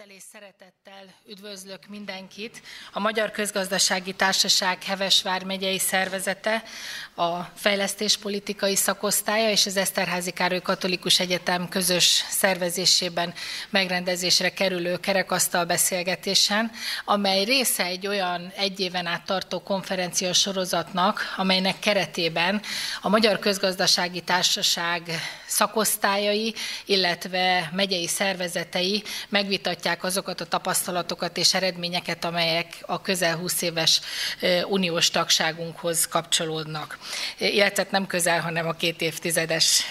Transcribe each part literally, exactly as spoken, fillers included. Tisztelettel és szeretettel üdvözlök mindenkit. A Magyar Közgazdasági Társaság Hevesvár megyei szervezete, a fejlesztéspolitikai szakosztálya és az Eszterházy Károly Katolikus Egyetem közös szervezésében megrendezésre kerülő kerekasztal beszélgetésen, amely része egy olyan egy éven át tartó konferencia sorozatnak, amelynek keretében a Magyar Közgazdasági Társaság szakosztályai, illetve megyei szervezetei megvitatják azokat a tapasztalatokat és eredményeket, amelyek a közel húsz éves uniós tagságunkhoz kapcsolódnak. Illetve nem közel, hanem a két évtizedes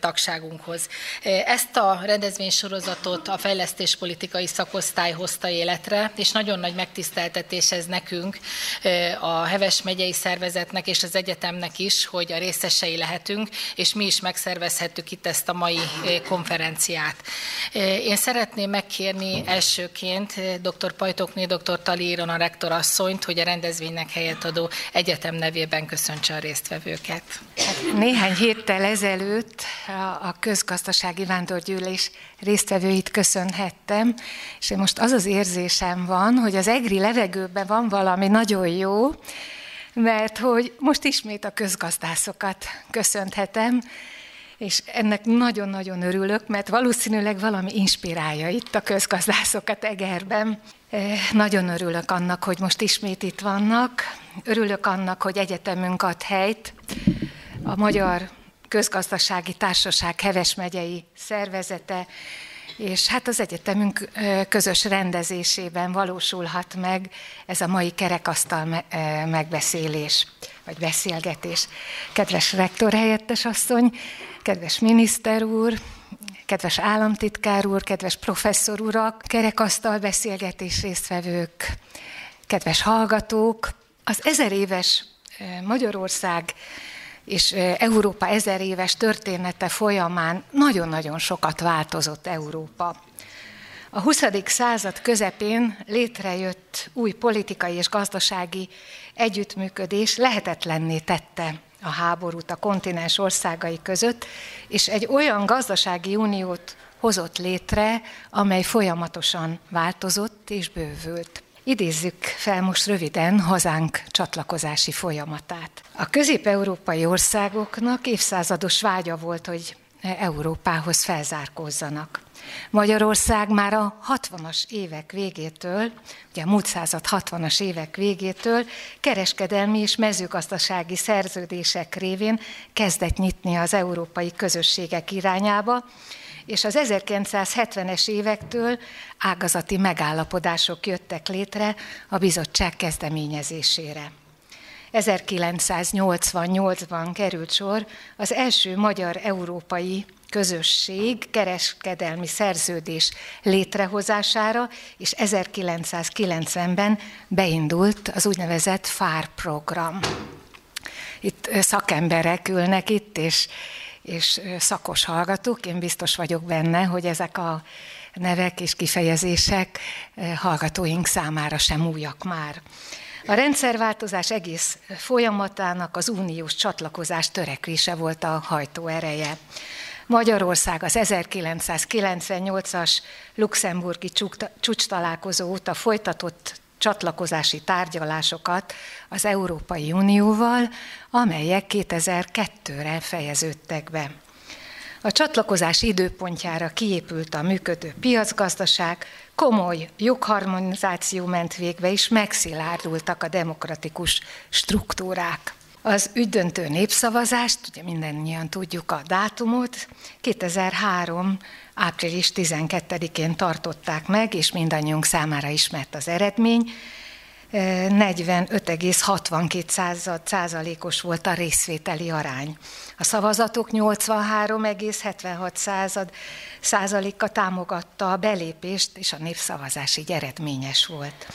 tagságunkhoz. Ezt a rendezvénysorozatot a fejlesztéspolitikai szakosztály hozta életre, és nagyon nagy megtiszteltetés ez nekünk, a Heves megyei szervezetnek és az egyetemnek is, hogy a részesei lehetünk, és mi is megszervezhettük itt ezt a mai konferenciát. Én szeretném megkérni elsőként dr. Pajtokné dr. Talíron a rektorasszonyt, hogy a rendezvénynek helyet adó egyetem nevében köszöntse a résztvevőket. Néhány héttel ezelőtt a közgazdasági vándorgyűlés résztvevőit köszönhettem, és most az az érzésem van, hogy az egri levegőben van valami nagyon jó, mert hogy most ismét a közgazdászokat köszönhetem, és ennek nagyon-nagyon örülök, mert valószínűleg valami inspirálja itt a közgazdászokat Egerben. Nagyon örülök annak, hogy most ismét itt vannak. Örülök annak, hogy egyetemünk ad helyt a Magyar Közgazdasági Társaság Heves megyei szervezete, és hát az egyetemünk közös rendezésében valósulhat meg ez a mai kerekasztal megbeszélés, vagy beszélgetés. Kedves rektor helyettes asszony, kedves miniszter úr, kedves államtitkár úr, kedves professzor urak, kerekasztal beszélgetés résztvevők, kedves hallgatók, az ezer éves Magyarország és Európa ezer éves története folyamán nagyon-nagyon sokat változott Európa. A huszadik század közepén létrejött új politikai és gazdasági együttműködés lehetetlenné tette a háborút a kontinens országai között, és egy olyan gazdasági uniót hozott létre, amely folyamatosan változott és bővült. Idézzük fel most röviden hazánk csatlakozási folyamatát. A közép-európai országoknak évszázados vágya volt, hogy Európához felzárkózzanak. Magyarország már a hatvanas évek végétől, ugye a múlt század hatvanas évek végétől kereskedelmi és mezőgazdasági szerződések révén kezdett nyitni az európai közösségek irányába, és az ezerkilencszázhetvenes évektől ágazati megállapodások jöttek létre a bizottság kezdeményezésére. ezerkilencszáznyolcvannyolcban került sor az első magyar-európai közösség kereskedelmi szerződés létrehozására, és ezerkilencszázkilencvenben beindult az úgynevezett PHARE program. Itt szakemberek ülnek itt, és és szakos hallgatók, én biztos vagyok benne, hogy ezek a nevek és kifejezések hallgatóink számára sem újak már. A rendszerváltozás egész folyamatának az uniós csatlakozás törekvése volt a hajtó ereje. Magyarország az ezerkilencszázkilencvennyolcas luxemburgi csúcstalálkozó óta folytatott csatlakozási tárgyalásokat az Európai Unióval, amelyek kétezer-kettőre fejeződtek be. A csatlakozás időpontjára kiépült a működő piacgazdaság, komoly jogharmonizáció ment végbe, és megszilárdultak a demokratikus struktúrák. Az ügydöntő népszavazást, ugye mindannyian tudjuk a dátumot, kétezer-három. április tizenkettedikén tartották meg, és mindannyiunk számára ismert az eredmény. negyvenöt egész hatvankettő százalékos volt a részvételi arány. A szavazatok nyolcvanhárom egész hetvenhat százaléka támogatta a belépést, és a népszavazás így eredményes volt.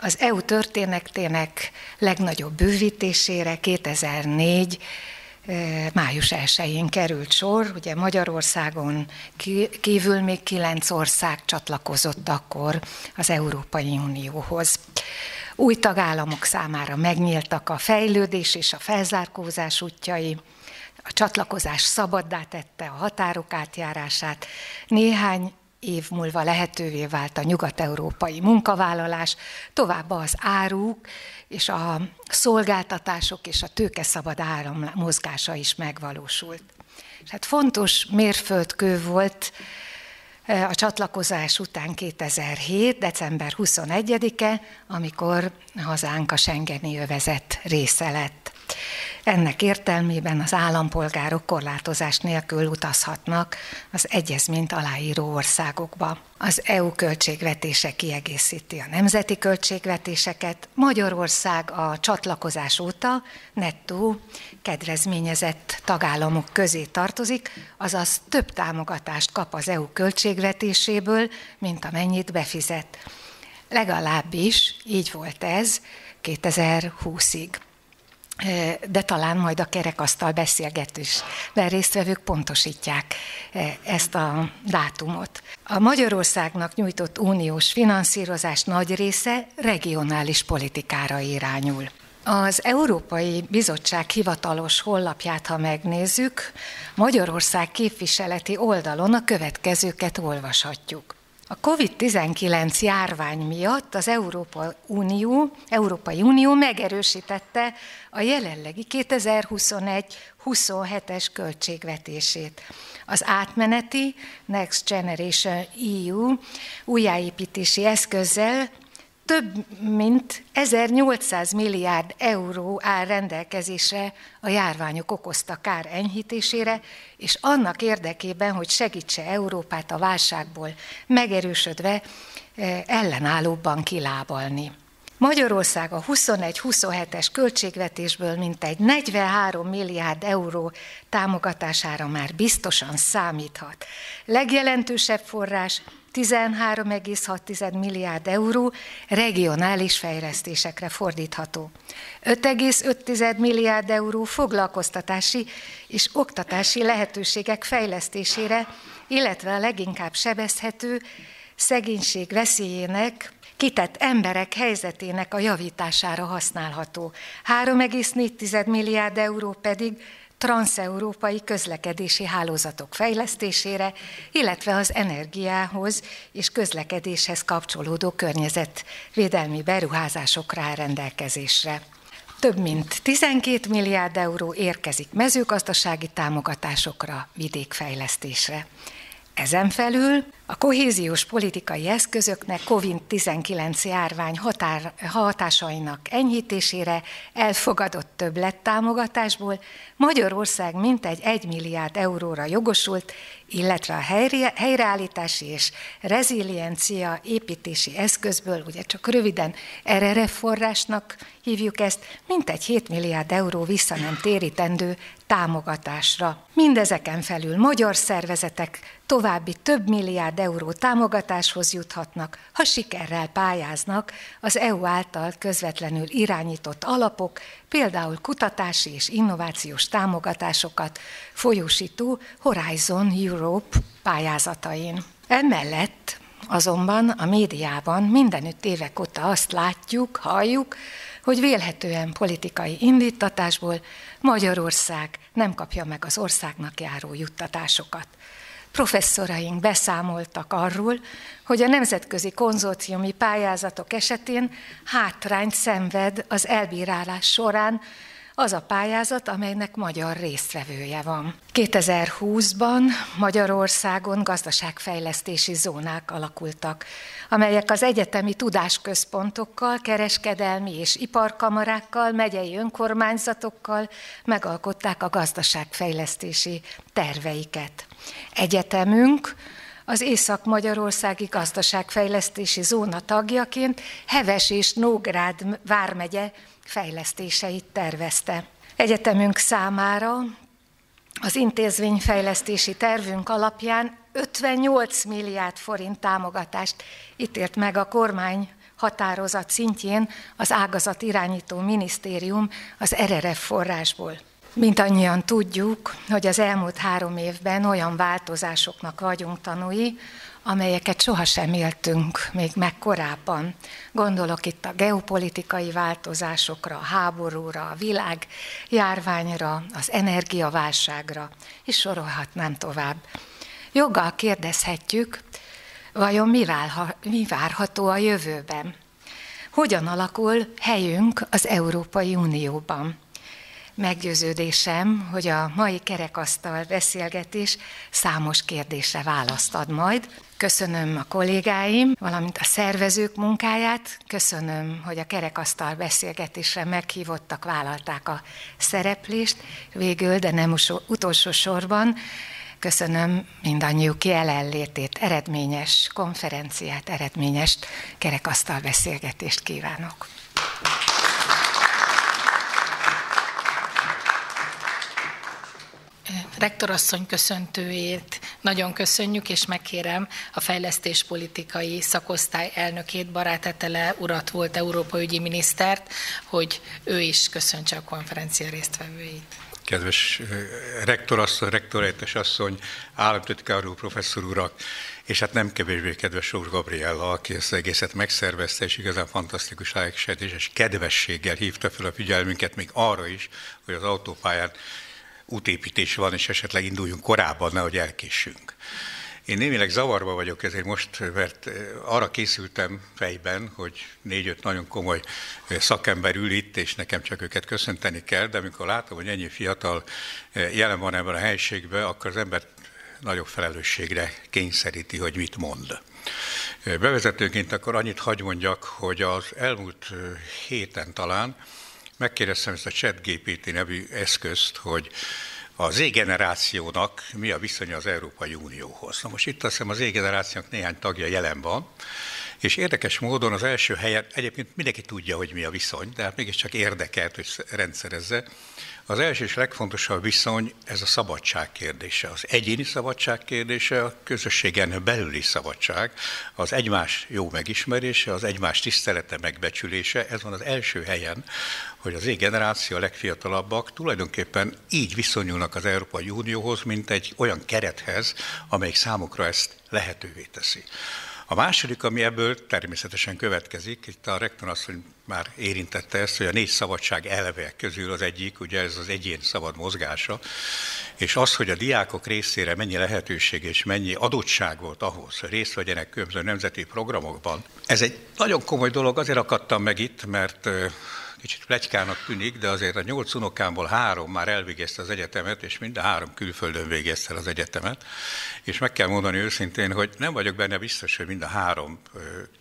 Az é u történetének legnagyobb bővítésére kétezer-négy. május elsején került sor, ugye Magyarországon kívül még kilenc ország csatlakozott akkor az Európai Unióhoz. Új tagállamok számára megnyíltak a fejlődés és a felzárkózás útjai, a csatlakozás szabaddá tette a határok átjárását, néhány év múlva lehetővé vált a nyugat-európai munkavállalás, továbbá az áruk és a szolgáltatások és a tőkeszabad áram mozgása is megvalósult. És hát fontos mérföldkő volt a csatlakozás után kétezer-hét december huszonegyedike, amikor hazánk a Schengeni övezet része lett. Ennek értelmében az állampolgárok korlátozás nélkül utazhatnak az egyezményt aláíró országokba. Az é u költségvetése kiegészíti a nemzeti költségvetéseket. Magyarország a csatlakozás óta nettó kedvezményezett tagállamok közé tartozik, azaz több támogatást kap az é u költségvetéséből, mint amennyit befizet. Legalábbis így volt ez kétezer-húszig. De talán majd a kerekasztal beszélgetésben résztvevők pontosítják ezt a dátumot. A Magyarországnak nyújtott uniós finanszírozás nagy része regionális politikára irányul. Az Európai Bizottság hivatalos honlapját, ha megnézzük, Magyarország képviseleti oldalon a következőket olvashatjuk. A kovid tizenkilenc járvány miatt az Európa Unió, Európai Unió megerősítette a jelenlegi kétezer-huszonegy huszonhetes költségvetését. Az átmeneti Next Generation é u újjáépítési eszközzel több mint ezernyolcszáz milliárd euró áll rendelkezésre a járványok okozta kár enyhítésére, és annak érdekében, hogy segítse Európát a válságból megerősödve ellenállóbban kilábalni. Magyarország a huszonegy huszonhetes költségvetésből mintegy negyvenhárom milliárd euró támogatására már biztosan számíthat. Legjelentősebb forrás tizenhárom egész hat milliárd euró regionális fejlesztésekre fordítható. öt egész öt milliárd euró foglalkoztatási és oktatási lehetőségek fejlesztésére, illetve a leginkább sebezhető szegénység veszélyének kitett emberek helyzetének a javítására használható. három egész négy milliárd euró pedig transzeurópai közlekedési hálózatok fejlesztésére, illetve az energiához és közlekedéshez kapcsolódó környezetvédelmi beruházásokra áll rendelkezésre. Több mint tizenkét milliárd euró érkezik mezőgazdasági támogatásokra, vidékfejlesztésre. Ezen felül a kohéziós politikai eszközöknek kovid tizenkilenc járvány határ, hatásainak enyhítésére elfogadott többlettámogatásból Magyarország mintegy egy milliárd euróra jogosult, illetve a helyre, helyreállítási és reziliencia építési eszközből, ugye csak röviden erre forrásnak hívjuk ezt, mintegy hét milliárd euró vissza nem térítendő támogatásra. Mindezeken felül magyar szervezetek további több milliárd euró támogatáshoz juthatnak, ha sikerrel pályáznak az é u által közvetlenül irányított alapok, például kutatási és innovációs támogatásokat folyósító Horizon Europe pályázatain. Emellett azonban a médiában mindenütt évek óta azt látjuk, halljuk, hogy vélhetően politikai indítatásból Magyarország nem kapja meg az országnak járó juttatásokat. Professzoraink beszámoltak arról, hogy a nemzetközi konzorciumi pályázatok esetén hátrányt szenved az elbírálás során az a pályázat, amelynek magyar résztvevője van. kétezer-húszban Magyarországon gazdaságfejlesztési zónák alakultak, amelyek az egyetemi tudásközpontokkal, kereskedelmi és iparkamarákkal, megyei önkormányzatokkal megalkották a gazdaságfejlesztési terveiket. Egyetemünk az Észak-Magyarországi Gazdaságfejlesztési Zóna tagjaként Heves és Nógrád vármegye fejlesztéseit tervezte. Egyetemünk számára az intézményfejlesztési tervünk alapján ötvennyolc milliárd forint támogatást ítélt meg a kormány határozat szintjén az ágazat irányító minisztérium az er er ef forrásból. Mindannyian tudjuk, hogy az elmúlt három évben olyan változásoknak vagyunk tanúi, amelyeket sohasem éltünk még meg korábban. Gondolok itt a geopolitikai változásokra, a háborúra, a világjárványra, az energiaválságra, és sorolhatnám tovább. Joggal kérdezhetjük, Vajon mi, válha, mi várható a jövőben? Hogyan alakul helyünk az Európai Unióban? Meggyőződésem, hogy a mai kerekasztal beszélgetés számos kérdésre választ ad majd. Köszönöm a kollégáim, valamint a szervezők munkáját. Köszönöm, hogy a kerekasztal beszélgetésre meghívottak, vállalták a szereplést. Végül, de nem utolsó sorban, köszönöm mindannyiuk jelenlétét, eredményes konferenciát, eredményes kerekasztal beszélgetést kívánok. Rektorasszony köszöntőjét nagyon köszönjük, és megkérem a fejlesztéspolitikai szakosztály elnökét, Baráth Etele urat, volt Európa-ügyi minisztert, hogy ő is köszöntse a konferencia résztvevőit. Kedves rektorasszony, rektorhelyettes asszony, államtitkár úr, professzor urak, és hát nem kevésbé kedves Sós Gabriella, aki ezt az egészet megszervezte, és igazán fantasztikus tájékoztatást és kedvességgel hívta fel a figyelmünket még arra is, hogy az autópályán útépítés van, és esetleg induljunk korábban, nehogy elkéssünk. Én némileg zavarba vagyok, ezért most, mert arra készültem fejben, hogy négy-öt nagyon komoly szakember ül itt, és nekem csak őket köszönteni kell, de amikor látom, hogy ennyi fiatal jelen van ebben a helyiségben, akkor az ember nagyobb felelősségre kényszeríti, hogy mit mond. Bevezetőként akkor annyit hagy mondjak, hogy az elmúlt héten talán megkérdeztem ezt a ChatGPT nevű eszközt, hogy a Z-generációnak mi a viszonya az Európai Unióhoz. Na most itt azt hiszem a Z-generációnak néhány tagja jelen van, és érdekes módon az első helyen, egyébként mindenki tudja, hogy mi a viszony, de hát mégiscsak érdekelt, hogy rendszerezze. Az első és legfontosabb viszony ez a szabadság kérdése, az egyéni szabadság kérdése, a közösségen belüli szabadság, az egymás jó megismerése, az egymás tisztelete megbecsülése, ez van az első helyen, hogy az E-generáció, a legfiatalabbak tulajdonképpen így viszonyulnak az Európai Unióhoz, mint egy olyan kerethez, amelyik számukra ezt lehetővé teszi. A második, ami ebből természetesen következik, itt a rektorasszony már érintette ezt, hogy a négy szabadság elvek közül az egyik, ugye ez az egyén szabad mozgása, és az, hogy a diákok részére mennyi lehetőség és mennyi adottság volt ahhoz, hogy részt vegyenek különböző nemzeti programokban. Ez egy nagyon komoly dolog, azért akadtam meg itt, mert kicsit pletykának tűnik, de azért a nyolc unokámból három már elvégezte az egyetemet, és mind a három külföldön végezte az egyetemet. És meg kell mondani őszintén, hogy nem vagyok benne biztos, hogy mind a három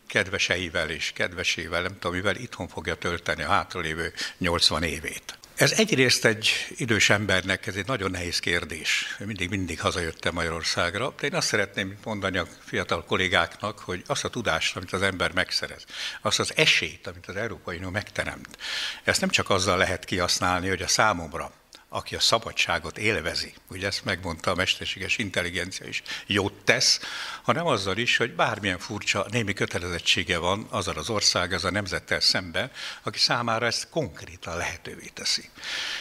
kedveseivel és kedvesével, nem tudom, mivel itthon fogja tölteni a hátralévő nyolcvan évét. Ez egyrészt egy idős embernek, ez egy nagyon nehéz kérdés. Mindig-mindig hazajöttem Magyarországra, de én azt szeretném mondani a fiatal kollégáknak, hogy azt a tudást, amit az ember megszerez, azt az esélyt, amit az Európai Unió megteremt, ezt nem csak azzal lehet kihasználni, hogy a számomra, aki a szabadságot élvezi, ugye ezt megmondta a mesterséges intelligencia is, jót tesz, hanem azzal is, hogy bármilyen furcsa némi kötelezettsége van azzal az ország, az a nemzettel szemben, aki számára ezt konkrétan lehetővé teszi.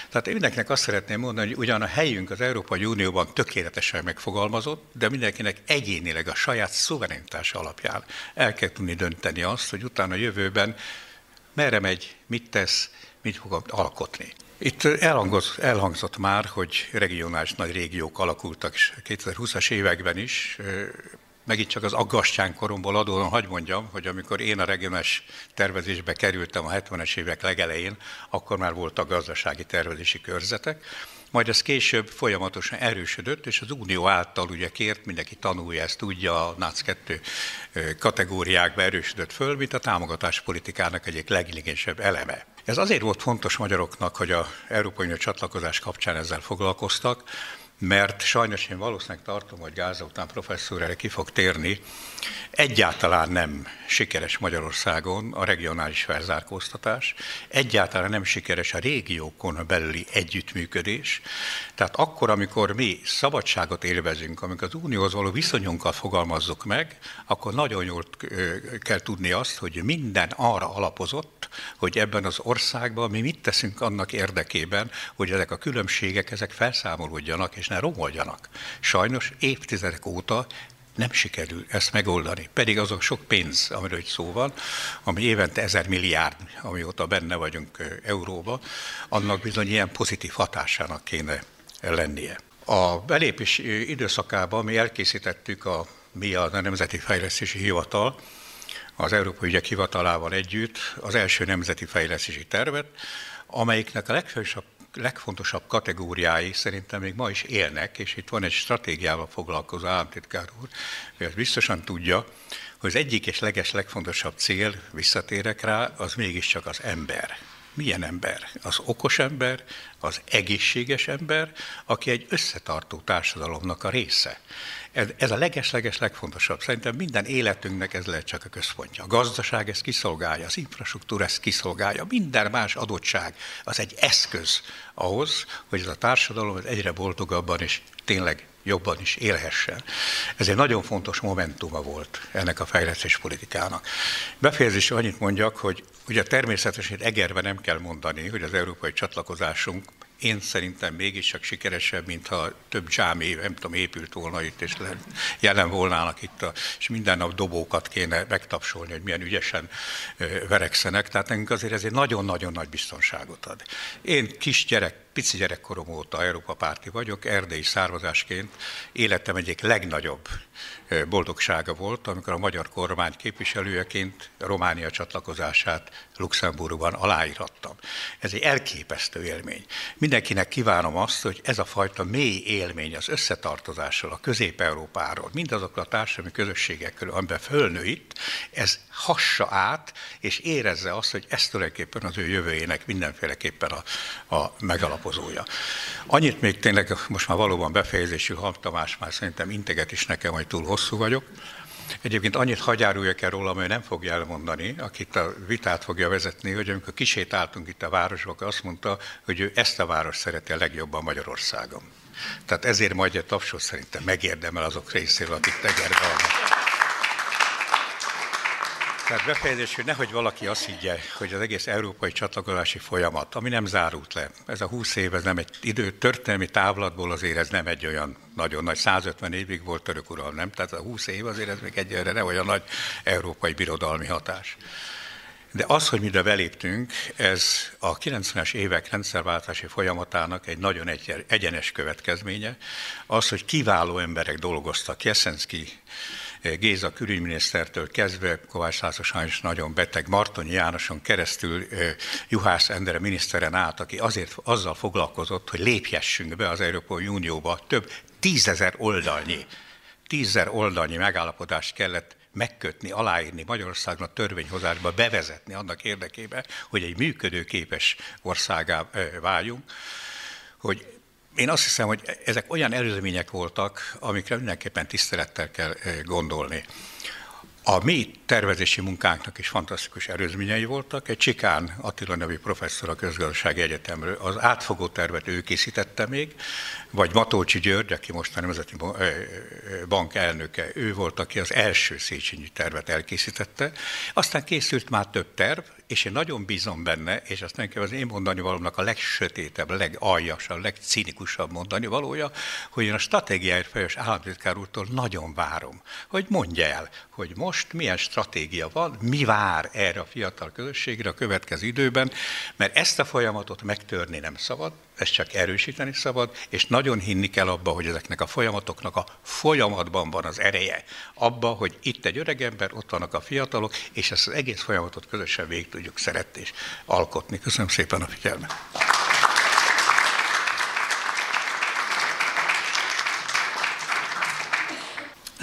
Tehát én mindenkinek azt szeretném mondani, hogy ugyan a helyünk az Európai Unióban tökéletesen megfogalmazott, de mindenkinek egyénileg a saját szuverenitása alapján el kell tudni dönteni azt, hogy utána a jövőben merre megy, mit tesz, mit fog alkotni. Itt elhangzott, elhangzott már, hogy regionális nagy régiók alakultak kétezerhúszas években is. Megint csak az aggastyán koromból adódóan, hadd mondjam, hogy amikor én a regionális tervezésbe kerültem a hetvenes évek legelején, akkor már voltak gazdasági tervezési körzetek. Majd ez később folyamatosan erősödött, és az Unió által ugye kért, mindenki tanulja ezt, tudja, a NAC kettő kategóriákba erősödött föl, mint a támogatáspolitikának egyik leglényegesebb eleme. Ez azért volt fontos magyaroknak, hogy az Európai Unió csatlakozás kapcsán ezzel foglalkoztak, mert sajnos én valószínűleg tartom, hogy Gál Zoltán professzor erre ki fog térni, egyáltalán nem sikeres Magyarországon a regionális felzárkóztatás, egyáltalán nem sikeres a régiókon belüli együttműködés. Tehát akkor, amikor mi szabadságot élvezünk, amikor az Unióhoz való viszonyunkkal fogalmazzuk meg, akkor nagyon jól kell tudni azt, hogy minden arra alapozott, hogy ebben az országban mi mit teszünk annak érdekében, hogy ezek a különbségek ezek felszámolódjanak és ne romoljanak. Sajnos évtizedek óta nem sikerül ezt megoldani, pedig azok sok pénz, amiről itt szó van, ami évente ezer milliárd, amióta benne vagyunk euróba, annak bizony ilyen pozitív hatásának kéne lennie. A belépés időszakában mi elkészítettük a mi a Nemzeti Fejlesztési Hivatal az Európai Ügyek Hivatalával együtt az első nemzeti fejlesztési tervet, amelyiknek a legfősebb legfontosabb kategóriái szerintem még ma is élnek, és itt van egy stratégiával foglalkozó államtitkár úr, hogy azt biztosan tudja, hogy az egyik és leges legfontosabb cél, visszatérek rá, az mégiscsak az ember. Milyen ember? Az okos ember, az egészséges ember, aki egy összetartó társadalomnak a része. Ez, ez a leges-leges legfontosabb. Szerintem minden életünknek ez lehet csak a központja. A gazdaság ezt kiszolgálja, az infrastruktúra ezt kiszolgálja, minden más adottság az egy eszköz ahhoz, hogy ez a társadalom egyre boldogabban és tényleg jobban is élhessen. Ez egy nagyon fontos momentuma volt ennek a fejlesztéspolitikának. Befejezésre annyit mondjak, hogy ugye természetesen Egerben nem kell mondani, hogy az európai csatlakozásunk én szerintem mégiscsak sikeresebb, mintha több dzsámé, nem tudom, épült volna itt, és jelen volnának itt, a, és minden nap dobókat kéne megtapsolni, hogy milyen ügyesen verekszenek. Tehát nekünk azért ez egy nagyon-nagyon nagy biztonságot ad. Én kisgyerek, pici gyerekkorom óta Európa párti vagyok, erdélyi származásként életem egyik legnagyobb boldogsága volt, amikor a magyar kormány képviselőjeként Románia csatlakozását Luxemburgban aláírhattam. Ez egy elképesztő élmény. Mindenkinek kívánom azt, hogy ez a fajta mély élmény az összetartozásról, a Közép-Európáról, mindazokkal a társadalmi közösségekről, amiben fölnő itt, ez hassa át, és érezze azt, hogy ez tulajdonképpen az ő jövőjének mindenféleképpen a, a megalapozója. Annyit még tényleg, most már valóban befejezésül, Halm Tamás már szerintem integet is nekem, hogy túl hosszú vagyok. Egyébként annyit hagyáruljak el róla, amely nem fogja elmondani, akit a vitát fogja vezetni, hogy amikor kisétáltunk itt a városba, azt mondta, hogy ő ezt a város szereti a legjobban Magyarországon. Tehát ezért majd egy tapsot szerintem megérdemel azok részéről, akik Egerben vannak. Tehát befejezés, hogy nehogy valaki azt higgye, hogy az egész európai csatlakozási folyamat, ami nem zárult le, ez a húsz év, ez nem egy idő, történelmi távlatból azért ez nem egy olyan nagyon nagy, százötven évig volt török uralom, nem? Tehát a húsz év azért ez még egyelőre nem olyan nagy európai birodalmi hatás. De az, hogy mire beléptünk, ez a kilencvenes évek rendszerváltási folyamatának egy nagyon egy, egyenes következménye, az, hogy kiváló emberek dolgoztak, Jeszenszky Géza külügyminisztertől kezdve, Kovács László sajnos nagyon beteg, Martonyi Jánoson keresztül Juhász Endre miniszteren át, aki azért azzal foglalkozott, hogy léphessünk be az Európai Unióba, több tízezer oldalnyi, tízezer oldalnyi megállapodást kellett megkötni, aláírni Magyarországnak, törvényhozásba bevezetni annak érdekében, hogy egy működőképes országá váljunk, hogy én azt hiszem, hogy ezek olyan előzmények voltak, amikre mindenképpen tisztelettel kell gondolni. A mi tervezési munkánknak is fantasztikus előzményei voltak. Egy Chikán Attila nevű professzor a Közgazdasági Egyetemről, az átfogó tervet ő készítette még, vagy Matolcsy György, aki most a Nemzeti Bank elnöke, ő volt, aki az első Széchenyi tervet elkészítette. Aztán készült már több terv, és én nagyon bízom benne, és aztán az én mondani valónak a legsötétebb, legaljasabb, legcinikusabb mondani valója, hogy én a stratégiáért felelős államtitkár úrtól nagyon várom, hogy mondja el, hogy most milyen stratégia van, mi vár erre a fiatal közösségre a következő időben, mert ezt a folyamatot megtörni nem szabad, ezt csak erősíteni szabad, és nagyon hinni kell abba, hogy ezeknek a folyamatoknak a folyamatban van az ereje. Abba, hogy itt egy öreg ember, ott vannak a fiatalok, és ezt az egész folyamatot közösen végig tudjuk szeretni és alkotni. Köszönöm szépen a figyelmet!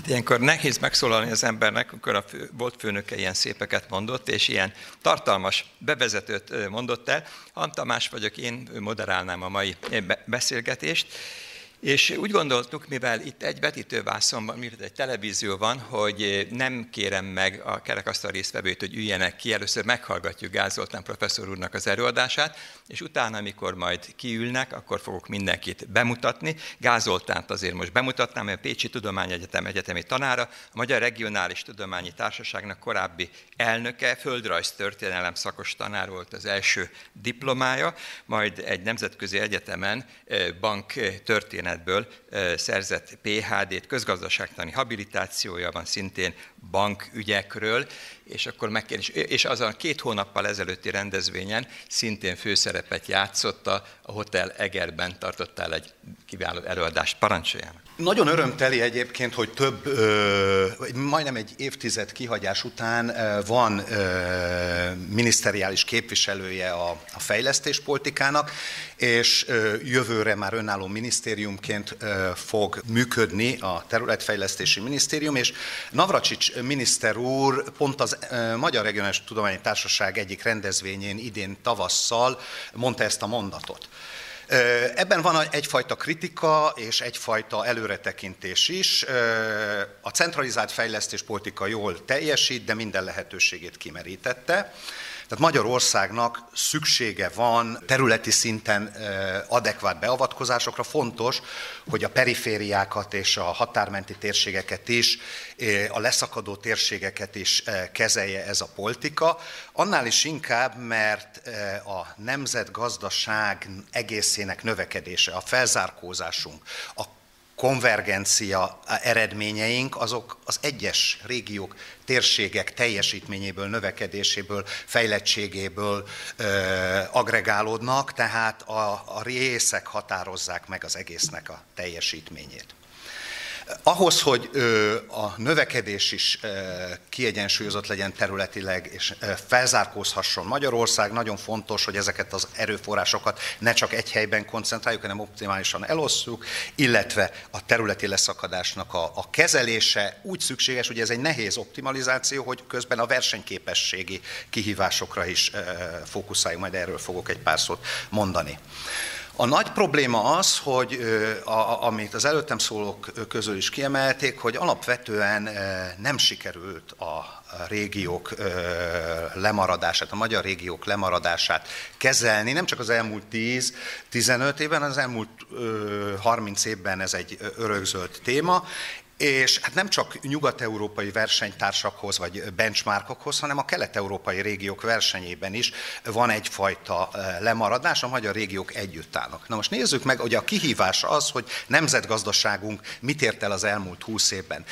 Ilyenkor nehéz megszólalni az embernek, amikor a fő, volt főnöke ilyen szépeket mondott, és ilyen tartalmas bevezetőt mondott el. Halm Tamás vagyok, én moderálnám a mai beszélgetést. És úgy gondoltuk, mivel itt egy vetítővászon van, mivel egy televízió van, hogy nem kérem meg a kerekasztal résztvevőit, hogy üljenek ki. Először meghallgatjuk Gál Zoltán professzor úrnak az előadását, és utána, amikor majd kiülnek, akkor fogok mindenkit bemutatni. Gál Zoltánt azért most bemutatnám, mert a Pécsi Tudományegyetem egyetemi tanára, a Magyar Regionális Tudományi Társaságnak korábbi elnöke, földrajztörténelem szakos tanár volt az első diplomája, majd egy nemzetközi egyetemen banktörténelem szerzett pé há dét, közgazdaságtani habilitációja van szintén bankügyekről, és akkor megkérdés, és azon két hónappal ezelőtti rendezvényen szintén főszerepet játszott, a Hotel Egerben tartottál egy kiváló előadást, parancsoljanak. Nagyon örömteli egyébként, hogy több, ö, majdnem egy évtized kihagyás után ö, van ö, miniszteriális képviselője a, a fejlesztéspolitikának, és ö, jövőre már önálló minisztériumként ö, fog működni a területfejlesztési minisztérium, és Navracsics miniszter úr pont az ö, Magyar Regionális Tudományi Társaság egyik rendezvényén idén tavasszal mondta ezt a mondatot. Ebben van egyfajta kritika és egyfajta előretekintés is. A centralizált fejlesztéspolitika jól teljesít, de minden lehetőségét kimerítette. Tehát Magyarországnak szüksége van területi szinten adekvát beavatkozásokra. Fontos, hogy a perifériákat és a határmenti térségeket is, a leszakadó térségeket is kezelje ez a politika. Annál is inkább, mert a nemzetgazdaság egészének növekedése, a felzárkózásunk, a konvergencia eredményeink, azok az egyes régiók, térségek teljesítményéből, növekedéséből, fejlettségéből ö, agregálódnak, tehát a, a részek határozzák meg az egésznek a teljesítményét. Ahhoz, hogy ö, a növekedés is ö, kiegyensúlyozott legyen területileg, és ö, felzárkózhasson Magyarország, nagyon fontos, hogy ezeket az erőforrásokat ne csak egy helyben koncentráljuk, hanem optimálisan elosszuk, illetve a területi leszakadásnak a, a kezelése úgy szükséges, hogy ez egy nehéz optimalizáció, hogy közben a versenyképességi kihívásokra is ö, fókuszáljunk, majd erről fogok egy pár szót mondani. A nagy probléma az, hogy, amit az előttem szólók közül is kiemelték, hogy alapvetően nem sikerült a régiók lemaradását, a magyar régiók lemaradását kezelni. Nem csak az elmúlt tíz-tizenöt évben, az elmúlt harminc évben ez egy örökzöld téma. És hát nem csak nyugat-európai versenytársakhoz vagy benchmarkokhoz, hanem a kelet-európai régiók versenyében is van egyfajta lemaradás, a magyar régiók együtt állnak. Na most nézzük meg, hogy a kihívás az, hogy nemzetgazdaságunk mit ért el az elmúlt húsz évben.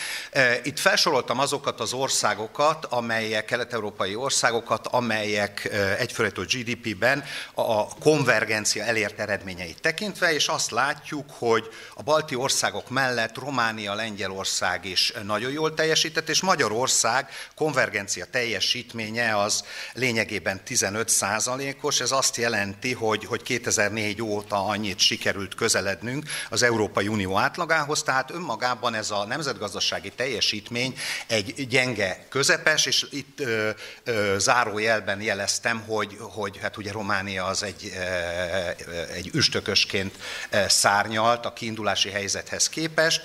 Itt felsoroltam azokat az országokat, amelyek, kelet-európai országokat, amelyek egyfőrető gé dé pé-ben a konvergencia elért eredményeit tekintve, és azt látjuk, hogy a balti országok mellett Románia, Lengyelország, Magyarország is nagyon jól teljesített, és Magyarország konvergencia teljesítménye az lényegében tizenöt százalékos, ez azt jelenti, hogy, hogy kétezer-négy óta annyit sikerült közelednünk az Európai Unió átlagához, tehát önmagában ez a nemzetgazdasági teljesítmény egy gyenge, közepes, és itt ö, ö, zárójelben jeleztem, hogy, hogy hát ugye Románia az egy, ö, egy üstökösként szárnyalt a kiindulási helyzethez képest.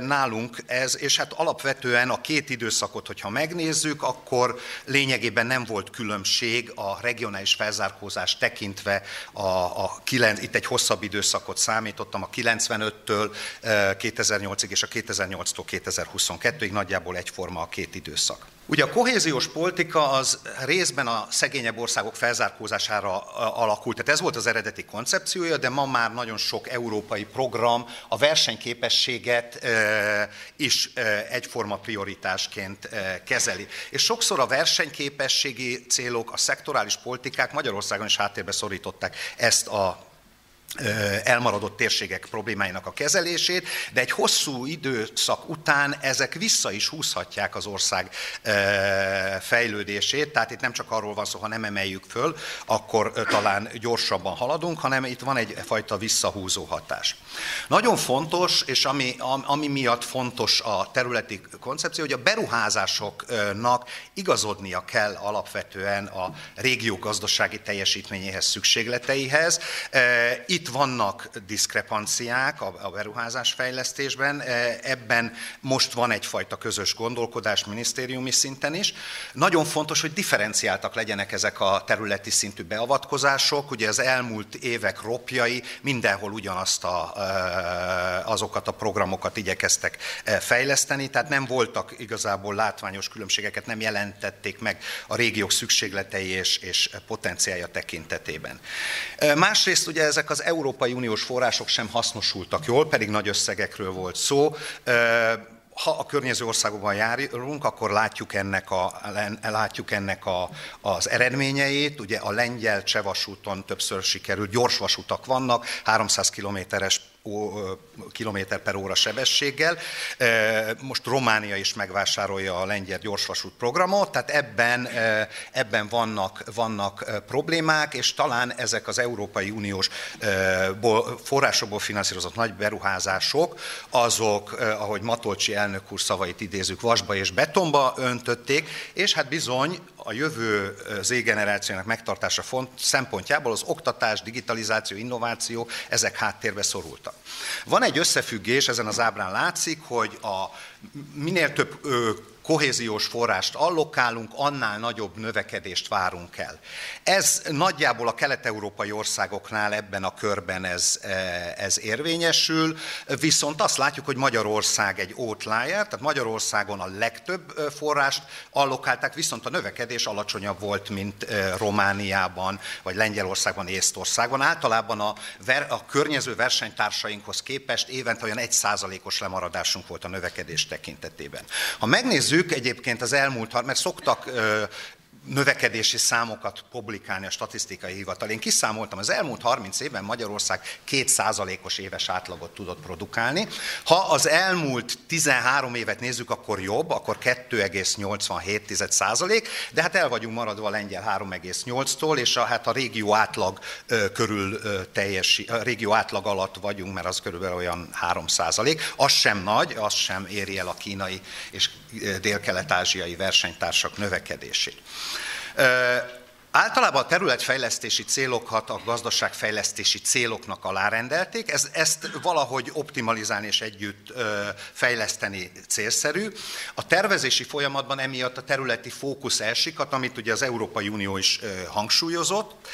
Nálunk ez, és hát alapvetően a két időszakot, hogyha megnézzük, akkor lényegében nem volt különbség a regionális felzárkózást tekintve, a, a kilenc, itt egy hosszabb időszakot számítottam, a kilencvenöttől kétezer-nyolcig és a kétezer-nyolctól kétezer-huszonkettőig nagyjából egyforma a két időszak. Ugye a kohéziós politika az részben a szegényebb országok felzárkózására alakult, tehát ez volt az eredeti koncepciója, de ma már nagyon sok európai program a versenyképességet is egyforma prioritásként kezeli. És sokszor a versenyképességi célok, a szektorális politikák Magyarországon is háttérbe szorították ezt a elmaradott térségek problémáinak a kezelését, de egy hosszú időszak után ezek vissza is húzhatják az ország fejlődését, tehát itt nem csak arról van szó, ha nem emeljük föl, akkor talán gyorsabban haladunk, hanem itt van egyfajta visszahúzó hatás. Nagyon fontos, és ami, ami miatt fontos a területi koncepció, hogy a beruházásoknak igazodnia kell alapvetően a régió gazdasági teljesítményéhez, szükségleteihez. Itt Itt vannak diszkrepanciák a beruházásfejlesztésben, ebben most van egyfajta közös gondolkodás minisztériumi szinten is. Nagyon fontos, hogy differenciáltak legyenek ezek a területi szintű beavatkozások. Ugye az elmúlt évek ropjai mindenhol ugyanazt a, azokat a programokat igyekeztek fejleszteni, tehát nem voltak igazából látványos különbségeket, nem jelentették meg a régiók szükségletei és, és potenciálja tekintetében. Másrészt ugye ezek az Európai Uniós források sem hasznosultak jól, pedig nagy összegekről volt szó. Ha a környező országokban járunk, akkor látjuk ennek, a, látjuk ennek a, az eredményeit. Ugye a lengyel-cseh vasúton többször sikerült, gyors vasutak vannak, háromszáz kilométeres kilométer per óra sebességgel. Most Románia is megvásárolja a lengyel gyorsvasút programot, tehát ebben, ebben vannak, vannak problémák, és talán ezek az Európai Uniós forrásokból finanszírozott nagy beruházások, azok, ahogy Matolcsy elnök úr szavait idézzük, vasba és betonba öntötték, és hát bizony a jövő Z-generációnak megtartása szempontjából az oktatás, digitalizáció, innováció, ezek háttérbe szorultak. Van egy összefüggés, ezen az ábrán látszik, hogy a minél több kohéziós forrást allokálunk, annál nagyobb növekedést várunk el. Ez nagyjából a kelet-európai országoknál ebben a körben ez, ez érvényesül, viszont azt látjuk, hogy Magyarország egy outlier, tehát Magyarországon a legtöbb forrást allokálták, viszont a növekedés alacsonyabb volt, mint Romániában, vagy Lengyelországban, Észtországban. Általában a, ver, a környező versenytársainkhoz képest évente olyan egy százalékos lemaradásunk volt a növekedés tekintetében. Ha megnézzük egyébként az elmúlt, mert szoktak növekedési számokat publikálni a statisztikai hivatal. Én kiszámoltam, az elmúlt harminc évben Magyarország két százalékos éves átlagot tudott produkálni. Ha az elmúlt tizenhárom évet nézzük, akkor jobb, akkor kettő egész nyolcvanhét százalék, de hát el vagyunk maradva a lengyel három egész nyolc tizedtől, és a, hát a régió átlag körül teljes, a régió átlag alatt vagyunk, mert az körülbelül olyan három százalék. Az sem nagy, az sem éri el a kínai és délkelet-ázsiai versenytársak növekedését. Uh... Általában a területfejlesztési célokat a gazdaságfejlesztési céloknak alárendelték, ez, ezt valahogy optimalizálni és együtt ö, fejleszteni célszerű. A tervezési folyamatban emiatt a területi fókusz elsikat, amit ugye az Európai Unió is ö, hangsúlyozott.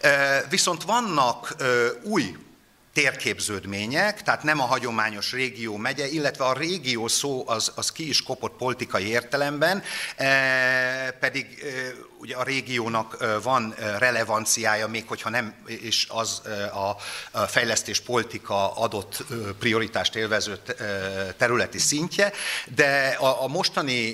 Ö, viszont vannak ö, új térképződmények, tehát nem a hagyományos régió megye, illetve a régió szó az, az ki is kopott politikai értelemben, eh, pedig eh, ugye a régiónak van relevanciája, még hogyha nem is az a fejlesztéspolitika adott prioritást élvező területi szintje, de a, a mostani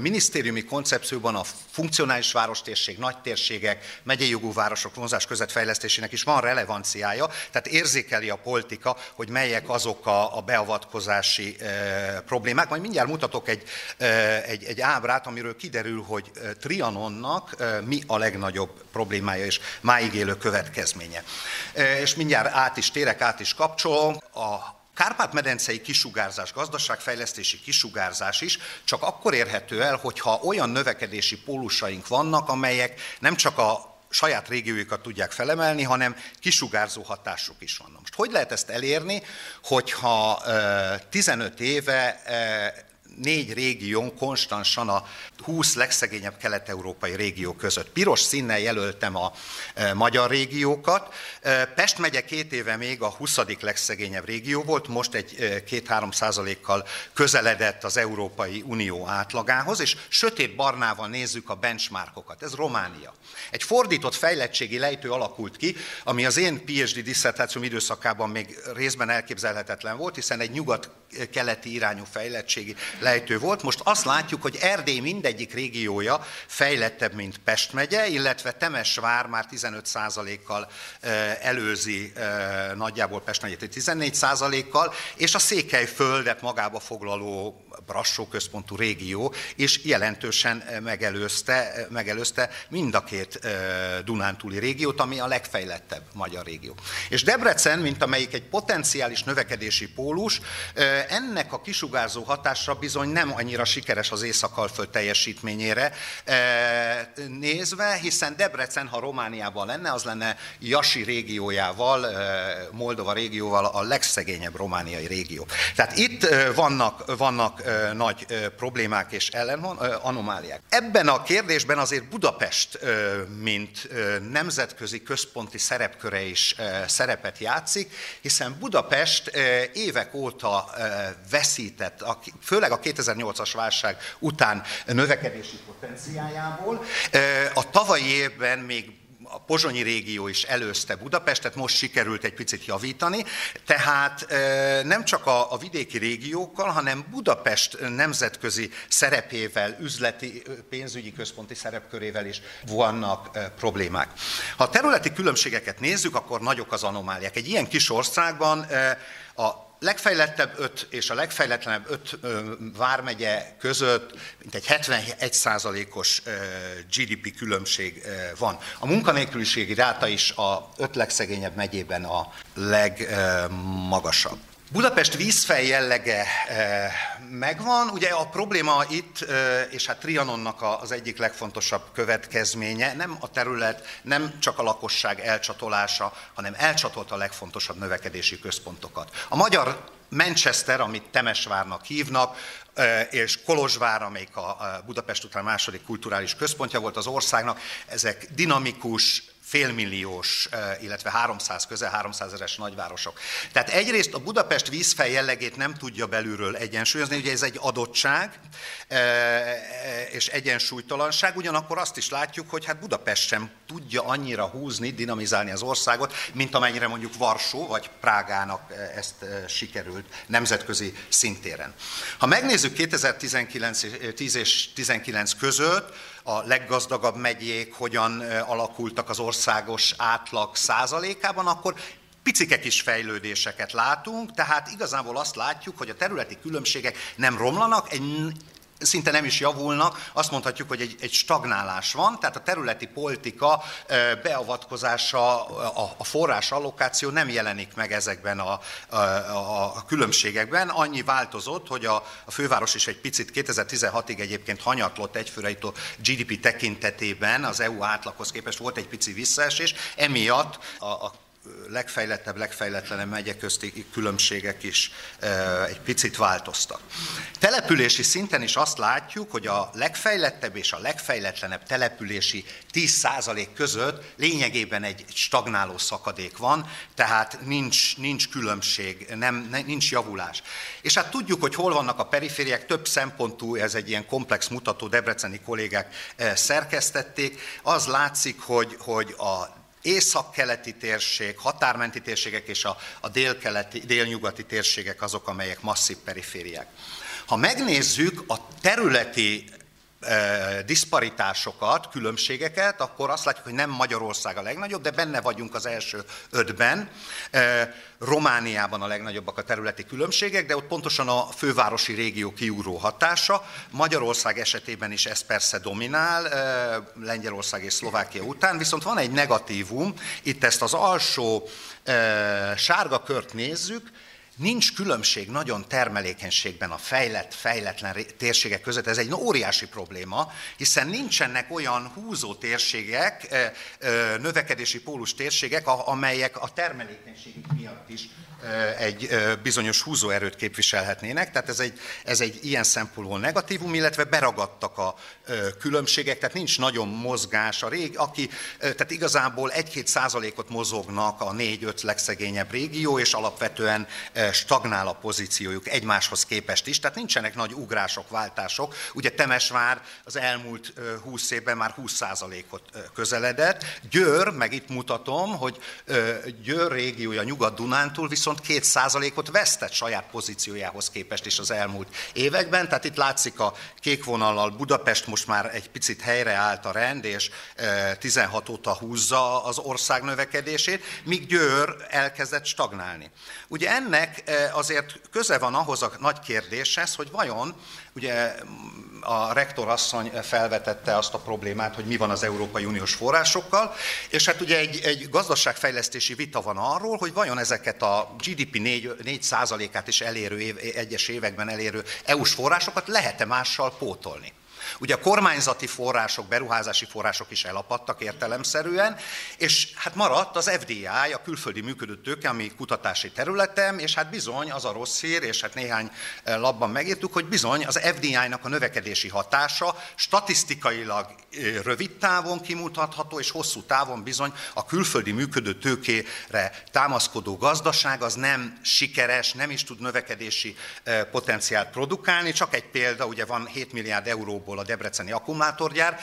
minisztériumi koncepcióban a funkcionális városterség, nagytérségek, megyei jogú városok vonzás közvetfejlesztésének is van relevanciája, tehát érzékeli a politika, hogy melyek azok a, a beavatkozási e, problémák. Majd mindjárt mutatok egy, e, egy, egy ábrát, amiről kiderül, hogy Trianonnak e, mi a legnagyobb problémája és máig élő következménye. E, és mindjárt át is térek, át is kapcsolom. A Kárpát-medencei kisugárzás, gazdaságfejlesztési kisugárzás is csak akkor érhető el, hogyha olyan növekedési pólusaink vannak, amelyek nem csak a saját régióikat tudják felemelni, hanem kisugárzó hatásuk is van. Most hogy lehet ezt elérni, hogyha tizenöt éve négy régión konstansan a húsz legszegényebb kelet-európai régió között. Piros színnel jelöltem a magyar régiókat. Pest megye két éve még a huszadik legszegényebb régió volt, most egy két-három százalékkal közeledett az Európai Unió átlagához, és sötét barnával nézzük a benchmarkokat. Ez Románia. Egy fordított fejlettségi lejtő alakult ki, ami az én PhD disszertációm időszakában még részben elképzelhetetlen volt, hiszen egy nyugat-keleti irányú fejlettségi lejtő volt. Most azt látjuk, hogy Erdély mindegyik régiója fejlettebb, mint Pest megye, illetve Temesvár már tizenöt százalékkal előzi nagyjából Pest megyét tizennégy százalékkal, és a Székelyföldet magába foglaló Brassó központú régió is jelentősen megelőzte, megelőzte mind a két dunántúli régiót, ami a legfejlettebb magyar régió. És Debrecen, mint amelyik egy potenciális növekedési pólus, ennek a kisugárzó hatásra bizony nem annyira sikeres az Észak-Alföld teljesítményére nézve, hiszen Debrecen, ha Romániában lenne, az lenne Jasi régiójával, Moldova régióval a legszegényebb romániai régió. Tehát itt vannak, vannak nagy problémák és ellenhon, anomáliák. Ebben a kérdésben azért Budapest, mint nemzetközi központi szerepköre is szerepet játszik, hiszen Budapest évek óta veszített, főleg a kétezer-nyolcas válság után növekedési potenciájából. A tavalyi évben még a pozsonyi régió is előzte Budapestet, most sikerült egy picit javítani, tehát nem csak a, a vidéki régiókkal, hanem Budapest nemzetközi szerepével, üzleti, pénzügyi központi szerepkörével is vannak problémák. Ha a területi különbségeket nézzük, akkor nagyok az anomáliák. Egy ilyen kis országban a legfejlettebb öt és a legfejletlenebb öt vármegye között mintegy hetvenegy százalékos gé dé pé különbség van. A munkanélküliségi ráta is a öt legszegényebb megyében a legmagasabb. Budapest vízfej jellege megvan, ugye a probléma itt, és hát Trianonnak az egyik legfontosabb következménye, nem a terület, nem csak a lakosság elcsatolása, hanem elcsatolta a legfontosabb növekedési központokat. A magyar Manchester, amit Temesvárnak hívnak, és Kolozsvár, amelyik a Budapest után második kulturális központja volt az országnak, ezek dinamikus, félmilliós, illetve háromszáz, közel háromszázezeres nagyvárosok. Tehát egyrészt a Budapest vízfej jellegét nem tudja belülről egyensúlyozni, ugye ez egy adottság és egyensúlytalanság, ugyanakkor azt is látjuk, hogy hát Budapest sem tudja annyira húzni, dinamizálni az országot, mint amennyire mondjuk Varsó vagy Prágának ezt sikerült nemzetközi szintéren. Ha megnézzük kétezer-tíz és tizenkilenc között, a leggazdagabb megyék hogyan alakultak az országos átlag százalékában, akkor picike kis fejlődéseket látunk, tehát igazából azt látjuk, hogy a területi különbségek nem romlanak, egy szinte nem is javulnak, azt mondhatjuk, hogy egy, egy stagnálás van, tehát a területi politika beavatkozása, a, a forrás allokáció nem jelenik meg ezekben a, a, a különbségekben. Annyi változott, hogy a, a főváros is egy picit kétezer-tizenhatig egyébként hanyatlott egyfőre itt a gé dé pé tekintetében, az é u átlaghoz képest volt egy pici visszaesés, emiatt a, a legfejlettebb, legfejletlenebb megyek közti különbségek is egy picit változtak. Települési szinten is azt látjuk, hogy a legfejlettebb és a legfejletlenebb települési tíz százalék között lényegében egy stagnáló szakadék van, tehát nincs, nincs különbség, nem, nincs javulás. És hát tudjuk, hogy hol vannak a perifériák, több szempontú, ez egy ilyen komplex mutató, debreceni kollégák szerkesztették. Az látszik, hogy, hogy a északkeleti térség, határmenti térségek és a, a délkeleti, délnyugati térségek azok, amelyek masszív perifériák. Ha megnézzük a területi e, diszparitásokat, különbségeket, akkor azt látjuk, hogy nem Magyarország a legnagyobb, de benne vagyunk az első ötben. E, Romániában a legnagyobbak a területi különbségek, de ott pontosan a fővárosi régió kiugró hatása. Magyarország esetében is ez persze dominál, Lengyelország és Szlovákia után, viszont van egy negatívum, itt ezt az alsó sárga kört nézzük, nincs különbség nagyon termelékenységben a fejlett, fejletlen térségek között, ez egy óriási probléma, hiszen nincsenek olyan húzó térségek, növekedési pólus térségek, amelyek a termelékenység miatt is egy bizonyos húzóerőt képviselhetnének, tehát ez egy, ez egy ilyen szempontból negatívum, illetve beragadtak a különbségek, tehát nincs nagyon mozgás a régi, aki, tehát igazából egy-két százalékot mozognak a négy-öt legszegényebb régió, és alapvetően stagnál a pozíciójuk egymáshoz képest is, tehát nincsenek nagy ugrások, váltások. Ugye Temesvár az elmúlt húsz évben már húsz százalékot közeledett. Győr, meg itt mutatom, hogy Győr régiója Nyugat-Dunántúl viszont két százalékot vesztett saját pozíciójához képest is az elmúlt években. Tehát itt látszik a kék vonallal Budapest most már egy picit helyreállt a rend, és tizenhat óta húzza az ország növekedését, míg Győr elkezdett stagnálni. Ugye ennek azért köze van ahhoz a nagy kérdéshez, hogy vajon, ugye a rektorasszony felvetette azt a problémát, hogy mi van az Európai Uniós forrásokkal, és hát ugye egy, egy gazdaságfejlesztési vita van arról, hogy vajon ezeket a gé dé pé négy százalékát is elérő, év, egyes években elérő é u-s forrásokat lehet-e mással pótolni. Ugye a kormányzati források, beruházási források is elapadtak értelemszerűen, és hát maradt az ef dé i, a külföldi működő tőke, ami kutatási területem, és hát bizony az a rossz hír, és hát néhány labban megírtuk, hogy bizony az ef dé i-nak a növekedési hatása statisztikailag rövid távon kimutatható, és hosszú távon bizony a külföldi működő tőkére támaszkodó gazdaság az nem sikeres, nem is tud növekedési potenciált produkálni. Csak egy példa, ugye van hét milliárd euróból a debreceni akkumulátorgyár,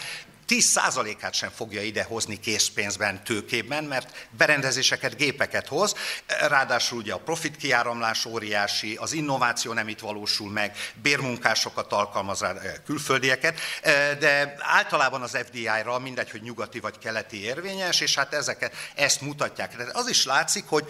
tíz százalékát sem fogja idehozni készpénzben, tőkében, mert berendezéseket, gépeket hoz, ráadásul ugye a profit kiáramlás óriási, az innováció nem itt valósul meg, bérmunkásokat alkalmaz rá, külföldieket, de általában az ef dé í-ra mindegy, hogy nyugati vagy keleti érvényes, és hát ezeket, ezt mutatják. De az is látszik, hogy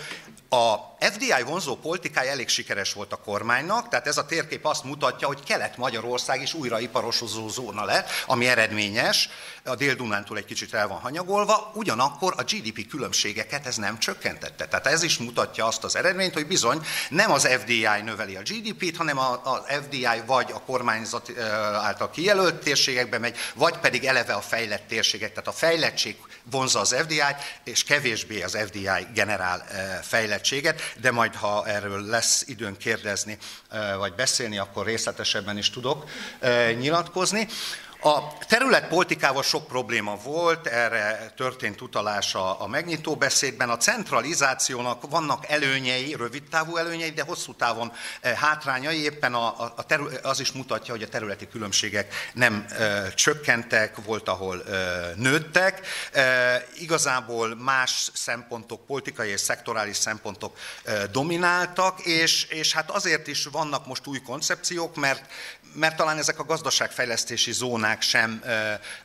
a ef dé í vonzó politikája elég sikeres volt a kormánynak, tehát ez a térkép azt mutatja, hogy Kelet-Magyarország is újraiparosozó zóna lett, ami eredményes, a Dél-Dunántúl egy kicsit el van hanyagolva, ugyanakkor a gé dé pé különbségeket ez nem csökkentette. Tehát ez is mutatja azt az eredményt, hogy bizony nem az ef dé í növeli a gé dé pét, hanem az ef dé í vagy a kormányzat által kijelölt térségekbe megy, vagy pedig eleve a fejlett térségek, tehát a fejlettség vonzza az ef dé í-t, és kevésbé az ef dé í generál fejlettséget, de majd ha erről lesz időn kérdezni vagy beszélni, akkor részletesebben is tudok nyilatkozni. A területpolitikával sok probléma volt, erre történt utalás a megnyitó beszédben. A centralizációnak vannak előnyei, rövidtávú előnyei, de hosszú távon hátrányai, éppen a, a terület, az is mutatja, hogy a területi különbségek nem e, csökkentek, volt, ahol e, nőttek. E, igazából más szempontok, politikai és szektorális szempontok e, domináltak, és, és hát azért is vannak most új koncepciók, mert, mert talán ezek a gazdaságfejlesztési zónák sem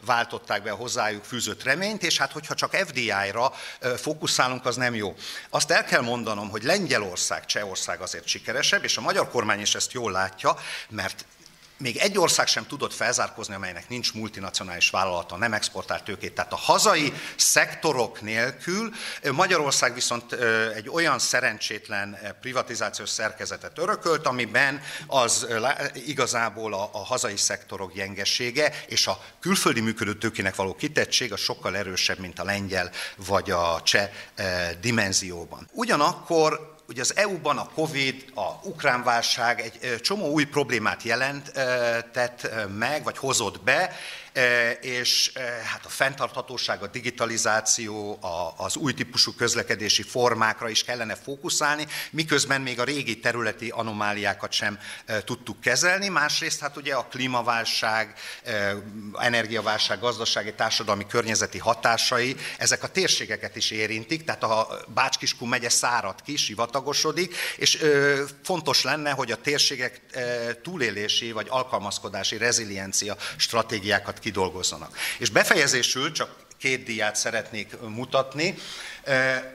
váltották be a hozzájuk fűzött reményt, és hát hogyha csak ef dé í-ra fókuszálunk, az nem jó. Azt el kell mondanom, hogy Lengyelország, Csehország azért sikeresebb, és a magyar kormány is ezt jól látja, mert még egy ország sem tudott felzárkózni, amelynek nincs multinacionális vállalata, nem exportált tőkét. Tehát a hazai szektorok nélkül Magyarország viszont egy olyan szerencsétlen privatizációs szerkezetet örökölt, amiben az igazából a, a hazai szektorok gyengesége és a külföldi működő tőkének való kitettség az sokkal erősebb, mint a lengyel vagy a cseh dimenzióban. Ugyanakkor ugye az é u-ban a Covid, a ukrán válság egy csomó új problémát jelentett meg, vagy hozott be, és hát a fenntarthatóság, a digitalizáció, az új típusú közlekedési formákra is kellene fókuszálni, miközben még a régi területi anomáliákat sem tudtuk kezelni. Másrészt hát ugye a klímaválság, energiaválság, gazdasági, társadalmi, környezeti hatásai, ezek a térségeket is érintik, tehát a Bács-Kiskun megye szárad ki, sivatagosodik, és fontos lenne, hogy a térségek túlélési vagy alkalmazkodási reziliencia stratégiákat kidolgozzanak. És befejezésül csak két diát szeretnék mutatni.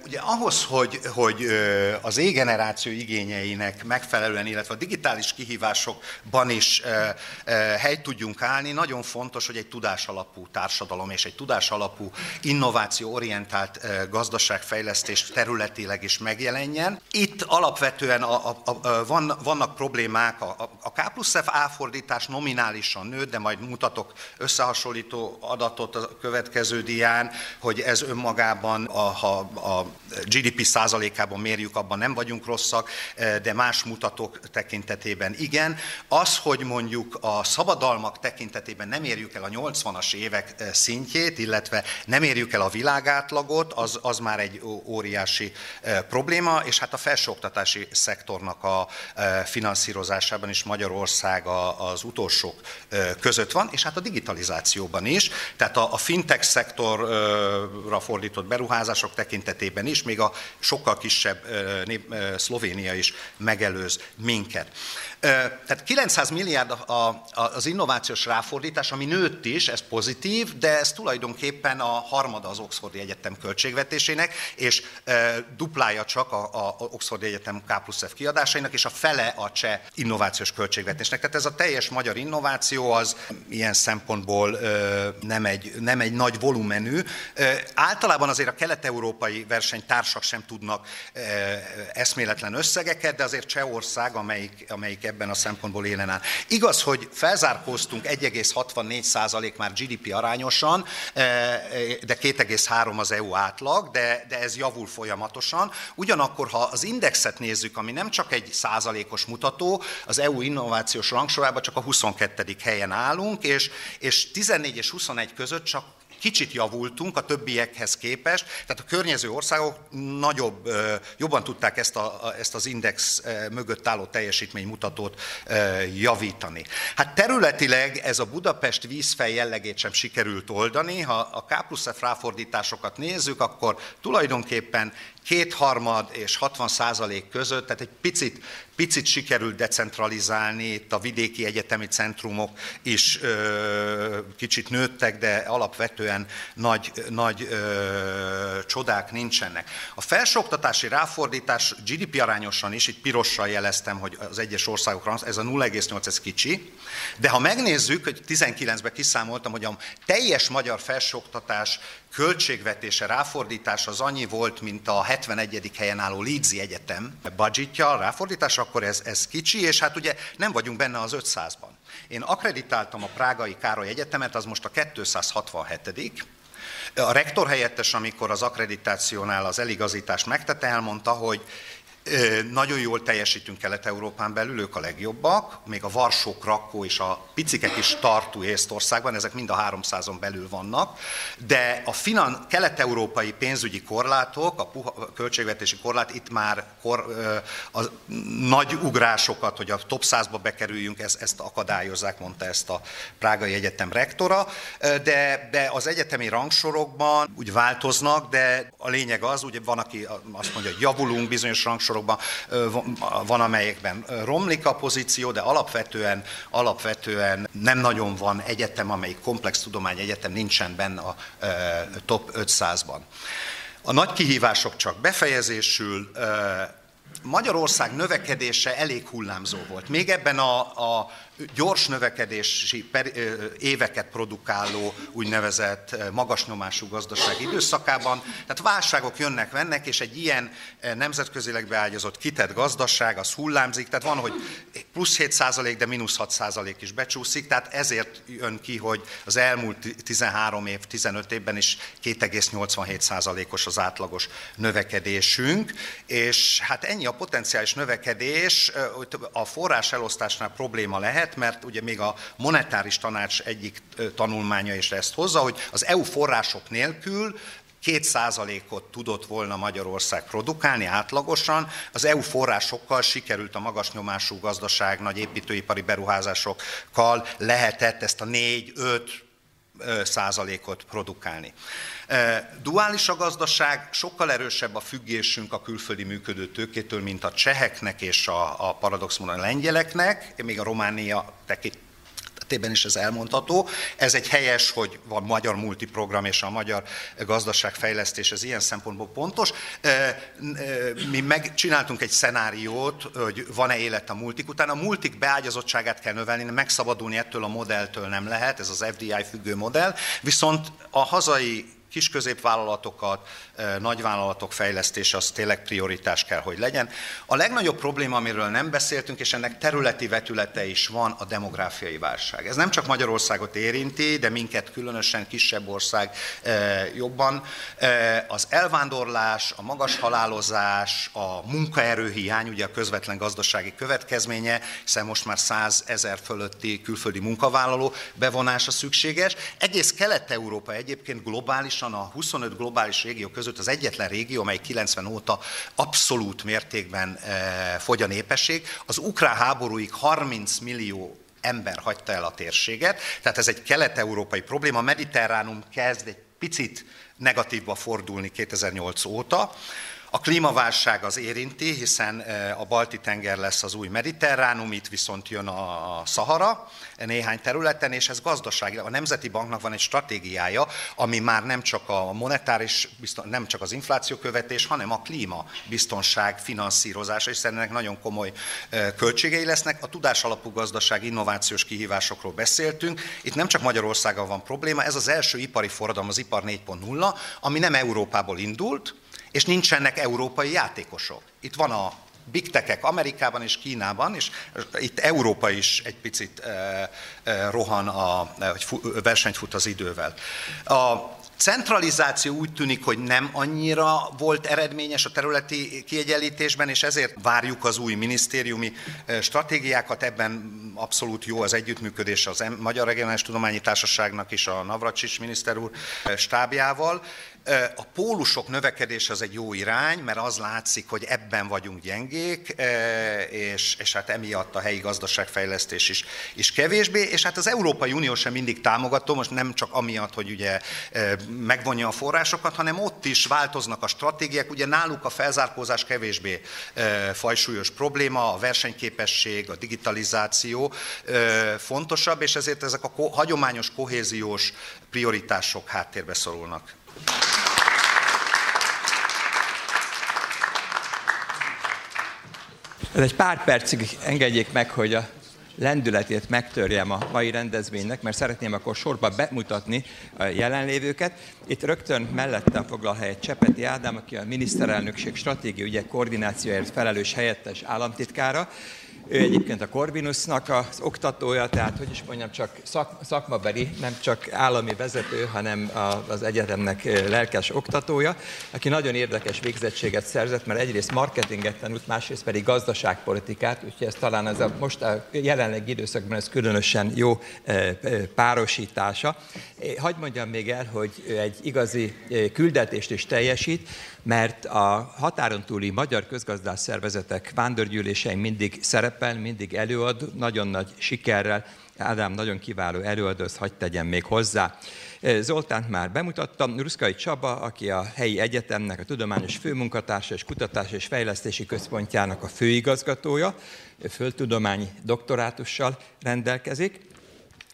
Ugye ahhoz, hogy, hogy az égeneráció igényeinek megfelelően, illetve a digitális kihívásokban is helyt tudjunk állni, nagyon fontos, hogy egy tudásalapú társadalom és egy tudásalapú innovációorientált gazdaságfejlesztés területileg is megjelenjen. Itt alapvetően a, a, a, vannak problémák, a, a K plusz F áfordítás nominálisan nő, de majd mutatok összehasonlító adatot a következő dián, hogy ez önmagában, a, ha a gé dé pé százalékában mérjük, abban nem vagyunk rosszak, de más mutatók tekintetében igen. Az, hogy mondjuk a szabadalmak tekintetében nem érjük el a nyolcvanas évek szintjét, illetve nem érjük el a világátlagot, az, az már egy óriási probléma, és hát a felsőoktatási szektornak a finanszírozásában is Magyarország az utolsók között van, és hát a digitalizációban is, tehát a fintech szektorra fordított beruházások tekintetében is, még a sokkal kisebb nép, Szlovénia is megelőz minket. Tehát kilencszáz milliárd az innovációs ráfordítás, ami nőtt is, ez pozitív, de ez tulajdonképpen a harmada az Oxfordi Egyetem költségvetésének, és duplája csak a Oxfordi Egyetem K plusz F kiadásainak, és a fele a cseh innovációs költségvetésnek. Tehát ez a teljes magyar innováció az ilyen szempontból nem egy, nem egy nagy volumenű. Általában azért a kelet-európai európai versenytársak sem tudnak e, eszméletlen összegeket, de azért Csehország, amelyik, amelyik ebben a szempontból élen áll. Igaz, hogy felzárkóztunk egy egész hatvannégy százalék már gé dé pé arányosan, e, de két egész három az é u átlag, de, de ez javul folyamatosan. Ugyanakkor, ha az indexet nézzük, ami nem csak egy százalékos mutató, az é u innovációs rangsorában csak a huszonkettedik helyen állunk, és, és tizennégy és huszonegy között csak kicsit javultunk a többiekhez képest, tehát a környező országok nagyobb, jobban tudták ezt, a, ezt az index mögött álló teljesítménymutatót javítani. Hát területileg ez a Budapest vízfej jellegét sem sikerült oldani. Ha a K plusz F ráfordításokat nézzük, akkor tulajdonképpen kétharmad és hatvan százalék között, tehát egy picit, picit sikerült decentralizálni, itt a vidéki egyetemi centrumok is ö, kicsit nőttek, de alapvetően nagy, nagy ö, csodák nincsenek. A felsőoktatási ráfordítás gé dé pé arányosan is, itt pirossal jeleztem, hogy az egyes országokra, ez a nulla egész nyolc ez kicsi, de ha megnézzük, hogy tizenkilencben kiszámoltam, hogy a teljes magyar felsőoktatás költségvetése, ráfordítása az annyi volt, mint a hetvenegyedik helyen álló Leedsi Egyetem budgetja, ráfordítása, akkor ez, ez kicsi, és hát ugye nem vagyunk benne az ötszázban. Én akkreditáltam a Prágai Károly Egyetemet, az most a kétszázhatvanhetedik. A rektor helyettes, amikor az akkreditációnál az eligazítást megtette, elmondta, hogy nagyon jól teljesítünk Kelet-Európán belül, ők a legjobbak, még a Varsó, Krakkó és a picikek is Tartu Észtországban, ezek mind a háromszázon belül vannak, de a finan, kelet-európai pénzügyi korlátok, a puha költségvetési korlát itt már kor, a nagy ugrásokat, hogy a top százba bekerüljünk, ezt, ezt akadályozzák, mondta ezt a Prágai Egyetem rektora, de, de az egyetemi rangsorokban úgy változnak, de a lényeg az, ugye van, aki azt mondja, hogy javulunk bizonyos rangsorokban, van, amelyekben romlik a pozíció, de alapvetően, alapvetően nem nagyon van egyetem, amelyik komplex tudomány egyetem nincsen benne a top ötszázban. A nagy kihívások csak befejezésül. Magyarország növekedése elég hullámzó volt. Még ebben a, a gyors növekedési per, éveket produkáló úgynevezett magas nyomású gazdaság időszakában, tehát válságok jönnek, mennek, és egy ilyen nemzetközileg beágyazott kitett gazdaság, az hullámzik, tehát van, hogy plusz hét százalék, de mínusz hat százalék is becsúszik, tehát ezért jön ki, hogy az elmúlt tizenhárom év, tizenöt évben is két egész nyolcvanhét százalékos az átlagos növekedésünk, és hát ennyi a potenciális növekedés, a forrás elosztásnál probléma lehet, mert ugye még a monetáris tanács egyik tanulmánya is ezt hozza, hogy az é u források nélkül két százalékot tudott volna Magyarország produkálni átlagosan, az é u forrásokkal sikerült a magas nyomású gazdaság, nagy építőipari beruházásokkal lehetett ezt a négy-öt százalékot produkálni. Duális a gazdaság, sokkal erősebb a függésünk a külföldi működő tőkétől, mint a cseheknek és a, a paradox módon a lengyeleknek, még a Románia tekintetében is ez elmondható. Ez egy helyes, hogy van magyar multiprogram és a magyar gazdaságfejlesztés, ez ilyen szempontból pontos. Mi megcsináltunk egy szenáriót, hogy van-e élet a multik után. A multik beágyazottságát kell növelni, megszabadulni ettől a modelltől nem lehet, ez az ef dé i függő modell, viszont a hazai kis-középvállalatokat, nagyvállalatok fejlesztése, az tényleg prioritás kell, hogy legyen. A legnagyobb probléma, amiről nem beszéltünk, és ennek területi vetülete is van, a demográfiai válság. Ez nem csak Magyarországot érinti, de minket különösen, kisebb ország jobban. Az elvándorlás, a magas halálozás, a munkaerőhiány, ugye a közvetlen gazdasági következménye, hiszen most már százezer fölötti külföldi munkavállaló bevonása szükséges. Egész Kelet-Európa egyébként globális, a huszonöt globális régió között az egyetlen régió, amely kilencven óta abszolút mértékben fogy a népesség. Az ukrán háborúig harminc millió ember hagyta el a térséget, tehát ez egy kelet-európai probléma. A mediterránum kezd egy picit negatívba fordulni kétezer-nyolc óta. A klímaválság az érinti, hiszen a Balti-tenger lesz az új mediterránum, itt viszont jön a Szahara néhány területen, és ez gazdaságilag. A Nemzeti Banknak van egy stratégiája, ami már nem csak a monetáris, nem csak az inflációkövetés, hanem a klímabiztonság finanszírozása, és ennek nagyon komoly költségei lesznek. A tudásalapú gazdaság, innovációs kihívásokról beszéltünk. Itt nem csak Magyarországon van probléma, ez az első ipari forradalom, az ipar négy pont nulla, ami nem Európából indult, és nincsenek európai játékosok. Itt van a big tech-ek Amerikában és Kínában, és itt Európa is egy picit rohan, a, hogy versenyt fut az idővel. A centralizáció úgy tűnik, hogy nem annyira volt eredményes a területi kiegyenlítésben, és ezért várjuk az új minisztériumi stratégiákat. Ebben abszolút jó az együttműködés az Magyar Regionális Tudományi Társaságnak is a Navracsics miniszter úr stábjával. A pólusok növekedése az egy jó irány, mert az látszik, hogy ebben vagyunk gyengék, és, és hát emiatt a helyi gazdaságfejlesztés is, is kevésbé, és hát az Európai Unió sem mindig támogató, most nem csak amiatt, hogy ugye megvonja a forrásokat, hanem ott is változnak a stratégiák, ugye náluk a felzárkózás kevésbé fajsúlyos probléma, a versenyképesség, a digitalizáció fontosabb, és ezért ezek a hagyományos kohéziós prioritások háttérbe szorulnak. Ez egy pár percig engedjék meg, hogy a lendületét megtörjem a mai rendezvénynek, mert szeretném akkor sorba bemutatni a jelenlévőket. Itt rögtön mellettem foglal helyet Csepeti Ádám, aki a Miniszterelnökség stratégiai ügyek koordinációért felelős helyettes államtitkára. Ő egyébként a Corvinusnak az oktatója, tehát hogy is mondjam, csak szak, szakmabeli, nem csak állami vezető, hanem a, az egyetemnek lelkes oktatója, aki nagyon érdekes végzettséget szerzett, mert egyrészt marketinget tanult, másrészt pedig gazdaságpolitikát, úgyhogy ez talán ez a, most a jelenlegi időszakban ez különösen jó párosítása. Hadd mondjam még el, hogy egy igazi küldetést is teljesít, mert a határon túli magyar közgazdás szervezetek vándorgyűlésein mindig szerepel, mindig előad, nagyon nagy sikerrel. Ádám nagyon kiváló előadó, ezt hadd tegyem még hozzá. Zoltánt már bemutattam, Ruszkai Csaba, aki a helyi egyetemnek a tudományos főmunkatársa és kutatás és fejlesztési központjának a főigazgatója, földtudományi doktorátussal rendelkezik.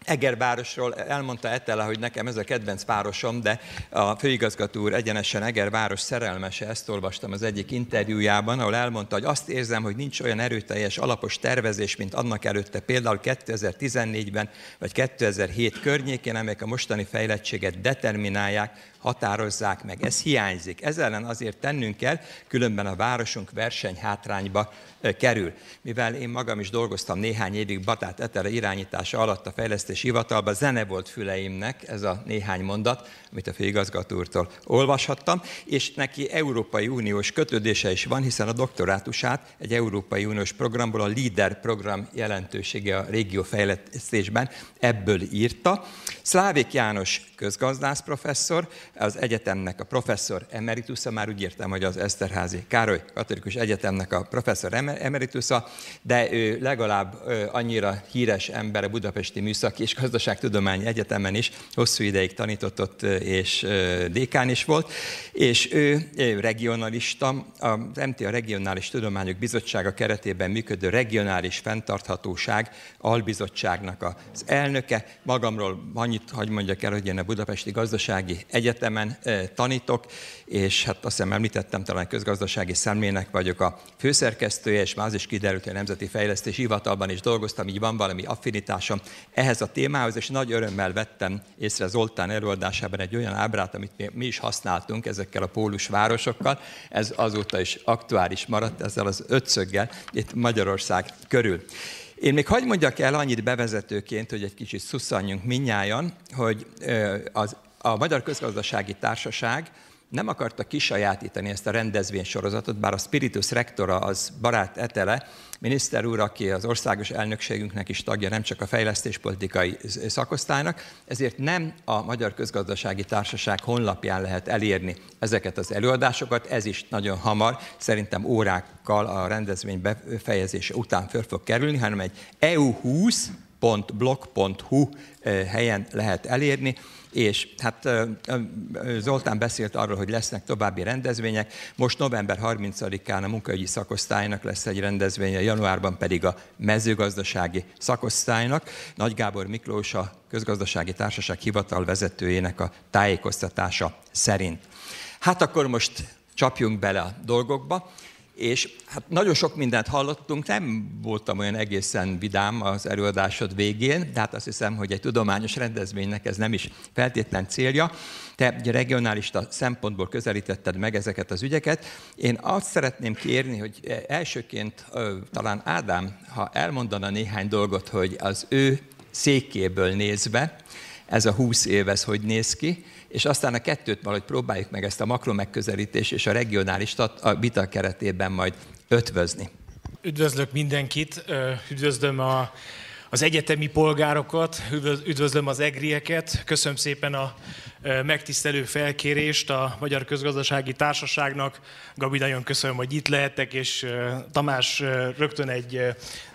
Eger városról elmondta Etele, hogy nekem ez a kedvenc városom, de a főigazgató úr egyenesen Eger város szerelmese, ezt olvastam az egyik interjújában, ahol elmondta, hogy azt érzem, hogy nincs olyan erőteljes alapos tervezés, mint annak előtte, például kétezer-tizennégyben vagy kétezer-hét környékén, amelyek a mostani fejlettséget determinálják, határozzák meg. Ez hiányzik. Ez ellen azért tennünk kell, különben a városunk versenyhátrányba kerül. Mivel én magam is dolgoztam néhány évig Baráth Etele irányítása alatt a fejlesztési hivatalban, zene volt füleimnek ez a néhány mondat, amit a főigazgató úrtól olvashattam, és neki Európai Uniós kötődése is van, hiszen a doktorátusát egy Európai Uniós programból, a Leader program jelentősége a régiófejlesztésben ebből írta. Szlávik János közgazdász professzor, az egyetemnek a professzor emeritusza, már úgy értem, hogy az Eszterházy Károly Katolikus Egyetemnek a professzor emeritusza, de ő legalább annyira híres ember a Budapesti Műszaki és Gazdaságtudományi Egyetemen is, hosszú ideig tanított ott, és dékán is volt, és ő regionalista, az em té á Regionális Tudományok Bizottsága keretében működő Regionális Fenntarthatóság Albizottságnak az elnöke. Magamról annyit hagy mondjak el, hogy én a Budapesti Gazdasági Egyetemen tanítok, és hát azt hiszem említettem, talán Közgazdasági Szemlének vagyok a főszerkesztője, és már az is kiderült, hogy a Nemzeti Fejlesztési Hivatalban is dolgoztam, így van valami affinitásom ehhez a témához, és nagy örömmel vettem észre Zoltán előadásában egy olyan ábrát, amit mi is használtunk ezekkel a pólus városokkal, ez azóta is aktuális maradt, ezzel az ötszöggel itt Magyarország körül. Én még hadd mondjak el annyit bevezetőként, hogy egy kicsit szusszanjunk mindnyájan, hogy az A Magyar Közgazdasági Társaság nem akarta kisajátítani ezt a rendezvénysorozatot, bár a spiritus rectora az Baráth Etele, miniszter úr, aki az országos elnökségünknek is tagja, nem csak a fejlesztéspolitikai szakosztálynak, ezért nem a Magyar Közgazdasági Társaság honlapján lehet elérni ezeket az előadásokat, ez is nagyon hamar, szerintem órákkal a rendezvény befejezése után föl fog kerülni, hanem egy e u húsz pont blog pont hu helyen lehet elérni, és hát Zoltán beszélt arról, hogy lesznek további rendezvények. Most november harmincadikán a munkaügyi szakosztálynak lesz egy rendezvénye, januárban pedig a mezőgazdasági szakosztálynak. Nagy Gábor Miklós a Közgazdasági Társaság hivatal vezetőjének a tájékoztatása szerint. Hát akkor most csapjunk bele a dolgokba. És hát nagyon sok mindent hallottunk, nem voltam olyan egészen vidám az előadásod végén, de hát azt hiszem, hogy egy tudományos rendezvénynek ez nem is feltétlen célja. Te egy regionalista szempontból közelítetted meg ezeket az ügyeket. Én azt szeretném kérni, hogy elsőként talán Ádám, ha elmondana néhány dolgot, hogy az ő székéből nézve, ez a húsz év, ez hogy néz ki, és aztán a kettőt valahogy próbáljuk meg ezt a makromegközelítés és a regionális a vita keretében majd ötvözni. Üdvözlök mindenkit, üdvözlöm a, az egyetemi polgárokat, üdvözlöm az egrieket, köszönöm szépen a megtisztelő felkérést a Magyar Közgazdasági Társaságnak. Gabi, nagyon köszönöm, hogy itt lehettek, és Tamás, rögtön egy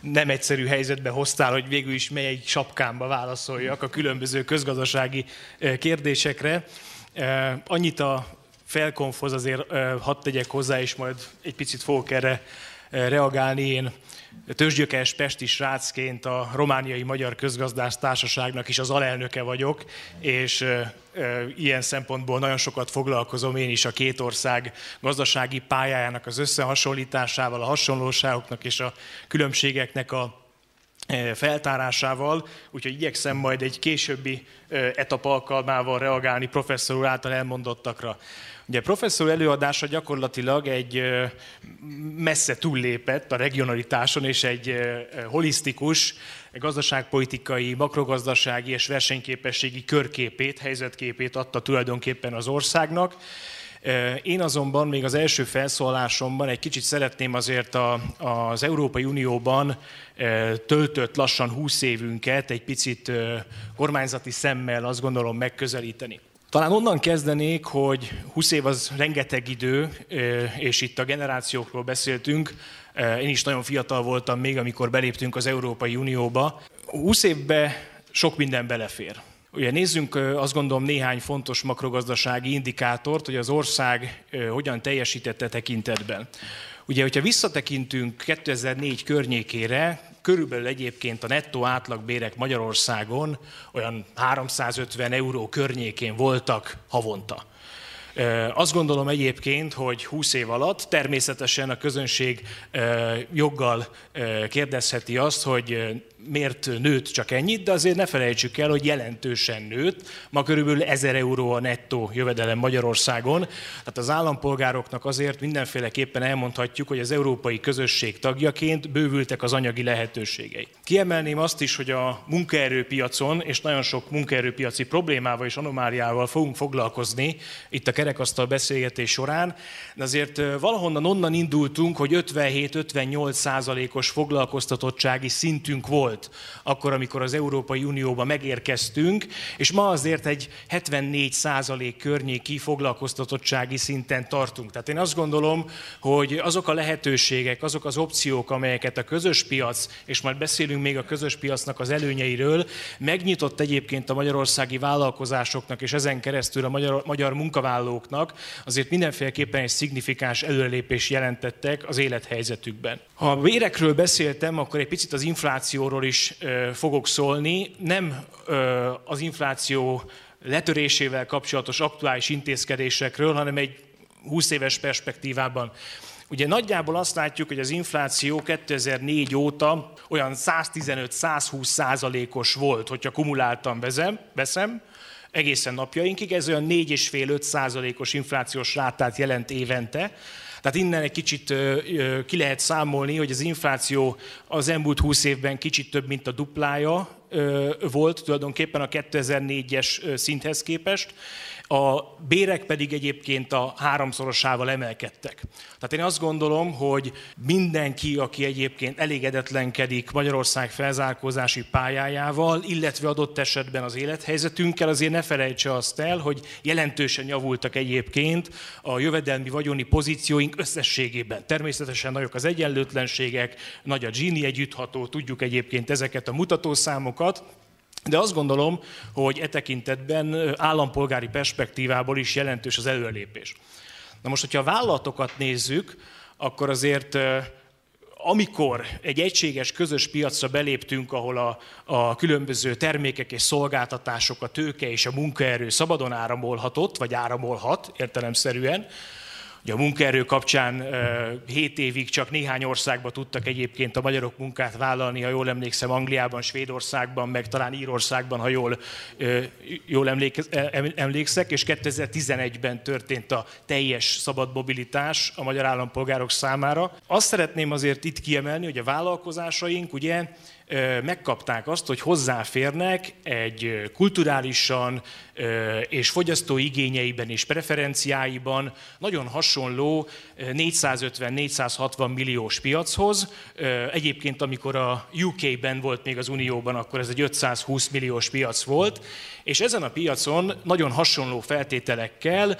nem egyszerű helyzetbe hoztál, hogy végül is melyik sapkámba válaszoljak a különböző közgazdasági kérdésekre. Annyit a felkonfhoz azért hadd tegyek hozzá, és majd egy picit fogok erre reagálni. Én tőzsgyökeres pesti srácként a Romániai Magyar Közgazdasági Társaságnak is az alelnöke vagyok, és ilyen szempontból nagyon sokat foglalkozom én is a két ország gazdasági pályájának az összehasonlításával, a hasonlóságoknak és a különbségeknek a feltárásával, úgyhogy igyekszem majd egy későbbi etap alkalmával reagálni professzor úr által elmondottakra. Ugye a professzor előadása gyakorlatilag egy messze túllépett a regionalitáson, és egy holisztikus gazdaságpolitikai, makrogazdasági és versenyképességi körképét, helyzetképét adta tulajdonképpen az országnak. Én azonban még az első felszólalásomban egy kicsit szeretném azért a, az Európai Unióban töltött lassan húsz évünket egy picit kormányzati szemmel, azt gondolom, megközelíteni. Talán onnan kezdenék, hogy húsz év az rengeteg idő, és itt a generációkról beszéltünk. Én is nagyon fiatal voltam még, amikor beléptünk az Európai Unióba. húsz évbe sok minden belefér. Ugye nézzünk, azt gondolom, néhány fontos makrogazdasági indikátort, hogy az ország hogyan teljesítette tekintetben. Ugye, hogyha visszatekintünk kétezer-négy környékére, körülbelül egyébként a nettó átlagbérek Magyarországon olyan háromszázötven euró környékén voltak havonta. Azt gondolom egyébként, hogy húsz év alatt természetesen a közönség joggal kérdezheti azt, hogy miért nőtt csak ennyit, de azért ne felejtsük el, hogy jelentősen nőtt. Ma körülbelül ezer euró a nettó jövedelem Magyarországon. Tehát az állampolgároknak azért mindenféleképpen elmondhatjuk, hogy az európai közösség tagjaként bővültek az anyagi lehetőségei. Kiemelném azt is, hogy a munkaerőpiacon, és nagyon sok munkaerőpiaci problémával és anomáliával fogunk foglalkozni itt a kerekasztal beszélgetés során, de azért valahonnan onnan indultunk, hogy ötvenhét-ötvennyolc százalékos foglalkoztatottsági szintünk volt, akkor, amikor az Európai Unióba megérkeztünk, és ma azért egy hetvennégy százalék környéki foglalkoztatottsági szinten tartunk. Tehát én azt gondolom, hogy azok a lehetőségek, azok az opciók, amelyeket a közös piac, és majd beszélünk még a közös piacnak az előnyeiről, megnyitott egyébként a magyarországi vállalkozásoknak, és ezen keresztül a magyar, magyar munkavállalóknak, azért mindenféleképpen egy szignifikáns előrelépést jelentettek az élethelyzetükben. Ha a bérekről beszéltem, akkor egy picit az inflációról is fogok szólni. Nem az infláció letörésével kapcsolatos aktuális intézkedésekről, hanem egy húsz éves perspektívában. Ugye nagyjából azt látjuk, hogy az infláció kétezer-négy óta olyan száztizenöt-százhúsz százalékos volt, hogyha kumuláltan veszem, egészen napjainkig. Ez olyan négy egész öt tized-öt százalékos inflációs rátát jelent évente. Tehát innen egy kicsit ki lehet számolni, hogy az infláció az elmúlt húsz évben kicsit több, mint a duplája volt tulajdonképpen a kétezer-négyes szinthez képest. A bérek pedig egyébként a háromszorosával emelkedtek. Tehát én azt gondolom, hogy mindenki, aki egyébként elégedetlenkedik Magyarország felzárkózási pályájával, illetve adott esetben az élethelyzetünkkel, azért ne felejtse azt el, hogy jelentősen javultak egyébként a jövedelmi vagyoni pozícióink összességében. Természetesen nagyok az egyenlőtlenségek, nagy a Gini együttható, tudjuk egyébként ezeket a mutatószámokat, de azt gondolom, hogy e tekintetben állampolgári perspektívából is jelentős az előrelépés. Na most, hogyha a vállalatokat nézzük, akkor azért amikor egy egységes közös piacra beléptünk, ahol a, a különböző termékek és szolgáltatások, a tőke és a munkaerő szabadon áramolhatott, vagy áramolhat értelemszerűen, ugye a munkaerő kapcsán hét évig csak néhány országban tudtak egyébként a magyarok munkát vállalni, ha jól emlékszem, Angliában, Svédországban, meg talán Írországban, ha jól, jól emlékszek, és kétezer-tizenegyben történt a teljes szabad mobilitás a magyar állampolgárok számára. Azt szeretném azért itt kiemelni, hogy a vállalkozásaink ugye megkapták azt, hogy hozzáférnek egy kulturálisan és fogyasztói igényeiben és preferenciáiban nagyon hasonló négyszázötven-négyszázhatvan milliós piachoz. Egyébként, amikor a U K-ben volt még az Unióban, akkor ez egy ötszázhúsz milliós piac volt, és ezen a piacon nagyon hasonló feltételekkel,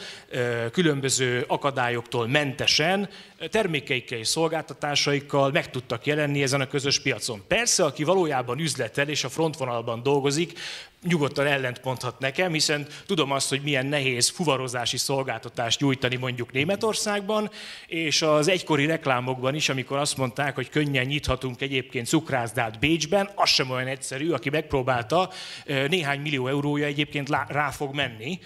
különböző akadályoktól mentesen, termékeikkel és szolgáltatásaikkal meg tudtak jelenni ezen a közös piacon. Persze, aki valójában üzletel és a frontvonalban dolgozik, nyugodtan ellent mondhat nekem, hiszen tudom azt, hogy milyen nehéz fuvarozási szolgáltatást nyújtani mondjuk Németországban, és az egykori reklámokban is, amikor azt mondták, hogy könnyen nyithatunk egyébként cukrászdát Bécsben, az sem olyan egyszerű, aki megpróbálta, néhány millió eurója egyébként rá fog menni,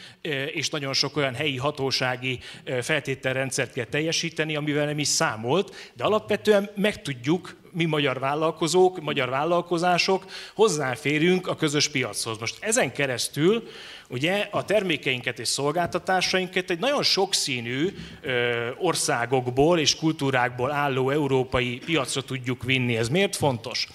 és nagyon sok olyan helyi hatósági feltételrendszert kell teljesíteni, amivel nem is számolt, de alapvetően meg tudjuk, mi magyar vállalkozók, magyar vállalkozások hozzáférünk a közös piachoz. Most ezen keresztül ugye a termékeinket és szolgáltatásainkat egy nagyon sokszínű országokból és kultúrákból álló európai piacra tudjuk vinni. Ez miért fontos?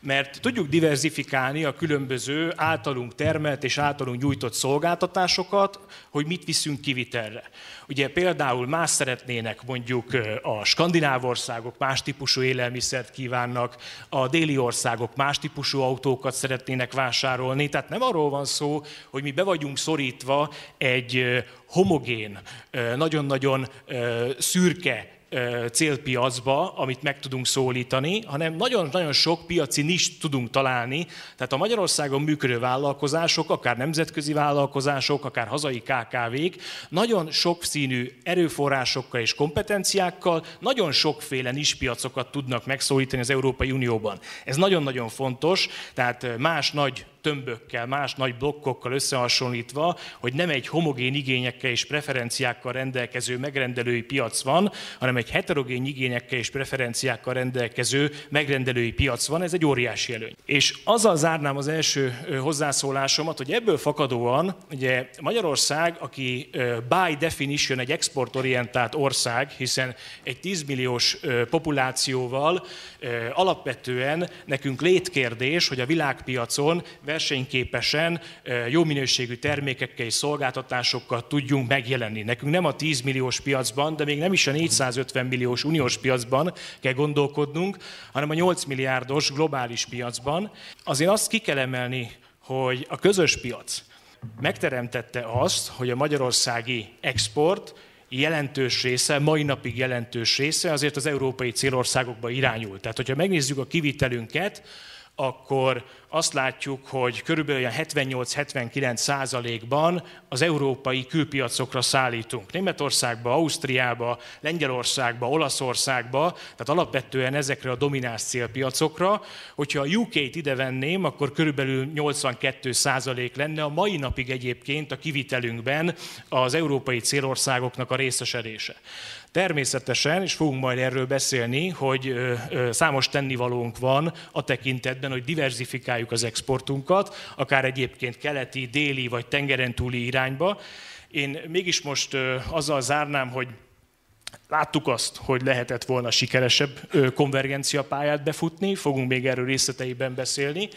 Mert tudjuk diverzifikálni a különböző általunk termelt és általunk nyújtott szolgáltatásokat, hogy mit viszünk kivitelre. Ugye például más szeretnének, mondjuk a skandináv országok más típusú élelmiszert kívánnak, a déli országok más típusú autókat szeretnének vásárolni, tehát nem arról van szó, hogy mi be vagyunk szorítva egy homogén, nagyon-nagyon szürke célpiacba, amit meg tudunk szólítani, hanem nagyon-nagyon sok piaci nist tudunk találni. Tehát a Magyarországon működő vállalkozások, akár nemzetközi vállalkozások, akár hazai ká ká vék, nagyon sokszínű erőforrásokkal és kompetenciákkal, nagyon sokféle nispiacokat tudnak megszólítani az Európai Unióban. Ez nagyon-nagyon fontos, tehát más nagy tömbökkel, más nagy blokkokkal összehasonlítva, hogy nem egy homogén igényekkel és preferenciákkal rendelkező megrendelői piac van, hanem egy heterogén igényekkel és preferenciákkal rendelkező megrendelői piac van, ez egy óriási előny. És azzal zárnám az első hozzászólásomat, hogy ebből fakadóan, ugye Magyarország, aki by definition egy exportorientált ország, hiszen egy tízmilliós populációval alapvetően nekünk létkérdés, hogy a világpiacon versenyképesen jó minőségű termékekkel és szolgáltatásokkal tudjunk megjelenni. Nekünk nem a tízmilliós piacban, de még nem is a négyszázötven milliós uniós piacban kell gondolkodnunk, hanem a nyolc milliárdos globális piacban. Azért azt ki kell emelni, hogy a közös piac megteremtette azt, hogy a magyarországi export jelentős része, mai napig jelentős része azért az európai célországokba irányul. Tehát, hogyha megnézzük a kivitelünket, akkor azt látjuk, hogy körülbelül olyan hetvennyolc-hetvenkilenc százalékban az európai külpiacokra szállítunk. Németországba, Ausztriába, Lengyelországba, Olaszországba, tehát alapvetően ezekre a domináns célpiacokra. Hogyha a U K-t ide venném, akkor körülbelül nyolcvankét százalék lenne a mai napig egyébként a kivitelünkben az európai célországoknak a részesedése. Természetesen, és fogunk majd erről beszélni, hogy számos tennivalónk van a tekintetben, hogy diverzifikáljuk az exportunkat, akár egyébként keleti, déli vagy tengeren túli irányba. Én mégis most azzal zárnám, hogy láttuk azt, hogy lehetett volna sikeresebb konvergenciapályát befutni, fogunk még erről részleteiben beszélni.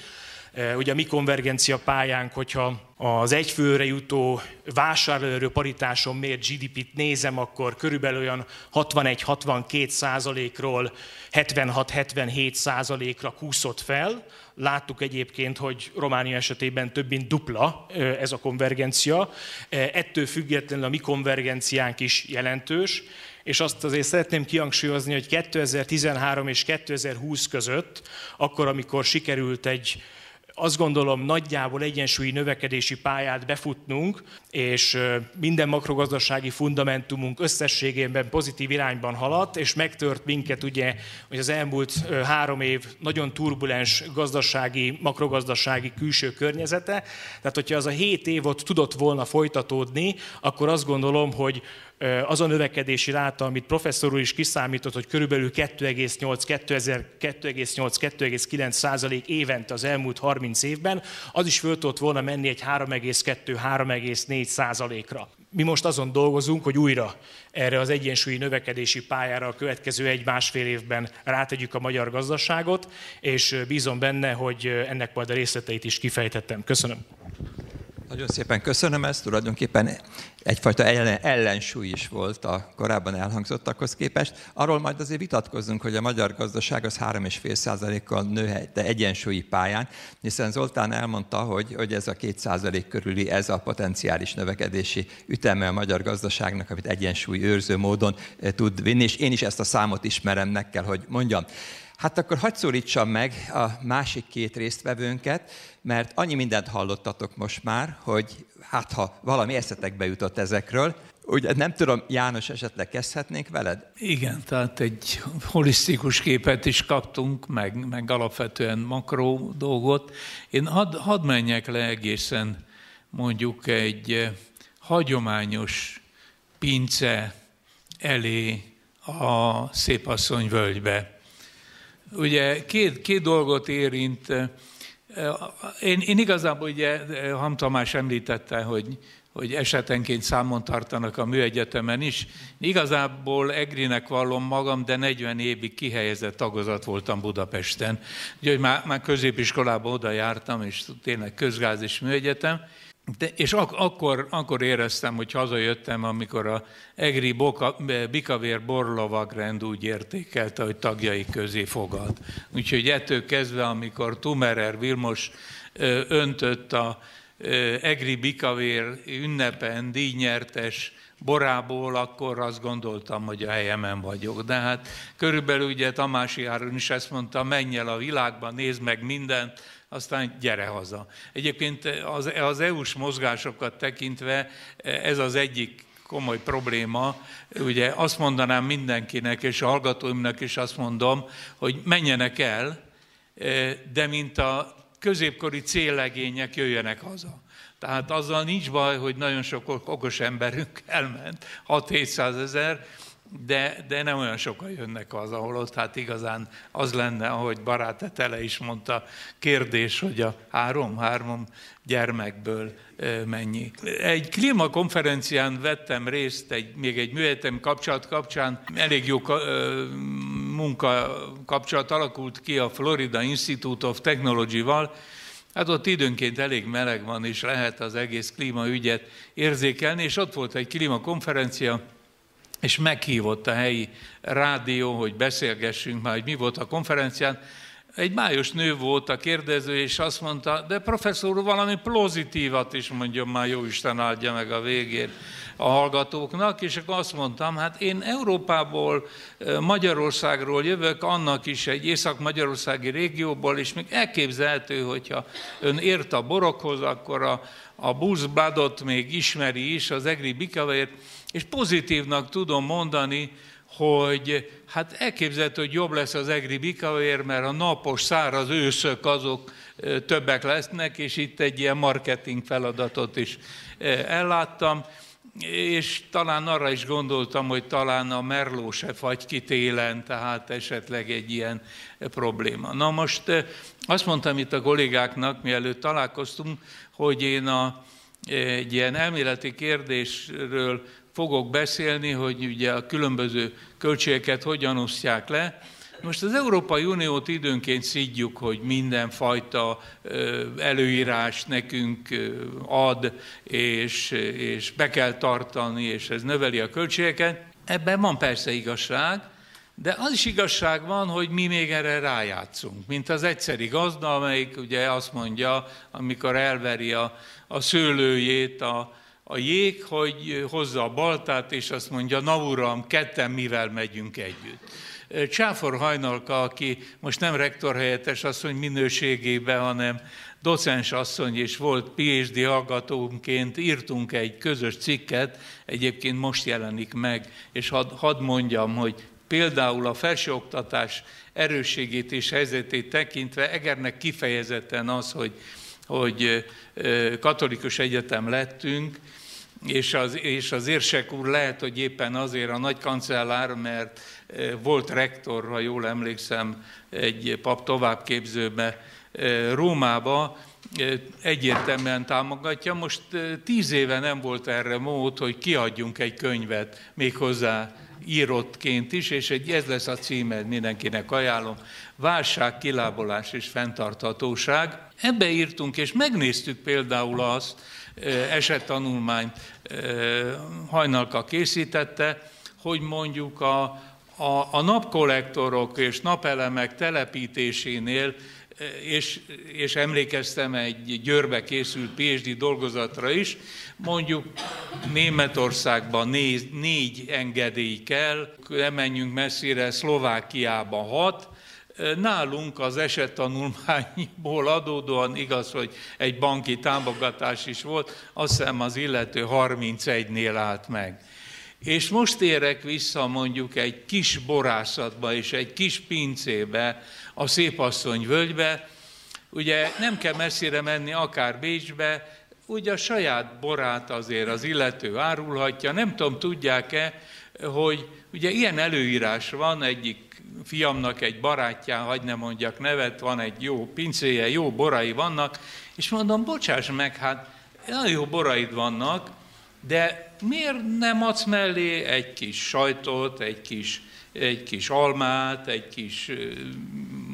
Ugye a mi konvergencia pályánk, hogyha az egyfőre jutó vásárlóerő paritáson mért gé dé pét nézem, akkor körülbelül olyan hatvanegy-hatvankét százalékról hetvenhat-hetvenhét százalékra kúszott fel. Láttuk egyébként, hogy Románia esetében több mint dupla ez a konvergencia. Ettől függetlenül a mi konvergenciánk is jelentős. És azt azért szeretném kihangsúlyozni, hogy kétezer-tizenhárom és kétezer-húsz között, akkor, amikor sikerült egy azt gondolom nagyjából egyensúlyi növekedési pályát befutnunk, és minden makrogazdasági fundamentumunk összességében pozitív irányban haladt, és megtört minket ugye, hogy az elmúlt három év nagyon turbulens gazdasági, makrogazdasági külső környezete. Tehát, hogyha az a hét év ott tudott volna folytatódni, akkor azt gondolom, hogy az a növekedési ráta, amit professzor úr is kiszámított, hogy körülbelül kettő egész nyolc-kettő egész kilenc százalék évente az elmúlt harminc évben, az is föl tudott volna menni egy három egész kettő-három egész négy százalékra. Mi most azon dolgozunk, hogy újra erre az egyensúlyi növekedési pályára a következő egy-másfél évben rátegyük a magyar gazdaságot, és bízom benne, hogy ennek majd a részleteit is kifejtettem. Köszönöm. Nagyon szépen köszönöm ezt. Tulajdonképpen egyfajta ellensúly is volt a korábban elhangzottakhoz képest. Arról majd azért vitatkozzunk, hogy a magyar gazdaság az három egész öt tized százalékkal nőhet, de egyensúlyi pályán, hiszen Zoltán elmondta, hogy, hogy ez a két százalék körüli, ez a potenciális növekedési üteme a magyar gazdaságnak, amit egyensúly őrző módon tud vinni, és én is ezt a számot ismerem, meg kell, hogy mondjam. Hát akkor hadd szólítsam meg a másik két résztvevőnket, mert annyi mindent hallottatok most már, hogy hát ha valami eszetekbe jutott ezekről, ugye nem tudom, János, esetleg kezdhetnénk veled? Igen, tehát egy holisztikus képet is kaptunk, meg, meg alapvetően makró dolgot. Én hadd had menjek le egészen mondjuk egy hagyományos pince elé a Szépasszony völgybe. Ugye két, két dolgot érint. Én, én igazából ugye Halm Tamás említette, hogy, hogy esetenként számon tartanak a műegyetemen is. Igazából Egrinek vallom magam, de negyven évig kihelyezett tagozat voltam Budapesten. Úgyhogy már, már középiskolában oda jártam, és tényleg közgáz és műegyetem. De, és ak- akkor, akkor éreztem, hogy hazajöttem, amikor a Egri Bikavér borlovagrend úgy értékelte, hogy tagjai közé fogad. Úgyhogy ettől kezdve, amikor Tumerer Vilmos ö, öntött a ö, Egri Bikavér ünnepen díjnyertes borából, akkor azt gondoltam, hogy a helyemen vagyok. De hát körülbelül ugye Tamási Áron is ezt mondta, menj el a világba, nézd meg mindent, aztán gyere haza. Egyébként az, az é u-s mozgásokat tekintve ez az egyik komoly probléma. Ugye azt mondanám mindenkinek, és a hallgatóimnak is azt mondom, hogy menjenek el, de mint a középkori céllegények, jöjjenek haza. Tehát azzal nincs baj, hogy nagyon sok okos emberünk elment, hat-hétszázezer, De, de nem olyan sokan jönnek haza, holott hát igazán az lenne, ahogy Baráth Etele is mondta, kérdés, hogy a három-három gyermekből mennyi. Egy klímakonferencián vettem részt, egy, még egy műegyetem kapcsolat kapcsán, elég jó ö, munka kapcsolat alakult ki a Florida Institute of Technology-val. Hát ott időnként elég meleg van, és lehet az egész klímaügyet érzékelni, és ott volt egy klímakonferencia, és meghívott a helyi rádió, hogy beszélgessünk már, hogy mi volt a konferencián. Egy május nő volt a kérdező, és azt mondta, de professzor úr, valami pozitívat is mondjon már, jó Isten áldja meg a végén a hallgatóknak, és akkor azt mondtam, hát én Európából, Magyarországról jövök, annak is egy észak-magyarországi régióból, és még elképzelhető, hogyha ön ért a borokhoz, akkor a, a Buszbladot még ismeri is, az Egri Bikavér, és pozitívnak tudom mondani, hogy hát elképzelhető, hogy jobb lesz az Egri Bikavér, mert a napos, száraz őszök azok többek lesznek, és itt egy ilyen marketing feladatot is elláttam, és talán arra is gondoltam, hogy talán a merló se fagy ki télen, tehát esetleg egy ilyen probléma. Na most azt mondtam itt a kollégáknak, mielőtt találkoztunk, hogy én a, egy ilyen elméleti kérdésről fogok beszélni, hogy ugye a különböző költségeket hogyan osztják le. Most az Európai Uniót időnként szidjuk, hogy mindenfajta előírás nekünk ad, és, és be kell tartani, és ez növeli a költségeket. Ebben van persze igazság, de az is igazság van, hogy mi még erre rájátszunk, mint az egyszeri gazda, amelyik ugye azt mondja, amikor elveri a, a szőlőjét a a jég, hogy hozza a baltát, és azt mondja, na uram, ketten mivel megyünk együtt. Csáfor Hajnalka, aki most nem rektorhelyettes asszony minőségében, hanem docens asszony, és volt PhD hallgatónként, írtunk egy közös cikket, egyébként most jelenik meg, és hadd had mondjam, hogy például a felsőoktatás erősségét és helyzetét tekintve Egernek kifejezetten az, hogy, hogy katolikus egyetem lettünk, És az, és az érsek úr lehet, hogy éppen azért a nagy kancellár, mert volt rektor, ha jól emlékszem, egy pap továbbképzőbe Rómába, egyértelműen támogatja. Most tíz éve nem volt erre mód, hogy kiadjunk egy könyvet, méghozzá írottként is, és egy, ez lesz a címe, mindenkinek ajánlom, Válság, kilábalás és fenntarthatóság. Ebbe írtunk, és megnéztük például azt, esettanulmányt Hajnalka készítette, hogy mondjuk a, a, a napkollektorok és napelemek telepítésénél, és, és emlékeztem egy Győrbe készült PhD dolgozatra is, mondjuk Németországban négy, négy engedély kell, nem menjünk messzire, Szlovákiában hat. Nálunk az esettanulmányból adódóan, igaz, hogy egy banki támogatás is volt, azt hiszem az illető harmincegynél állt meg. És most érek vissza mondjuk egy kis borászatba és egy kis pincébe, a Szépasszony völgybe. Ugye nem kell messzire menni, akár Bécsbe, ugye a saját borát azért az illető árulhatja. Nem tudom, tudják-e, hogy ugye ilyen előírás van, egyik fiamnak egy barátján, hagy ne mondjak nevet, van egy jó pincéje, jó borai vannak, és mondom, bocsáss meg, hát nagyon jó boraid vannak, de miért nem adsz mellé egy kis sajtot, egy kis, egy kis almát, egy kis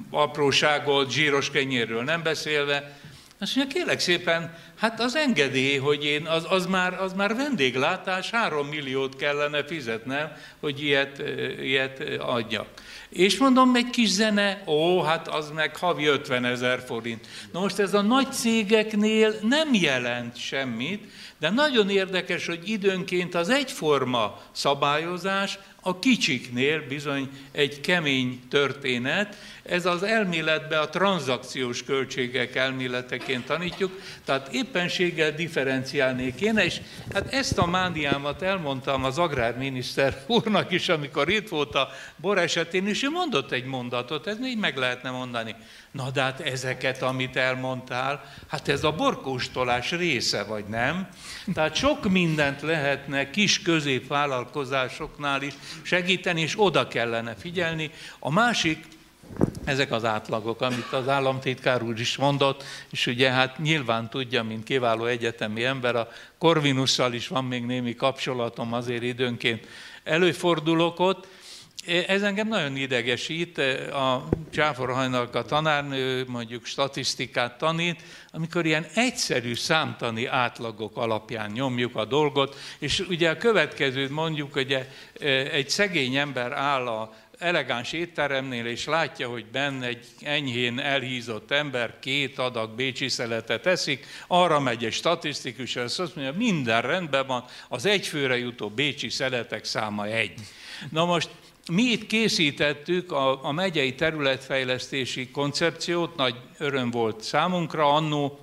apróságot, zsíros kenyérről nem beszélve? Azt mondja, kérlek szépen, hát az engedély, hogy én, az, az, már, az már vendéglátás, három milliót kellene fizetnem, hogy ilyet, ilyet adjak. És mondom, egy kis zene, ó, hát az meg havi ötvenezer forint. Na most ez a nagy cégeknél nem jelent semmit, de nagyon érdekes, hogy időnként az egyforma szabályozás a kicsiknél bizony egy kemény történet. Ez az elméletben a tranzakciós költségek elméleteként tanítjuk, tehát éppenséggel differenciálni kéne, és hát ezt a mániámat elmondtam az agrárminiszter úrnak is, amikor itt volt a bor esetén, és ő mondott egy mondatot, ez még meg lehetne mondani. Na de hát ezeket, amit elmondtál, hát ez a borkóstolás része, vagy nem? Tehát sok mindent lehetne kis középvállalkozásoknál is segíteni, és oda kellene figyelni. A másik, ezek az átlagok, amit az államtitkár úr is mondott, és ugye hát nyilván tudja, mint kiváló egyetemi ember, a Corvinussal is van még némi kapcsolatom, azért időnként előfordulok ott. Ez engem nagyon idegesít, a Csáfor Hajnalka tanárnő mondjuk statisztikát tanít, amikor ilyen egyszerű számtani átlagok alapján nyomjuk a dolgot, és ugye a következőt mondjuk, hogy egy szegény ember áll a elegáns étteremnél, és látja, hogy benne egy enyhén elhízott ember két adag bécsi szeletet eszik, arra megy egy statisztikus, és azt mondja, minden rendben van, az egyfőre jutó bécsi szeletek száma egy. Na most mi itt készítettük a, a megyei területfejlesztési koncepciót, nagy öröm volt számunkra annó,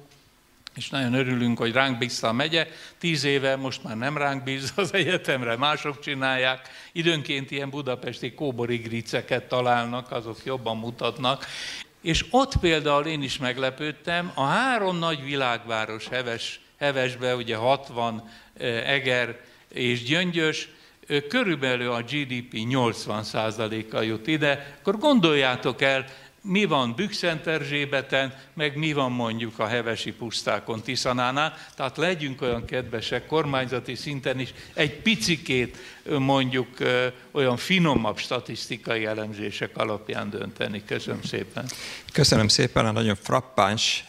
és nagyon örülünk, hogy ránk bízta a megye. Tíz éve most már nem ránk bíz, az egyetemre mások csinálják. Időnként ilyen budapesti kóborigriceket találnak, azok jobban mutatnak. És ott például én is meglepődtem, a három nagy világváros, Heves, Hevesbe ugye hatvan, Eger és Gyöngyös, körülbelül a gé dé pé nyolcvan százaléka jut ide. Akkor gondoljátok el, mi van Bükkenterzsébeten, meg mi van mondjuk a hevesi pusztákon, Tiszanánál. Tehát legyünk olyan kedvesek kormányzati szinten is, egy picikét mondjuk olyan finomabb statisztikai elemzések alapján dönteni. Köszönöm szépen. Köszönöm szépen a nagyon frappáns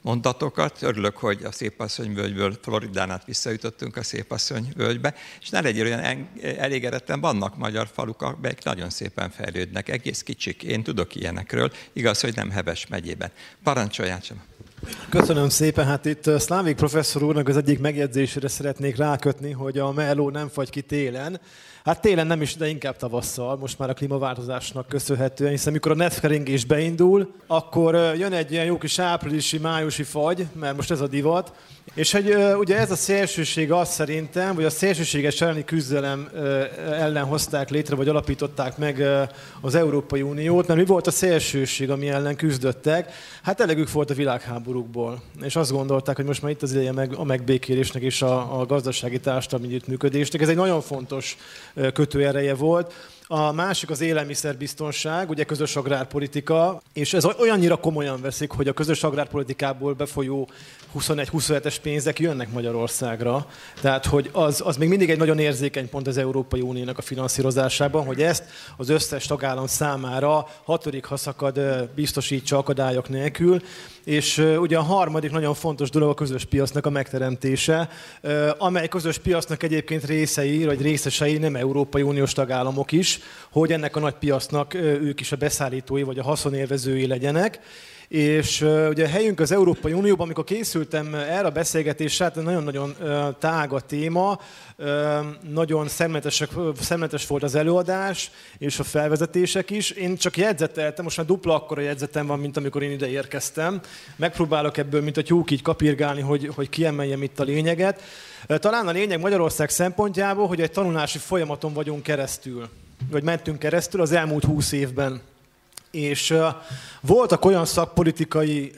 mondatokat. Örülök, hogy a Szépasszony völgyből Floridán át visszajutottunk a Szépasszony völgybe, és ne legyél olyan elégedetlen, vannak magyar faluk, amelyek nagyon szépen fejlődnek, egész kicsik, én tudok ilyenekről, igaz, hogy nem Heves megyében. Parancsoljál, Csaba! Köszönöm szépen, hát itt Szlávik professzor úrnak az egyik megjegyzésére szeretnék rákötni, hogy a melló nem fagy ki télen. Hát télen nem is, de inkább tavasszal, most már a klímaváltozásnak köszönhetően, hiszen mikor a netkeringés beindul, akkor jön egy ilyen jó kis áprilisi, májusi fagy, mert most ez a divat, és hogy ugye ez a szélsőség azt szerintem, hogy a szélsőséges elleni küzdelem ellen hozták létre, vagy alapították meg az Európai Uniót, mert mi volt a szélsőség, ami ellen küzdöttek? Hát elegük volt a világháborúkból, és azt gondolták, hogy most már itt az ideje a megbékélésnek és a gazdasági társadalmi együttműködésnek. Ez egy nagyon fontos kötőereje volt. A másik az élelmiszerbiztonság, ugye közös agrárpolitika, és ez olyannyira komolyan veszik, hogy a közös agrárpolitikából befolyó huszonegy-huszonhetes pénzek jönnek Magyarországra. Tehát, hogy az, az még mindig egy nagyon érzékeny pont az Európai Uniónak a finanszírozásában, hogy ezt az összes tagállam számára hatodik haszakad biztosítsa akadályok nélkül. És ugye a harmadik nagyon fontos dolog a közös piacnak a megteremtése, amely közös piacnak egyébként részei, vagy részesei nem Európai Uniós tagállamok is, hogy ennek a nagy piacnak ők is a beszállítói, vagy a haszonélvezői legyenek. És ugye a helyünk az Európai Unióban, amikor készültem erre a beszélgetésre, hát nagyon-nagyon tág a téma, nagyon szemletes volt az előadás és a felvezetések is. Én csak jegyzeteltem, most már dupla akkora jegyzetem van, mint amikor én ide érkeztem. Megpróbálok ebből, mint a tyúk, így kapirgálni, hogy, hogy kiemeljem itt a lényeget. Talán a lényeg Magyarország szempontjából, hogy egy tanulási folyamaton vagyunk keresztül, vagy mentünk keresztül az elmúlt húsz évben. És voltak olyan szakpolitikai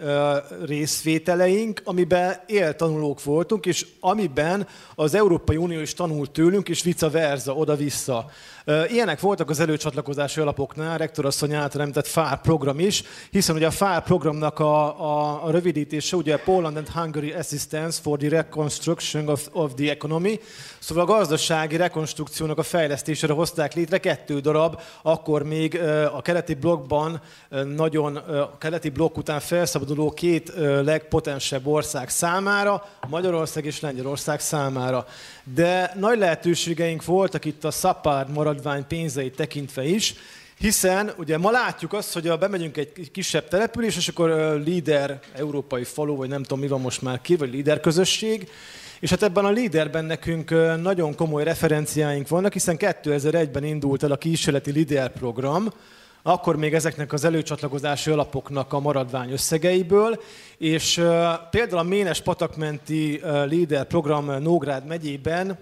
részvételeink, amiben éltanulók voltunk, és amiben az Európai Unió is tanult tőlünk, és vice versa, oda-vissza. Ilyenek voltak az előcsatlakozási alapoknál, rektorasszony által említett PHARE program is, hiszen ugye a PHARE programnak a, a, a rövidítése, ugye Poland and Hungary Assistance for the Reconstruction of, of the Economy, szóval a gazdasági rekonstrukciónak a fejlesztésére hozták létre kettő darab, akkor még a keleti blokkban nagyon, a keleti blokk után felszabaduló két legpotensebb ország számára, Magyarország és Lengyelország számára. De nagy lehetőségeink voltak itt a SZAPÁRD maradvány pénzeit tekintve is, hiszen ugye ma látjuk azt, hogy bemegyünk egy kisebb település, és akkor líder európai falu, vagy nem tudom mi van most már ki, vagy líder közösség, és hát ebben a líderben nekünk nagyon komoly referenciáink vannak, hiszen kétezer-egyben indult el a kísérleti líder program, akkor még ezeknek az előcsatlakozási alapoknak a maradvány összegeiből, és például a Ménes Patakmenti Líder program Nógrád megyében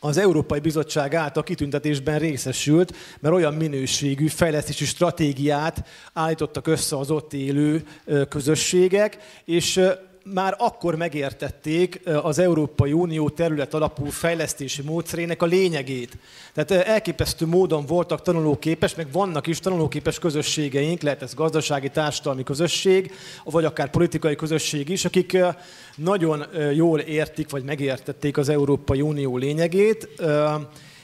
az Európai Bizottság által kitüntetésben részesült, mert olyan minőségű fejlesztési stratégiát állítottak össze az ott élő közösségek, és már akkor megértették az Európai Unió terület alapú fejlesztési módszerének a lényegét. Tehát elképesztő módon voltak tanulóképes, meg vannak is tanulóképes közösségeink, lehet ez gazdasági, társadalmi közösség, vagy akár politikai közösség is, akik nagyon jól értik, vagy megértették az Európai Unió lényegét.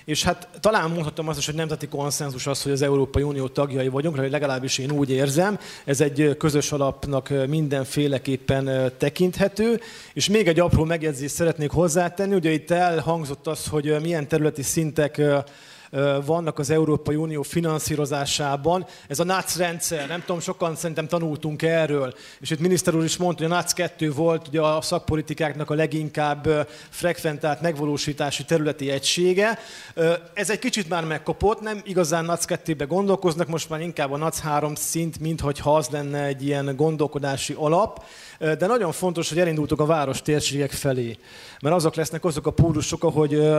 És hát talán mondhatom azt is, hogy nemzeti konszenzus az, hogy az Európai Unió tagjai vagyunk, vagy legalábbis én úgy érzem, ez egy közös alapnak mindenféleképpen tekinthető. És még egy apró megjegyzést szeretnék hozzátenni, ugye itt elhangzott az, hogy milyen területi szintek vannak az Európai Unió finanszírozásában. Ez a nácz rendszer, nem tudom, sokan szerintem tanultunk erről. És itt miniszter úr is mondta, hogy a nácz kettő volt ugye a szakpolitikáknak a leginkább frekventált megvalósítási területi egysége. Ez egy kicsit már megkopott, nem igazán nácz kettőbe gondolkoznak, most már inkább a nácz három szint, minthogyha az lenne egy ilyen gondolkodási alap. De nagyon fontos, hogy elindultok a város térségek felé. Mert azok lesznek azok a pólusok, ahogy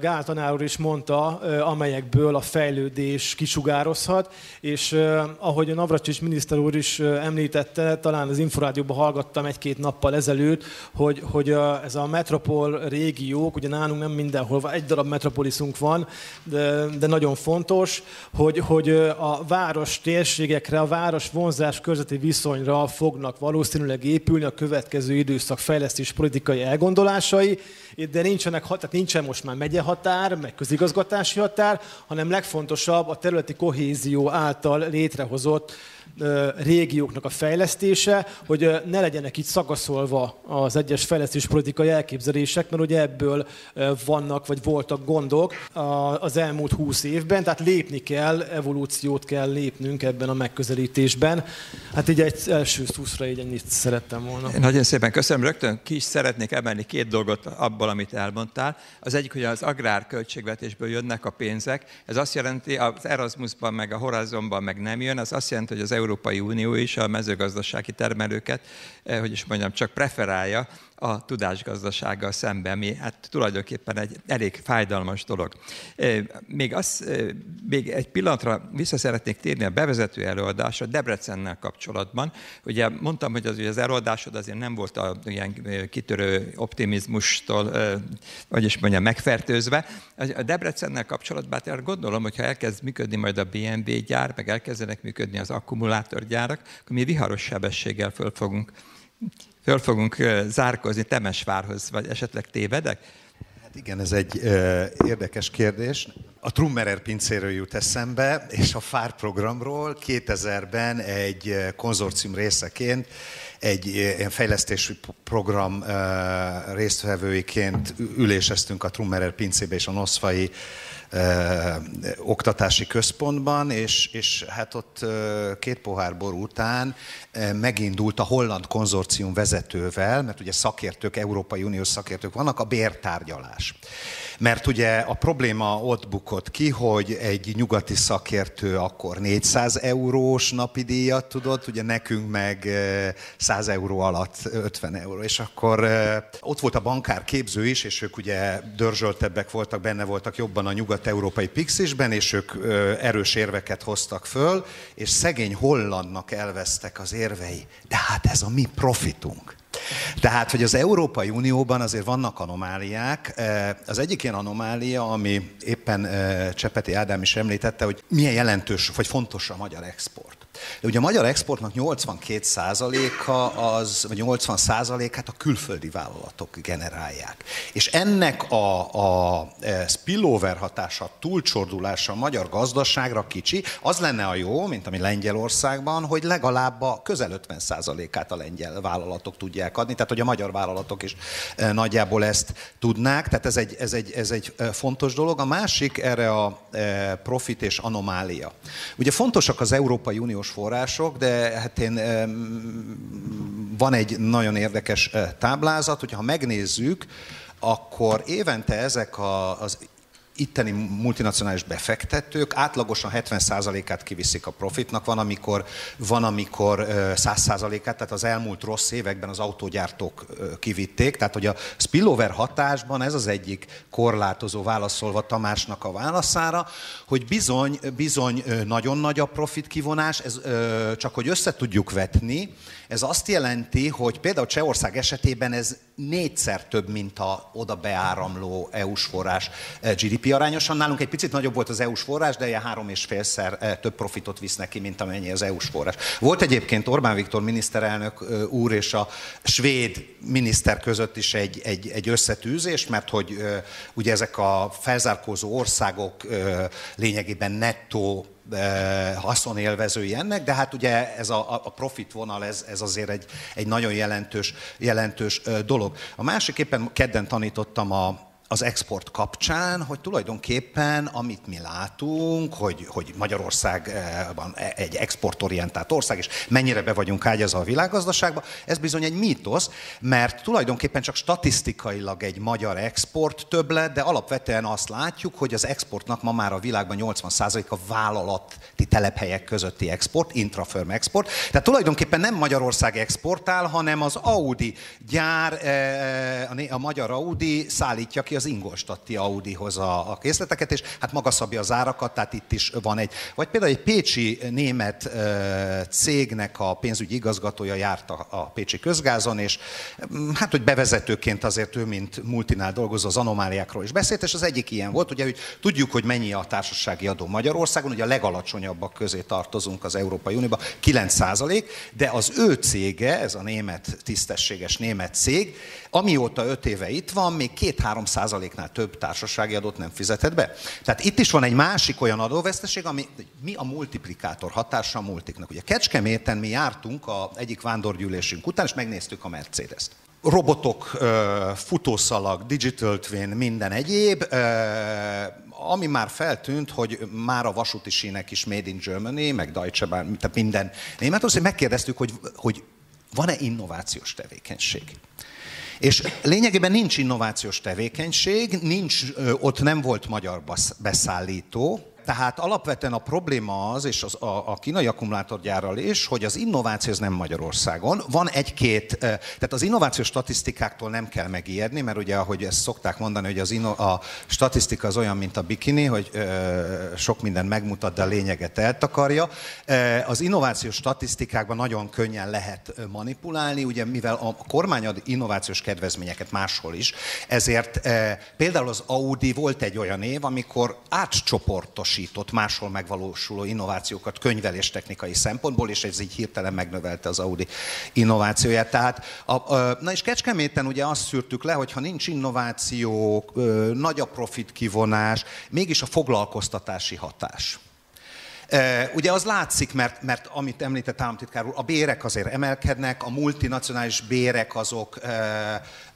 Gál tanár úr is mondta, amelyekből a fejlődés kisugározhat, és ahogy a Navracsics miniszter úr is említette, talán az Inforádióban hallgattam egy-két nappal ezelőtt, hogy, hogy ez a metropol régiók, ugye nálunk nem mindenhol, egy darab metropoliszunk van, de, de nagyon fontos, hogy, hogy a város térségekre, a város vonzás körzeti viszonyra fognak valószínűleg épülni a következő időszak fejlesztés politikai elgondolásai, de nincsenek, tehát nincsen most már megyehatár, meg közigazgatás határ, hanem legfontosabb a területi kohézió által létrehozott régióknak a fejlesztése, hogy ne legyenek itt szakaszolva az egyes fejlesztéspolitikai elképzelések, mert ugye ebből vannak, vagy voltak gondok az elmúlt húsz évben, tehát lépni kell, evolúciót kell lépnünk ebben a megközelítésben. Hát így egy első szuszra így ennyit szerettem volna. Nagyon szépen köszönöm. Rögtön ki is szeretnék emelni két dolgot abból, amit elmondtál. Az egyik, hogy az agrárköltségvetésből jönnek a pénzek. Ez azt jelenti, az Erasmusban, meg a Horizonban meg nem jön, az azt jelenti, hogy az Európai Unió is a mezőgazdasági termelőket, hogy is mondjam, csak preferálja a tudásgazdasággal szemben, ami hát tulajdonképpen egy elég fájdalmas dolog. Még, az, még egy pillanatra vissza szeretnék térni a bevezető előadásra Debrecennel kapcsolatban. Ugye mondtam, hogy az, az előadásod azért nem volt a ilyen kitörő optimizmustól, vagyis mondjam, megfertőzve. A Debrecennel kapcsolatban hát gondolom, hogyha elkezd működni majd a bé em vé gyár, meg elkezdenek működni az akkumulátorgyárak, akkor mi viharos sebességgel föl fogunk, föl fogunk zárkozni Temesvárhoz, vagy esetleg tévedek? Hát igen, ez egy ö, érdekes kérdés. A Trummerer pincéről jut eszembe, és a FARE programról kétezerben egy konzorcium részeként, egy ilyen fejlesztési program ö, résztvevőiként üléseztünk a Trummerer pincébe és a noszfai Ö, oktatási központban, és, és hát ott ö, két pohár bor után ö, megindult a holland konzorcium vezetővel, mert ugye szakértők, Európai Uniós szakértők vannak, a bértárgyalás. Mert ugye a probléma ott bukott ki, hogy egy nyugati szakértő akkor négyszáz eurós napi díjat tudott, ugye nekünk meg száz euró alatt ötven euró. És akkor ott volt a bankár képző is, és ők ugye dörzsöltebbek voltak, benne voltak jobban a nyugat-európai pixisben, és ők erős érveket hoztak föl, és szegény hollandnak elvesztek az érvei. De hát ez a mi profitunk. Tehát, hogy az Európai Unióban azért vannak anomáliák. Az egyik ilyen anomália, ami éppen Csepeti Ádám is említette, hogy milyen jelentős, vagy fontos a magyar export. De ugye a magyar exportnak nyolcvankét százaléka, vagy nyolcvan százalékát a külföldi vállalatok generálják. És ennek a, a spillover hatása, túlcsordulása a magyar gazdaságra kicsi, az lenne a jó, mint ami Lengyelországban, hogy legalább a közel ötven százalékát a lengyel vállalatok tudják adni, tehát hogy a magyar vállalatok is nagyjából ezt tudnák, tehát ez egy, ez egy, ez egy fontos dolog. A másik erre a profit és anomália. Ugye fontosak az Európai Unió források, de hát én, van egy nagyon érdekes táblázat, hogyha ha megnézzük, akkor évente ezek a, az itteni multinacionális befektetők átlagosan hetven százalékát kiviszik a profitnak, van amikor, van, amikor száz százalékát, tehát az elmúlt rossz években az autógyártók kivitték, tehát hogy a spillover hatásban ez az egyik korlátozó, válaszolva Tamásnak a válaszára, hogy bizony, bizony nagyon nagy a profit kivonás, ez, csak hogy össze tudjuk vetni, ez azt jelenti, hogy például Csehország esetében ez négyszer több, mint a oda beáramló é u-s forrás gé dé pé arányosan. Nálunk egy picit nagyobb volt az é u-s forrás, de ilyen három és félszer több profitot visz neki, mint amennyi az é u-s forrás. Volt egyébként Orbán Viktor miniszterelnök úr és a svéd miniszter között is egy, egy, egy összetűzés, mert hogy ugye ezek a felzárkózó országok lényegében nettó haszonélvezői ennek, de hát ugye ez a, a profit vonal, ez, ez azért egy, egy nagyon jelentős, jelentős dolog. A másik éppen kedden tanítottam a az export kapcsán, hogy tulajdonképpen amit mi látunk, hogy, hogy Magyarországban egy exportorientált ország, és mennyire be vagyunk ágyazva a világgazdaságba, ez bizony egy mítosz, mert tulajdonképpen csak statisztikailag egy magyar export többlet, de alapvetően azt látjuk, hogy az exportnak ma már a világban nyolcvan százaléka vállalati telephelyek közötti export, intrafirm export. Tehát tulajdonképpen nem Magyarország exportál, hanem az Audi gyár, a magyar Audi szállítja ki az ingolstadti Audihoz a, a készleteket, és hát maga szabja az árakat, tehát itt is van egy. Vagy például egy pécsi német e, cégnek a pénzügyi igazgatója járt a, a Pécsi Közgázon, és hát, hogy bevezetőként azért ő, mint multinál dolgozó, az anomáliákról is beszélt, és az egyik ilyen volt, ugye, hogy tudjuk, hogy mennyi a társasági adó Magyarországon, ugye a legalacsonyabbak közé tartozunk az Európai Unióban, kilenc százalék, de az ő cége, ez a német, tisztességes német cég, amióta öt éve itt van, még két-három százaléknál több társasági adót nem fizetett be. Tehát itt is van egy másik olyan adóveszteség, ami mi a multiplikátor hatása a multiknak. Ugye Kecskeméten mi jártunk a egyik vándorgyűlésünk után, és megnéztük a Mercedes-t. Robotok, futószalag, digital twin, minden egyéb. Ami már feltűnt, hogy már a vasúti sínek is Made in Germany, meg Deutsche Bahn, tehát minden Németország. Megkérdeztük, hogy, hogy van-e innovációs tevékenység. És lényegében nincs innovációs tevékenység, nincs, ott nem volt magyar beszállító, Tehát alapvetően a probléma az, és az, a, a kínai akkumulátorgyárral is, hogy az innováció az nem Magyarországon. Van egy-két, tehát az innovációs statisztikáktól nem kell megijedni, mert ugye, ahogy ezt szokták mondani, hogy az inno, a statisztika az olyan, mint a bikini, hogy ö, sok mindent megmutat, de a lényeget eltakarja. Az innovációs statisztikákban nagyon könnyen lehet manipulálni, ugye mivel a kormány ad innovációs kedvezményeket máshol is, ezért ö, például az Audi volt egy olyan év, amikor átcsoportos máshol megvalósuló innovációkat könyvelés technikai szempontból, és ez így hirtelen megnövelte az Audi innovációját. Tehát a, a, na és Kecskeméten ugye azt szűrtük le, hogy ha nincs innováció, nagy a profit kivonás, mégis a foglalkoztatási hatás. Ugye az látszik, mert, mert amit említett államtitkár úr, a bérek azért emelkednek, a multinacionális bérek azok,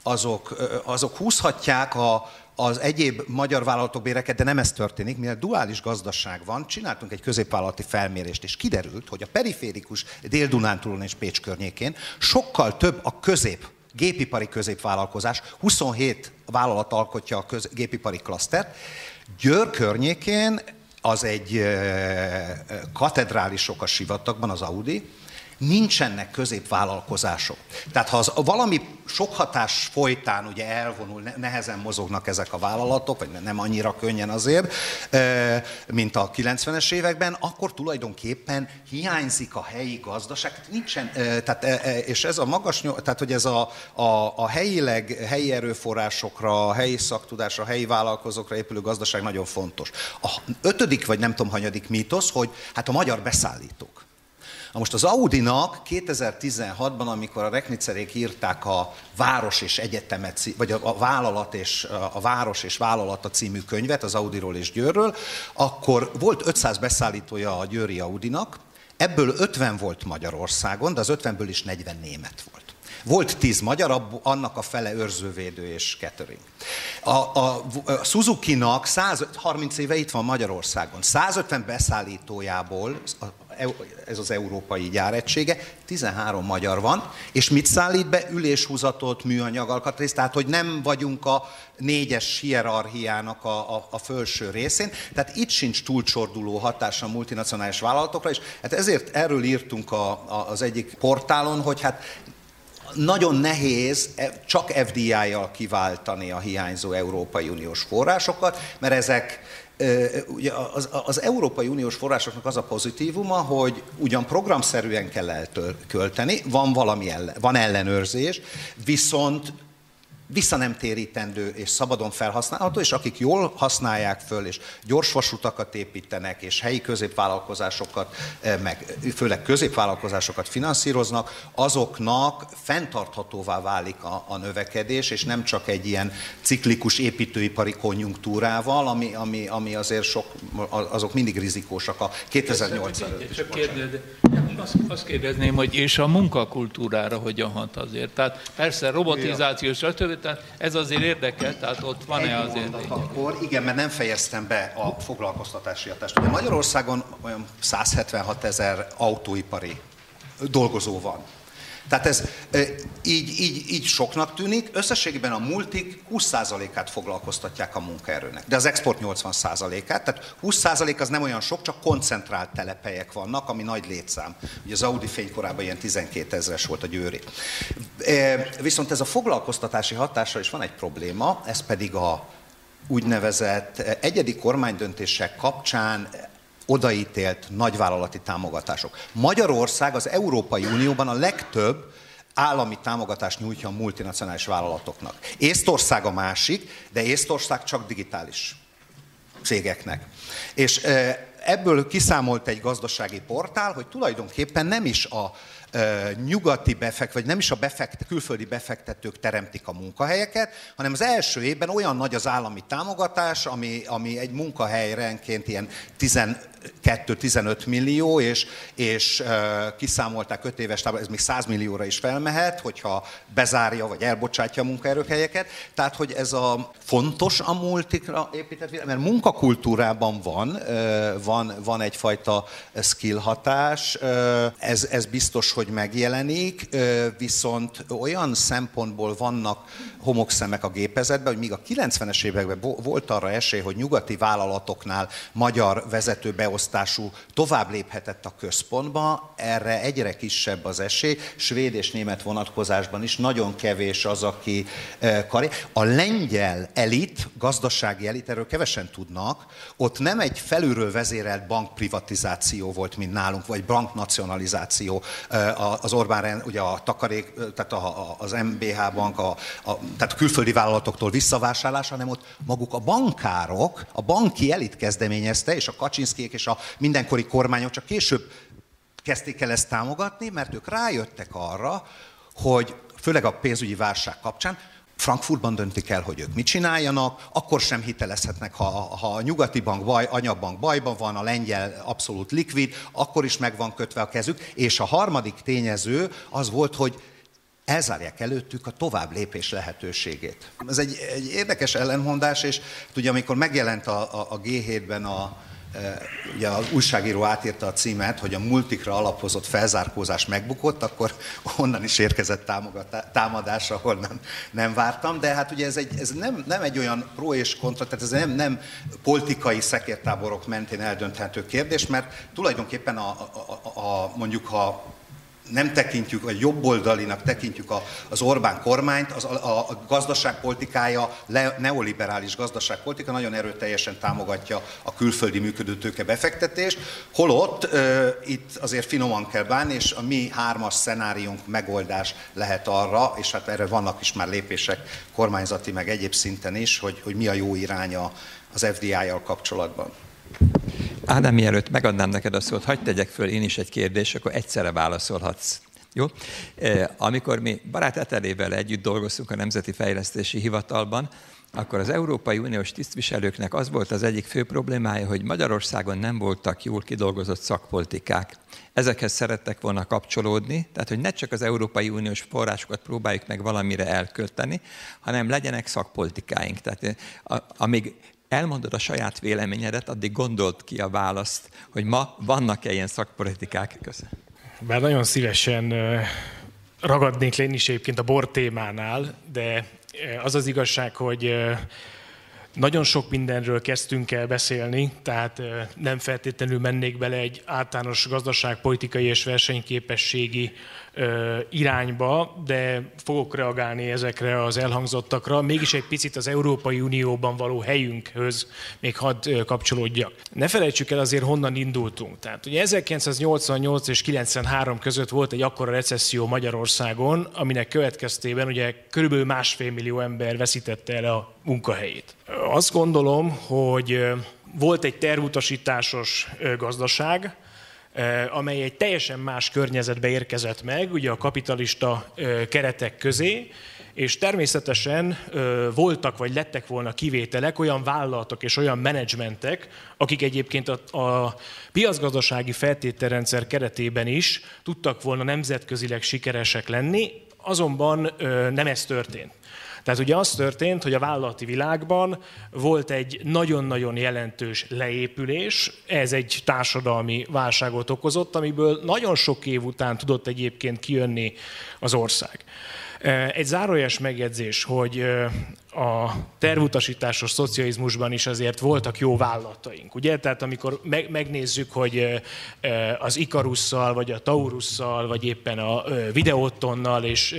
azok, azok húzhatják a az egyéb magyar vállalatok béreket, de nem ez történik, mivel duális gazdaság van, csináltunk egy középvállalati felmérést, és kiderült, hogy a periférikus Dél-Dunántúlon és Pécs környékén sokkal több a közép, gépipari középvállalkozás, huszonhét vállalat alkotja a köz, gépipari klasztert. Győr környékén az egy katedrálisok a sivatagban, az Audi, nincsenek középvállalkozások. Tehát ha az, valami sok hatás folytán ugye elvonul, nehezen mozognak ezek a vállalatok, vagy nem annyira könnyen azért, mint a kilencvenes években, akkor tulajdonképpen hiányzik a helyi gazdaság. Tehát nincsen, tehát, és ez a magas, tehát hogy ez a, a, a helyileg, helyi erőforrásokra, a helyi szaktudásra, a helyi vállalkozókra épülő gazdaság nagyon fontos. A ötödik, vagy nem tudom hanyadik mítosz, hogy hát a magyar beszállítók. Most az Audinak kétezer-tizenhatban, amikor a Reknicerék írták a Város és Egyetemet, vagy a Vállalat és a Város és Vállalata című könyvet az Audiról és Győrről, akkor volt ötszáz beszállítója a győri Audinak, ebből ötven volt Magyarországon, de az ötvenből is negyven német volt. Volt tíz magyar, annak a fele őrzővédő és catering. A, a, a Suzuki-nak százharminc éve itt van Magyarországon, százötven beszállítójából, ez az európai gyáregysége, tizenhárom magyar van, és mit szállít be? Üléshúzatot, műanyag alkatrészt, tehát hogy nem vagyunk a négyes hierarchiának a, a, a felső részén, tehát itt sincs túlcsorduló hatása a multinacionális vállalatokra, és hát ezért erről írtunk a, a, az egyik portálon, hogy hát nagyon nehéz csak ef dé í-jal kiváltani a hiányzó Európai Uniós forrásokat, mert ezek, ugye az, az Európai Uniós forrásoknak az a pozitívuma, hogy ugyan programszerűen kell elkölteni, van valami ellen, van ellenőrzés, viszont visszanemtérítendő és szabadon felhasználható, és akik jól használják föl, és gyors vasutakat építenek, és helyi középvállalkozásokat, meg főleg középvállalkozásokat finanszíroznak, azoknak fenntarthatóvá válik a, a növekedés, és nem csak egy ilyen ciklikus építőipari konjunktúrával, ami, ami, ami azért sok, azok mindig rizikósak a kétezer-nyolc előtt. Kérdez, azt, azt kérdezném, hogy és a munkakultúrára hogyan hat azért? Tehát persze robotizáció, stb. Tehát ez azért érdekel, tehát ott van-e azért akkor, igen, mert nem fejeztem be a foglalkoztatási hatást. Ugye Magyarországon olyan százhetvenhat ezer autóipari dolgozó van. Tehát ez így, így, így soknak tűnik, összességében a multik húsz százalékát foglalkoztatják a munkaerőnek, de az export nyolcvan százalékát, tehát húsz százalék az nem olyan sok, csak koncentrált telephelyek vannak, ami nagy létszám. Ugye az Audi fénykorában ilyen tizenkét ezres volt a győri. Viszont ez a foglalkoztatási hatással is van egy probléma, ez pedig a úgynevezett egyedi kormánydöntések kapcsán odaítélt nagyvállalati támogatások. Magyarország az Európai Unióban a legtöbb állami támogatást nyújtja a multinacionális vállalatoknak. Észtország a másik, de Észtország csak digitális cégeknek. És ebből kiszámolt egy gazdasági portál, hogy tulajdonképpen nem is a nyugati befekt, vagy nem is a befekt, külföldi befektetők teremtik a munkahelyeket, hanem az első évben olyan nagy az állami támogatás, ami, ami egy munkahelyenként ilyen tizenöt millió, és, és kiszámolták öt éves távon, ez még száz millióra is felmehet, hogyha bezárja vagy elbocsátja a munkaerőhelyeket. Tehát, hogy ez a fontos a multikra épített világ, mert munkakultúrában van, van, van egyfajta skill hatás, ez, ez biztos, hogy megjelenik, viszont olyan szempontból vannak homokszemek a gépezetben, hogy míg a kilencvenes években volt arra esély, hogy nyugati vállalatoknál magyar vezető beosztású tovább léphetett a központba, erre egyre kisebb az esély. Svéd és német vonatkozásban is nagyon kevés az, aki karrier. A lengyel elit, gazdasági elit, erről kevesen tudnak, ott nem egy felülről vezérelt bankprivatizáció volt, mint nálunk, vagy banknacionalizáció. Az Orbán, ugye a takarék, tehát az em bé há bank, a, a, tehát a külföldi vállalatoktól visszavásárlás, hanem ott maguk a bankárok, a banki elit kezdeményezte, és a Kaczynszkijék és a mindenkori kormányok csak később kezdték el ezt támogatni, mert ők rájöttek arra, hogy főleg a pénzügyi válság kapcsán Frankfurtban döntik el, hogy ők mit csináljanak, akkor sem hitelezhetnek, ha, ha a nyugati bank baj, anyabank bajban van, a lengyel abszolút likvid, akkor is meg van kötve a kezük. És a harmadik tényező az volt, hogy elzárják előttük a tovább lépés lehetőségét. Ez egy, egy érdekes ellentmondás, és ugye amikor megjelent a, a, a gé hétben a ugye az újságíró átírta a címet, hogy a multikra alapozott felzárkózás megbukott, akkor onnan is érkezett támadás, ahonnan nem vártam, de hát ugye ez, egy, ez nem, nem egy olyan pro és kontra, tehát ez nem, nem politikai szekértáborok mentén eldönthető kérdés, mert tulajdonképpen a, a, a, a mondjuk ha nem tekintjük, vagy jobboldalinak tekintjük a, az Orbán kormányt, az, a, a gazdaságpolitikája, le, neoliberális gazdaságpolitika nagyon erőteljesen támogatja a külföldi működőtőke befektetést, holott ö, itt azért finoman kell bánni, és a mi hármas szenáriunk megoldás lehet arra, és hát erre vannak is már lépések kormányzati, meg egyéb szinten is, hogy, hogy mi a jó iránya az ef dé í-jal kapcsolatban. Ádám, mielőtt megadnám neked a szót, hagyd tegyek föl én is egy kérdést, akkor egyszerre válaszolhatsz. Jó? Amikor mi Baráth Etelével együtt dolgoztunk a Nemzeti Fejlesztési Hivatalban, akkor az Európai Uniós tisztviselőknek az volt az egyik fő problémája, hogy Magyarországon nem voltak jól kidolgozott szakpolitikák. Ezekhez szerettek volna kapcsolódni, tehát hogy ne csak az Európai Uniós forrásokat próbáljuk meg valamire elkölteni, hanem legyenek szakpolitikáink. Tehát amíg elmondod a saját véleményedet, addig gondold ki a választ, hogy ma vannak-e ilyen szakpolitikák között. Bár nagyon szívesen ragadnék lenni is egyébként a bor témánál, de az az igazság, hogy nagyon sok mindenről kezdtünk el beszélni, tehát nem feltétlenül mennék bele egy általános gazdaságpolitikai és versenyképességi irányba, de fogok reagálni ezekre az elhangzottakra. Mégis egy picit az Európai Unióban való helyünkhöz még hadd kapcsolódjak. Ne felejtsük el azért, honnan indultunk. Tehát ugye ezerkilencszáznyolcvannyolc és kilencvenhárom között volt egy akkora recesszió Magyarországon, aminek következtében ugye körülbelül másfél millió ember veszítette el a munkahelyét. Azt gondolom, hogy volt egy terutasításos gazdaság, amely egy teljesen más környezetbe érkezett meg, ugye a kapitalista keretek közé, és természetesen voltak vagy lettek volna kivételek olyan vállalatok és olyan menedzsmentek, akik egyébként a, a piacgazdasági feltételrendszer keretében is tudtak volna nemzetközileg sikeresek lenni, azonban nem ez történt. Tehát ugye az történt, hogy a vállalati világban volt egy nagyon-nagyon jelentős leépülés, ez egy társadalmi válságot okozott, amiből nagyon sok év után tudott egyébként kijönni az ország. Egy zárójeles megjegyzés, hogy a tervutasításos szocializmusban is azért voltak jó vállalataink, ugye? Tehát amikor megnézzük, hogy az Ikarusszal, vagy a Taurusszal, vagy éppen a Videótonnal és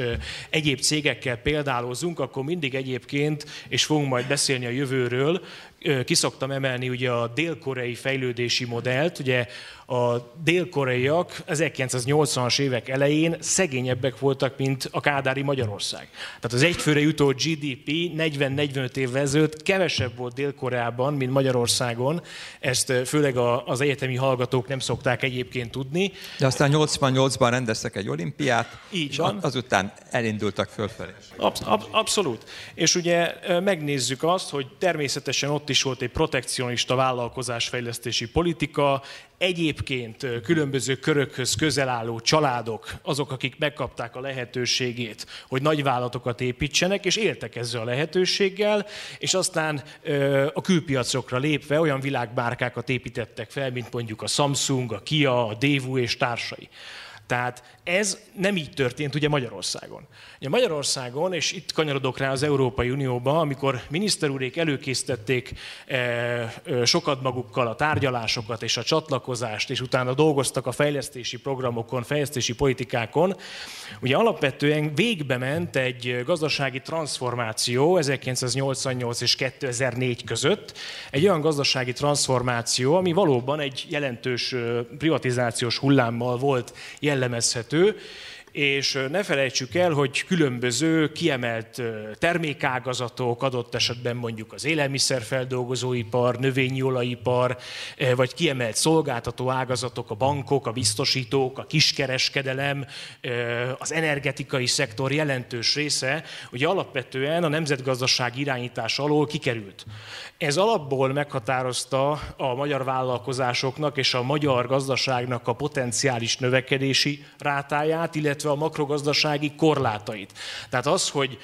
egyéb cégekkel példálozunk, akkor mindig egyébként, és fogunk majd beszélni a jövőről, ki szoktam emelni ugye a dél-koreai fejlődési modellt, ugye a dél-koreaiak ezerkilencszáznyolcvanas évek elején szegényebbek voltak, mint a kádári Magyarország. Tehát az egyfőre jutó gé dé pé negyven-negyvenöt évvel ezelőtt kevesebb volt Dél-Koreában, mint Magyarországon. Ezt főleg az egyetemi hallgatók nem szokták egyébként tudni. De aztán nyolcvannyolcban rendeztek egy olimpiát, így és azután elindultak fölfelé. Absz- abszolút. És ugye megnézzük azt, hogy természetesen ott ott is volt egy protekcionista vállalkozásfejlesztési politika, egyébként különböző körökhöz közel álló családok, azok, akik megkapták a lehetőségét, hogy nagyvállalatokat építsenek, és éltek ezzel a lehetőséggel, és aztán a külpiacokra lépve olyan világmárkákat építettek fel, mint mondjuk a Samsung, a Kia, a Daewoo és társai. Tehát ez nem így történt ugye Magyarországon. Ugye Magyarországon, és itt kanyarodok rá az Európai Unióba, amikor miniszterúrék előkészítették sokat magukkal a tárgyalásokat és a csatlakozást, és utána dolgoztak a fejlesztési programokon, fejlesztési politikákon, ugye alapvetően végbe ment egy gazdasági transzformáció ezerkilencszáznyolcvannyolc és kétezer-négy között, egy olyan gazdasági transzformáció, ami valóban egy jelentős privatizációs hullámmal volt jelentős, jellemezhető, és ne felejtsük el, hogy különböző kiemelt termékágazatok, adott esetben mondjuk az élelmiszerfeldolgozóipar, növényolajipar, vagy kiemelt szolgáltató ágazatok, a bankok, a biztosítók, a kiskereskedelem, az energetikai szektor jelentős része, ugye alapvetően a nemzetgazdaság irányítás alól kikerült. Ez alapból meghatározta a magyar vállalkozásoknak és a magyar gazdaságnak a potenciális növekedési rátáját, illetve a makrogazdasági korlátait. Tehát az, hogy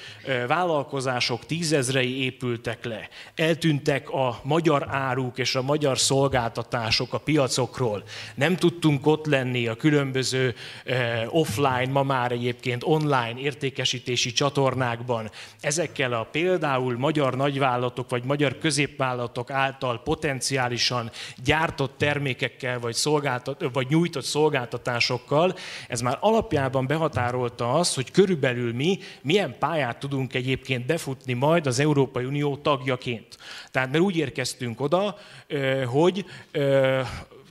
vállalkozások tízezrei épültek le, eltűntek a magyar áruk és a magyar szolgáltatások a piacokról, nem tudtunk ott lenni a különböző offline, ma már egyébként online értékesítési csatornákban, ezekkel a például magyar nagyvállalatok vagy magyar középvállalatok által potenciálisan gyártott termékekkel vagy, szolgáltat- vagy nyújtott szolgáltatásokkal, ez már alapjában behatárolta azt, hogy körülbelül mi milyen pályát tudunk egyébként befutni majd az Európai Unió tagjaként. Tehát mert úgy érkeztünk oda, hogy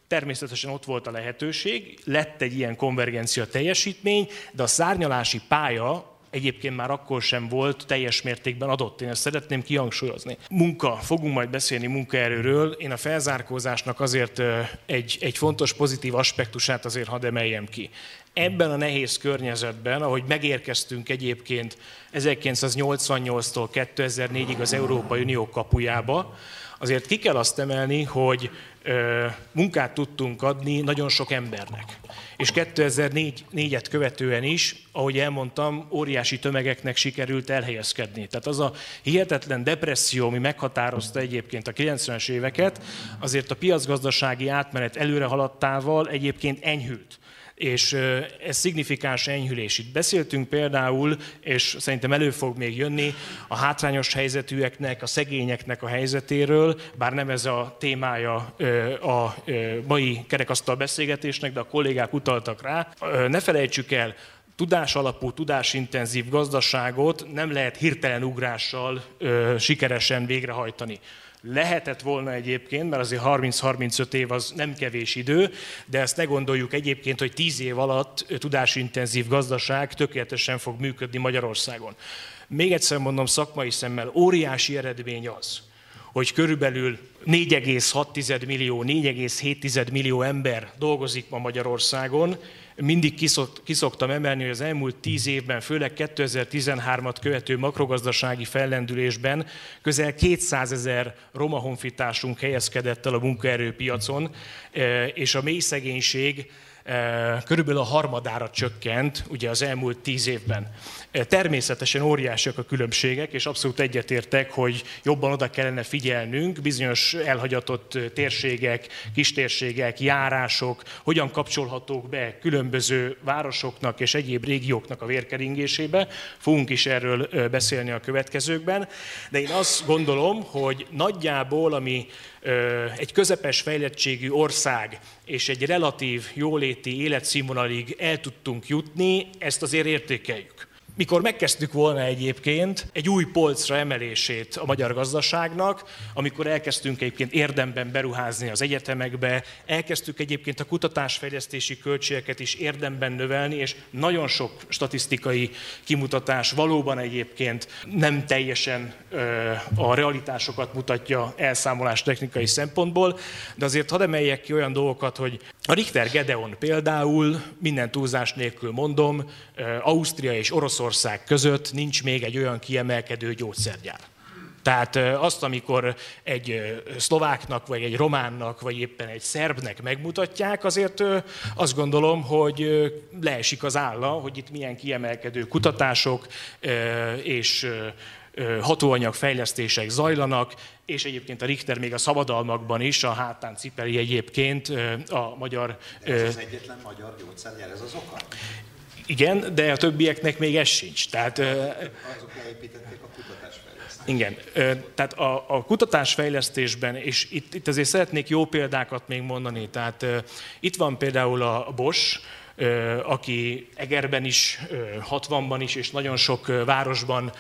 természetesen ott volt a lehetőség, lett egy ilyen konvergencia teljesítmény, de a szárnyalási pálya egyébként már akkor sem volt teljes mértékben adott. Én ezt szeretném kihangsúlyozni. Munka, fogunk majd beszélni munkaerőről. Én a felzárkózásnak azért egy, egy fontos pozitív aspektusát azért hadd emeljem ki. Ebben a nehéz környezetben, ahogy megérkeztünk egyébként ezerkilencszáznyolcvannyolctól kétezer-négyig az Európai Unió kapujába, azért ki kell azt emelni, hogy ö, munkát tudtunk adni nagyon sok embernek. És kétezer-négyet követően is, ahogy elmondtam, óriási tömegeknek sikerült elhelyezkedni. Tehát az a hihetetlen depresszió, ami meghatározta egyébként a kilencvenes éveket, azért a piacgazdasági átmenet előrehaladtával egyébként enyhült. És ez szignifikáns enyhülés. Itt beszéltünk például, és szerintem elő fog még jönni, a hátrányos helyzetűeknek, a szegényeknek a helyzetéről, bár nem ez a témája a mai kerekasztal beszélgetésnek, de a kollégák utaltak rá. Ne felejtsük el, tudásalapú, tudásintenzív gazdaságot nem lehet hirtelen ugrással sikeresen végrehajtani. Lehetett volna egyébként, mert azért harminc-harmincöt év az nem kevés idő, de ezt ne gondoljuk egyébként, hogy tíz év alatt tudásintenzív gazdaság tökéletesen fog működni Magyarországon. Még egyszer mondom szakmai szemmel, óriási eredmény az, hogy körülbelül négy egész hat millió, négy egész hét millió ember dolgozik ma Magyarországon. Mindig kiszok, kiszoktam emelni, hogy az elmúlt tíz évben, főleg kétezer-tizenhármat követő makrogazdasági fellendülésben közel kétszázezer roma honfitársunk helyezkedett el a munkaerőpiacon, és a mély szegénység körülbelül a harmadára csökkent ugye az elmúlt tíz évben. Természetesen óriásiak a különbségek, és abszolút egyetértek, hogy jobban oda kellene figyelnünk, bizonyos elhagyatott térségek, kistérségek, járások, hogyan kapcsolhatók be különböző városoknak és egyéb régióknak a vérkeringésébe. Fogunk is erről beszélni a következőkben. De én azt gondolom, hogy nagyjából, ami egy közepes fejlettségű ország és egy relatív jóléti életszínvonalig el tudtunk jutni, ezt azért értékeljük. Mikor megkezdtük volna egyébként egy új polcra emelését a magyar gazdaságnak, amikor elkezdtünk egyébként érdemben beruházni az egyetemekbe, elkezdtük egyébként a kutatásfejlesztési költségeket is érdemben növelni, és nagyon sok statisztikai kimutatás valóban egyébként nem teljesen a realitásokat mutatja elszámolás technikai szempontból, de azért hadd emeljek ki olyan dolgokat, hogy a Richter-Gedeon például, minden túlzás nélkül mondom, Ausztria és Oroszország között nincs még egy olyan kiemelkedő gyógyszergyár. Tehát azt, amikor egy szlováknak, vagy egy románnak, vagy éppen egy szerbnek megmutatják, azért azt gondolom, hogy leesik az álla, hogy itt milyen kiemelkedő kutatások és hatóanyagfejlesztések zajlanak, és egyébként a Richter még a szabadalmakban is a hátán cipeli egyébként a magyar... Ez az egyetlen magyar gyógyszergyár, ez az oka? Igen, de a többieknek még ez sincs. Tehát, azok leépítették a kutatásfejlesztést. Igen, tehát a, a kutatásfejlesztésben, és itt, itt azért szeretnék jó példákat még mondani, tehát itt van például a Bosch, aki Egerben is, hatvanban is, és nagyon sok városban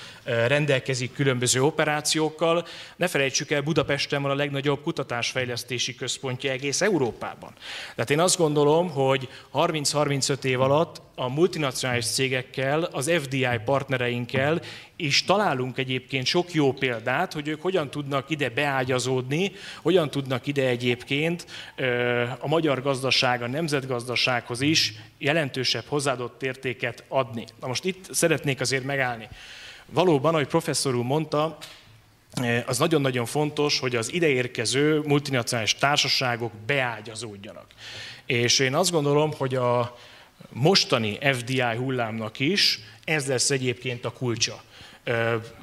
rendelkezik különböző operációkkal. Ne felejtsük el, Budapesten van a legnagyobb kutatásfejlesztési központja egész Európában. Tehát én azt gondolom, hogy harminc-harmincöt év alatt a multinacionális cégekkel, az ef dé i partnereinkkel is találunk egyébként sok jó példát, hogy ők hogyan tudnak ide beágyazódni, hogyan tudnak ide egyébként a magyar gazdaság, a nemzetgazdasághoz is jelentősebb hozzáadott értéket adni. Na most itt szeretnék azért megállni. Valóban, ahogy professzor úr mondta, az nagyon-nagyon fontos, hogy az ideérkező multinacionális társaságok beágyazódjanak. És én azt gondolom, hogy a mostani ef dé i hullámnak is ez lesz egyébként a kulcsa.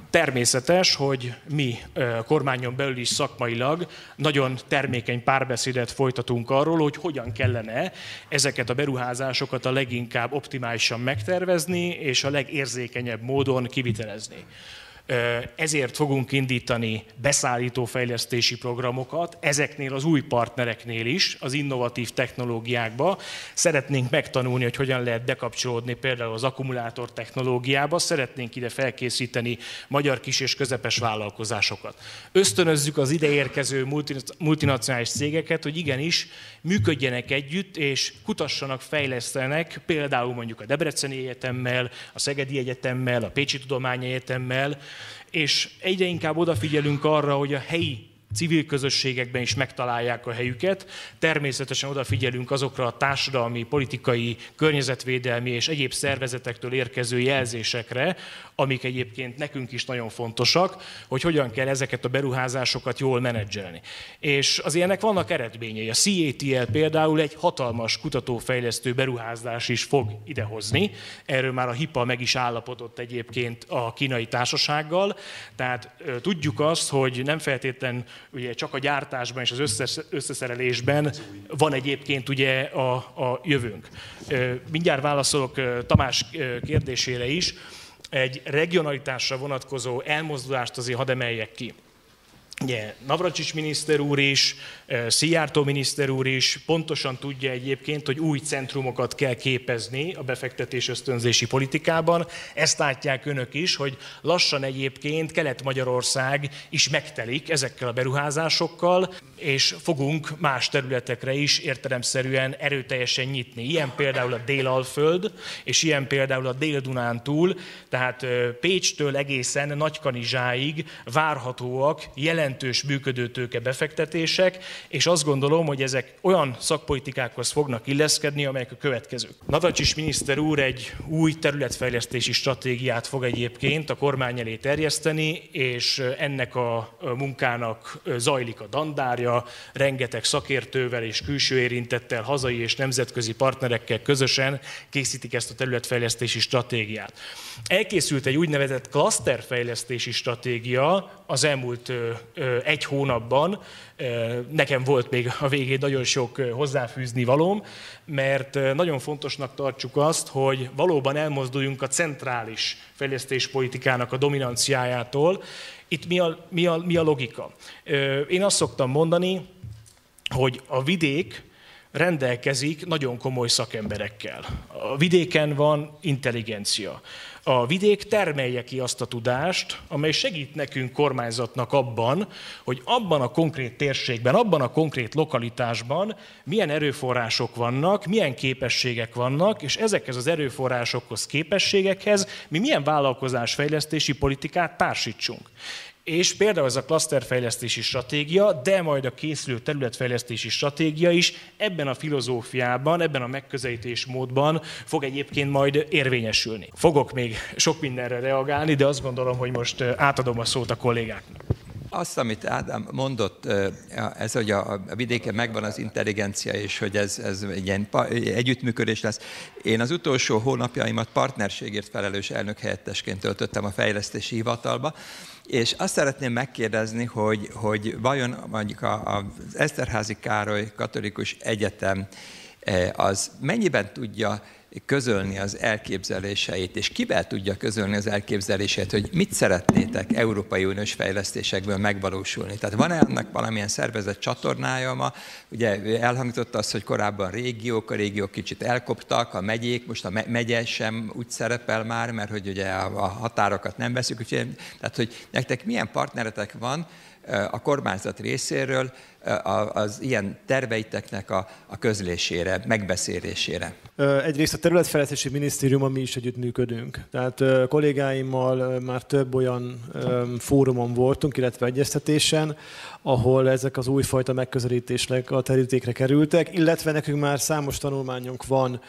Természetes, hogy mi a kormányon belül is szakmailag nagyon termékeny párbeszédet folytatunk arról, hogy hogyan kellene ezeket a beruházásokat a leginkább optimálisan megtervezni és a legérzékenyebb módon kivitelezni. Ezért fogunk indítani beszállítófejlesztési programokat, ezeknél az új partnereknél is, az innovatív technológiákba. Szeretnénk megtanulni, hogy hogyan lehet bekapcsolódni például az akkumulátor technológiába, szeretnénk ide felkészíteni magyar kis és közepes vállalkozásokat. Ösztönözzük az ideérkező multinacionális cégeket, hogy igenis működjenek együtt, és kutassanak, fejlesztenek például mondjuk a Debreceni Egyetemmel, a Szegedi Egyetemmel, a Pécsi Tudományegyetemmel, és egyre inkább odafigyelünk arra, hogy a helyi civil közösségekben is megtalálják a helyüket. Természetesen odafigyelünk azokra a társadalmi, politikai, környezetvédelmi és egyéb szervezetektől érkező jelzésekre, amik egyébként nekünk is nagyon fontosak, hogy hogyan kell ezeket a beruházásokat jól menedzselni. És az ilyenek vannak eredményei. A cé á té el például egy hatalmas kutatófejlesztő beruházás is fog idehozni. Erről már a HIPA meg is állapodott egyébként a kínai társasággal. Tehát tudjuk azt, hogy nem feltétlen ugye csak a gyártásban és az összeszerelésben van egyébként ugye a, a jövőnk. Mindjárt válaszolok Tamás kérdésére is. Egy regionalitásra vonatkozó elmozdulást azért hadd emeljek ki. Ugye, Navracsics miniszter úr is, Szijjártó miniszter úr is pontosan tudja egyébként, hogy új centrumokat kell képezni a befektetés ösztönzési politikában. Ezt látják önök is, hogy lassan egyébként Kelet-Magyarország is megtelik ezekkel a beruházásokkal, és fogunk más területekre is értelemszerűen erőteljesen nyitni. Ilyen például a Dél-Alföld, és ilyen például a Dél-Dunántúl, tehát Pécstől egészen Nagykanizsáig várhatóak jelentőségek, jelentős működőtőke befektetések, és azt gondolom, hogy ezek olyan szakpolitikákhoz fognak illeszkedni, amelyek a következők. Navracsics miniszter úr egy új területfejlesztési stratégiát fog egyébként a kormány elé terjeszteni, és ennek a munkának zajlik a dandárja, rengeteg szakértővel és külső érintettel, hazai és nemzetközi partnerekkel közösen készítik ezt a területfejlesztési stratégiát. Elkészült egy úgynevezett klaszterfejlesztési stratégia az elmúlt egy hónapban, nekem volt még a végén nagyon sok hozzáfűzni valóm, mert nagyon fontosnak tartjuk azt, hogy valóban elmozduljunk a centrális fejlesztéspolitikának a dominanciájától. Itt mi a, mi a, mi a logika? Én azt szoktam mondani, hogy a vidék rendelkezik nagyon komoly szakemberekkel. A vidéken van intelligencia. A vidék termelje ki azt a tudást, amely segít nekünk kormányzatnak abban, hogy abban a konkrét térségben, abban a konkrét lokalitásban milyen erőforrások vannak, milyen képességek vannak, és ezekhez az erőforrásokhoz, képességekhez mi milyen vállalkozásfejlesztési politikát társítsunk. És például ez a klaszterfejlesztési stratégia, de majd a készülő területfejlesztési stratégia is ebben a filozófiában, ebben a megközelítésmódban fog egyébként majd érvényesülni. Fogok még sok mindenre reagálni, de azt gondolom, hogy most átadom a szót a kollégáknak. Azt, amit Ádám mondott, ez, hogy a vidéken megvan az intelligencia, és hogy ez, ez egy ilyen együttműködés lesz. Én az utolsó hónapjaimat partnerségért felelős elnökhelyettesként töltöttem a fejlesztési hivatalba, és azt szeretném megkérdezni, hogy, hogy vajon mondjuk az Eszterházy Károly Katolikus Egyetem az mennyiben tudja közölni az elképzeléseit, és kivel tudja közölni az elképzeléseit, hogy mit szeretnétek Európai Uniós fejlesztésekből megvalósulni. Tehát van-e annak valamilyen szervezett csatornája ma? Ugye elhangzott az, hogy korábban régiók, a régiók kicsit elkoptak, a megyék, most a megye sem úgy szerepel már, mert hogy ugye a határokat nem veszük. Úgyhogy, tehát, hogy nektek milyen partneretek van a kormányzat részéről az ilyen terveiteknek a közlésére, megbeszélésére? Egyrészt a Területfejlesztési Minisztériumban mi is együttműködünk. Tehát kollégáimmal már több olyan fórumon voltunk, illetve egyeztetésen, ahol ezek az újfajta megközelítések a terítékre kerültek, illetve nekünk már számos tanulmányunk van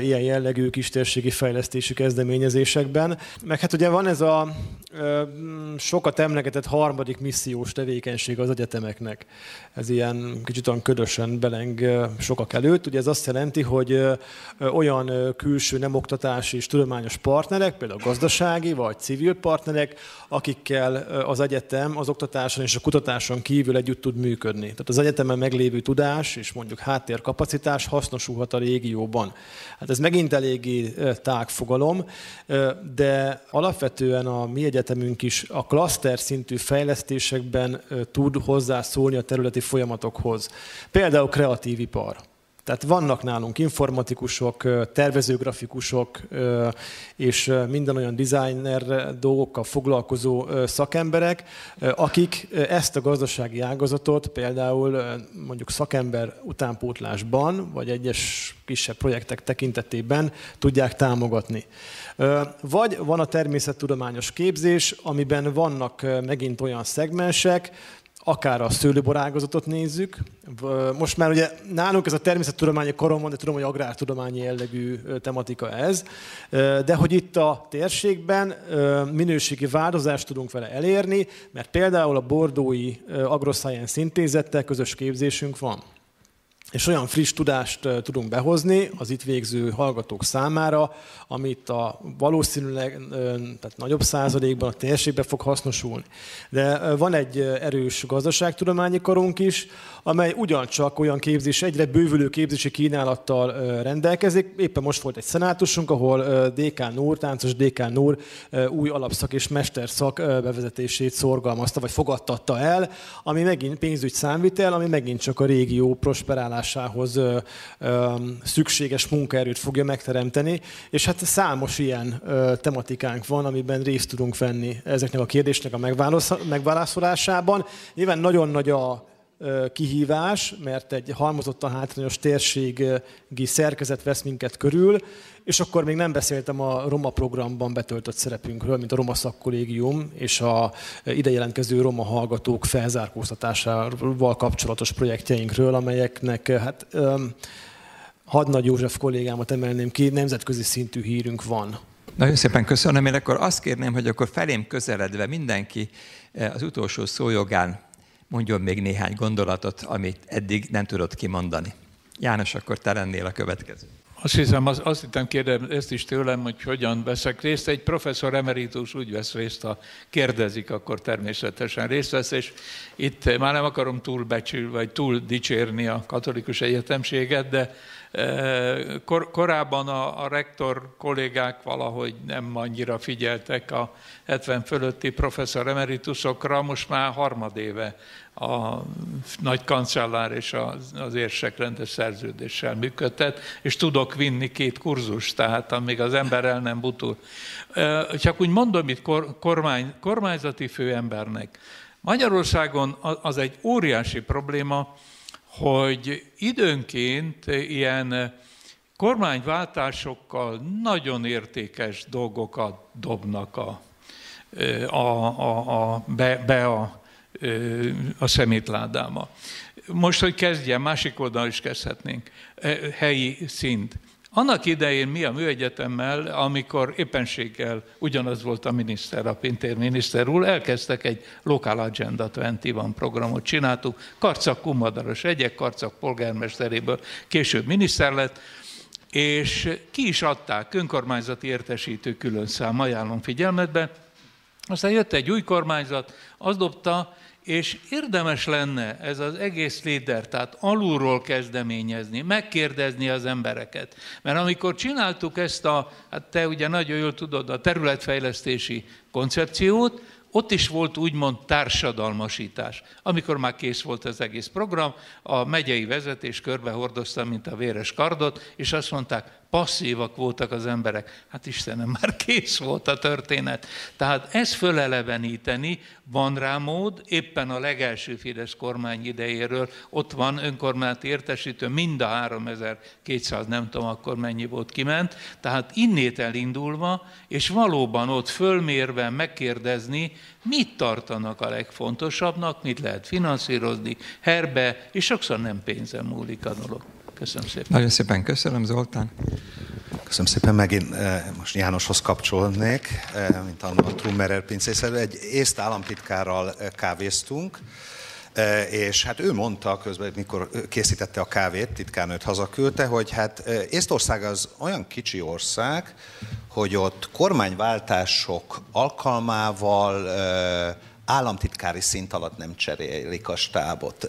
ilyen jellegű kistérségi fejlesztési kezdeményezésekben. Meg hát ugye van ez a sokat emlegetett harmadik missziós tevékenység az egyetemeknek. Ez ilyen kicsit olyan ködösen beleng sokak előtt. Ugye ez azt jelenti, hogy olyan külső nem oktatási és tudományos partnerek, például gazdasági vagy civil partnerek, akikkel az egyetem az oktatáson és a kutatáson kívül együtt tud működni. Tehát az egyetemen meglévő tudás és mondjuk háttérkapacitás hasznosulhat a régióban. Hát ez megint eléggé tág fogalom, de alapvetően a mi egyetemünk is a klaszter szintű fejlesztésekben tud hozzászólni a területi folyamatokhoz. Például kreatív ipar. Tehát vannak nálunk informatikusok, tervezőgrafikusok és minden olyan designer dolgokkal foglalkozó szakemberek, akik ezt a gazdasági ágazatot például mondjuk szakember utánpótlásban, vagy egyes kisebb projektek tekintetében tudják támogatni. Vagy van a természettudományos képzés, amiben vannak megint olyan szegmensek, akár a szőlőbor ágazatot nézzük. Most már ugye nálunk ez a természettudományi karon van, de tudom, hogy agrártudományi jellegű tematika ez. De hogy itt a térségben minőségi változást tudunk vele elérni, mert például a bordói agroscience intézettel közös képzésünk van. És olyan friss tudást tudunk behozni az itt végző hallgatók számára, amit a valószínűleg tehát nagyobb százalékban a térségben fog hasznosulni. De van egy erős gazdaságtudományi karunk is, amely ugyancsak olyan képzés, egyre bővülő képzési kínálattal rendelkezik. Éppen most volt egy szenátusunk, ahol dékán úr, táncos dékán úr új alapszak és mesterszak bevezetését szorgalmazta, vagy fogadtatta el, ami megint pénzügy számvitel, ami megint csak a régió prosperálása szükséges munkaerőt fogja megteremteni, és hát számos ilyen tematikánk van, amiben részt tudunk venni ezeknek a kérdésnek a megválaszolásában. Nyilván nagyon nagy a kihívás, mert egy halmozottan hátrányos térségi szerkezet vesz minket körül, és akkor még nem beszéltem a Roma programban betöltött szerepünkről, mint a Roma szakkollégium és a ide jelentkező roma hallgatók felzárkóztatásával kapcsolatos projektjeinkről, amelyeknek hát Hadnagy József kollégámat emelném ki, nemzetközi szintű hírünk van. Nagyon szépen köszönöm, én akkor azt kérném, hogy akkor felém közeledve mindenki az utolsó szójogán mondjon még néhány gondolatot, amit eddig nem tudott kimondani. János, akkor te lennél a következő. Azt hiszem, az, azt hittem, kérdem ezt is tőlem, hogy hogyan veszek részt. Egy professzor emeritus úgy vesz részt, ha kérdezik, akkor természetesen részt vesz, és itt már nem akarom túlbecsülni, vagy túl dicsérni a katolikus egyetemséget, de kor, korábban a, a rektor kollégák valahogy nem annyira figyeltek a hetven fölötti professzor emeritusokra, most már harmadéve a nagy kancellár és az érsek rendes szerződéssel működtet, és tudok vinni két kurzust, tehát amíg az ember el nem butul. Csak úgy mondom itt kormány, kormányzati főembernek. Magyarországon az egy óriási probléma, hogy időnként ilyen kormányváltásokkal nagyon értékes dolgokat dobnak a a, a, a, be, be a, a szemétládába. Most, hogy kezdjem, másik oldalon is kezdhetnénk. Helyi szint. Annak idején mi a műegyetemmel, amikor éppenséggel ugyanaz volt a miniszter, a Pintér miniszter úr, elkezdtek egy Local Agenda húsz programot csináltuk, Karcag kumadaros egyek, Karcag polgármesteréből később miniszter lett, és ki is adták önkormányzati értesítő külön szám, ajánlom figyelmetbe. Aztán jött egy új kormányzat, az dobta, és érdemes lenne ez az egész líder, tehát alulról kezdeményezni, megkérdezni az embereket. Mert amikor csináltuk ezt a, hát te ugye nagyon jól tudod, a területfejlesztési koncepciót, ott is volt úgymond társadalmasítás. Amikor már kész volt az egész program, a megyei vezetés körbehordozta, mint a véres kardot, és azt mondták, passzívak voltak az emberek. Hát Istenem, már kész volt a történet. Tehát ezt föleleveníteni, van rá mód, éppen a legelső Fidesz kormány idejéről, ott van önkormányzati értesítő, mind a háromezer-kétszáz, nem tudom akkor mennyi volt, kiment. Tehát innét elindulva, és valóban ott fölmérve megkérdezni, mit tartanak a legfontosabbnak, mit lehet finanszírozni, herbe, és sokszor nem pénzen múlik a dolog. Köszönöm szépen. Nagyon szépen köszönöm, Zoltán. Köszönöm szépen, megint most Jánoshoz kapcsolnék, mint annak a Trummerer pincészetben. Egy észt államtitkárral kávéztunk, és hát ő mondta közben, mikor készítette a kávét, titkárnőt hazaküldte, hogy hát Észtország az olyan kicsi ország, hogy ott kormányváltások alkalmával államtitkári szint alatt nem cserélik a stábot,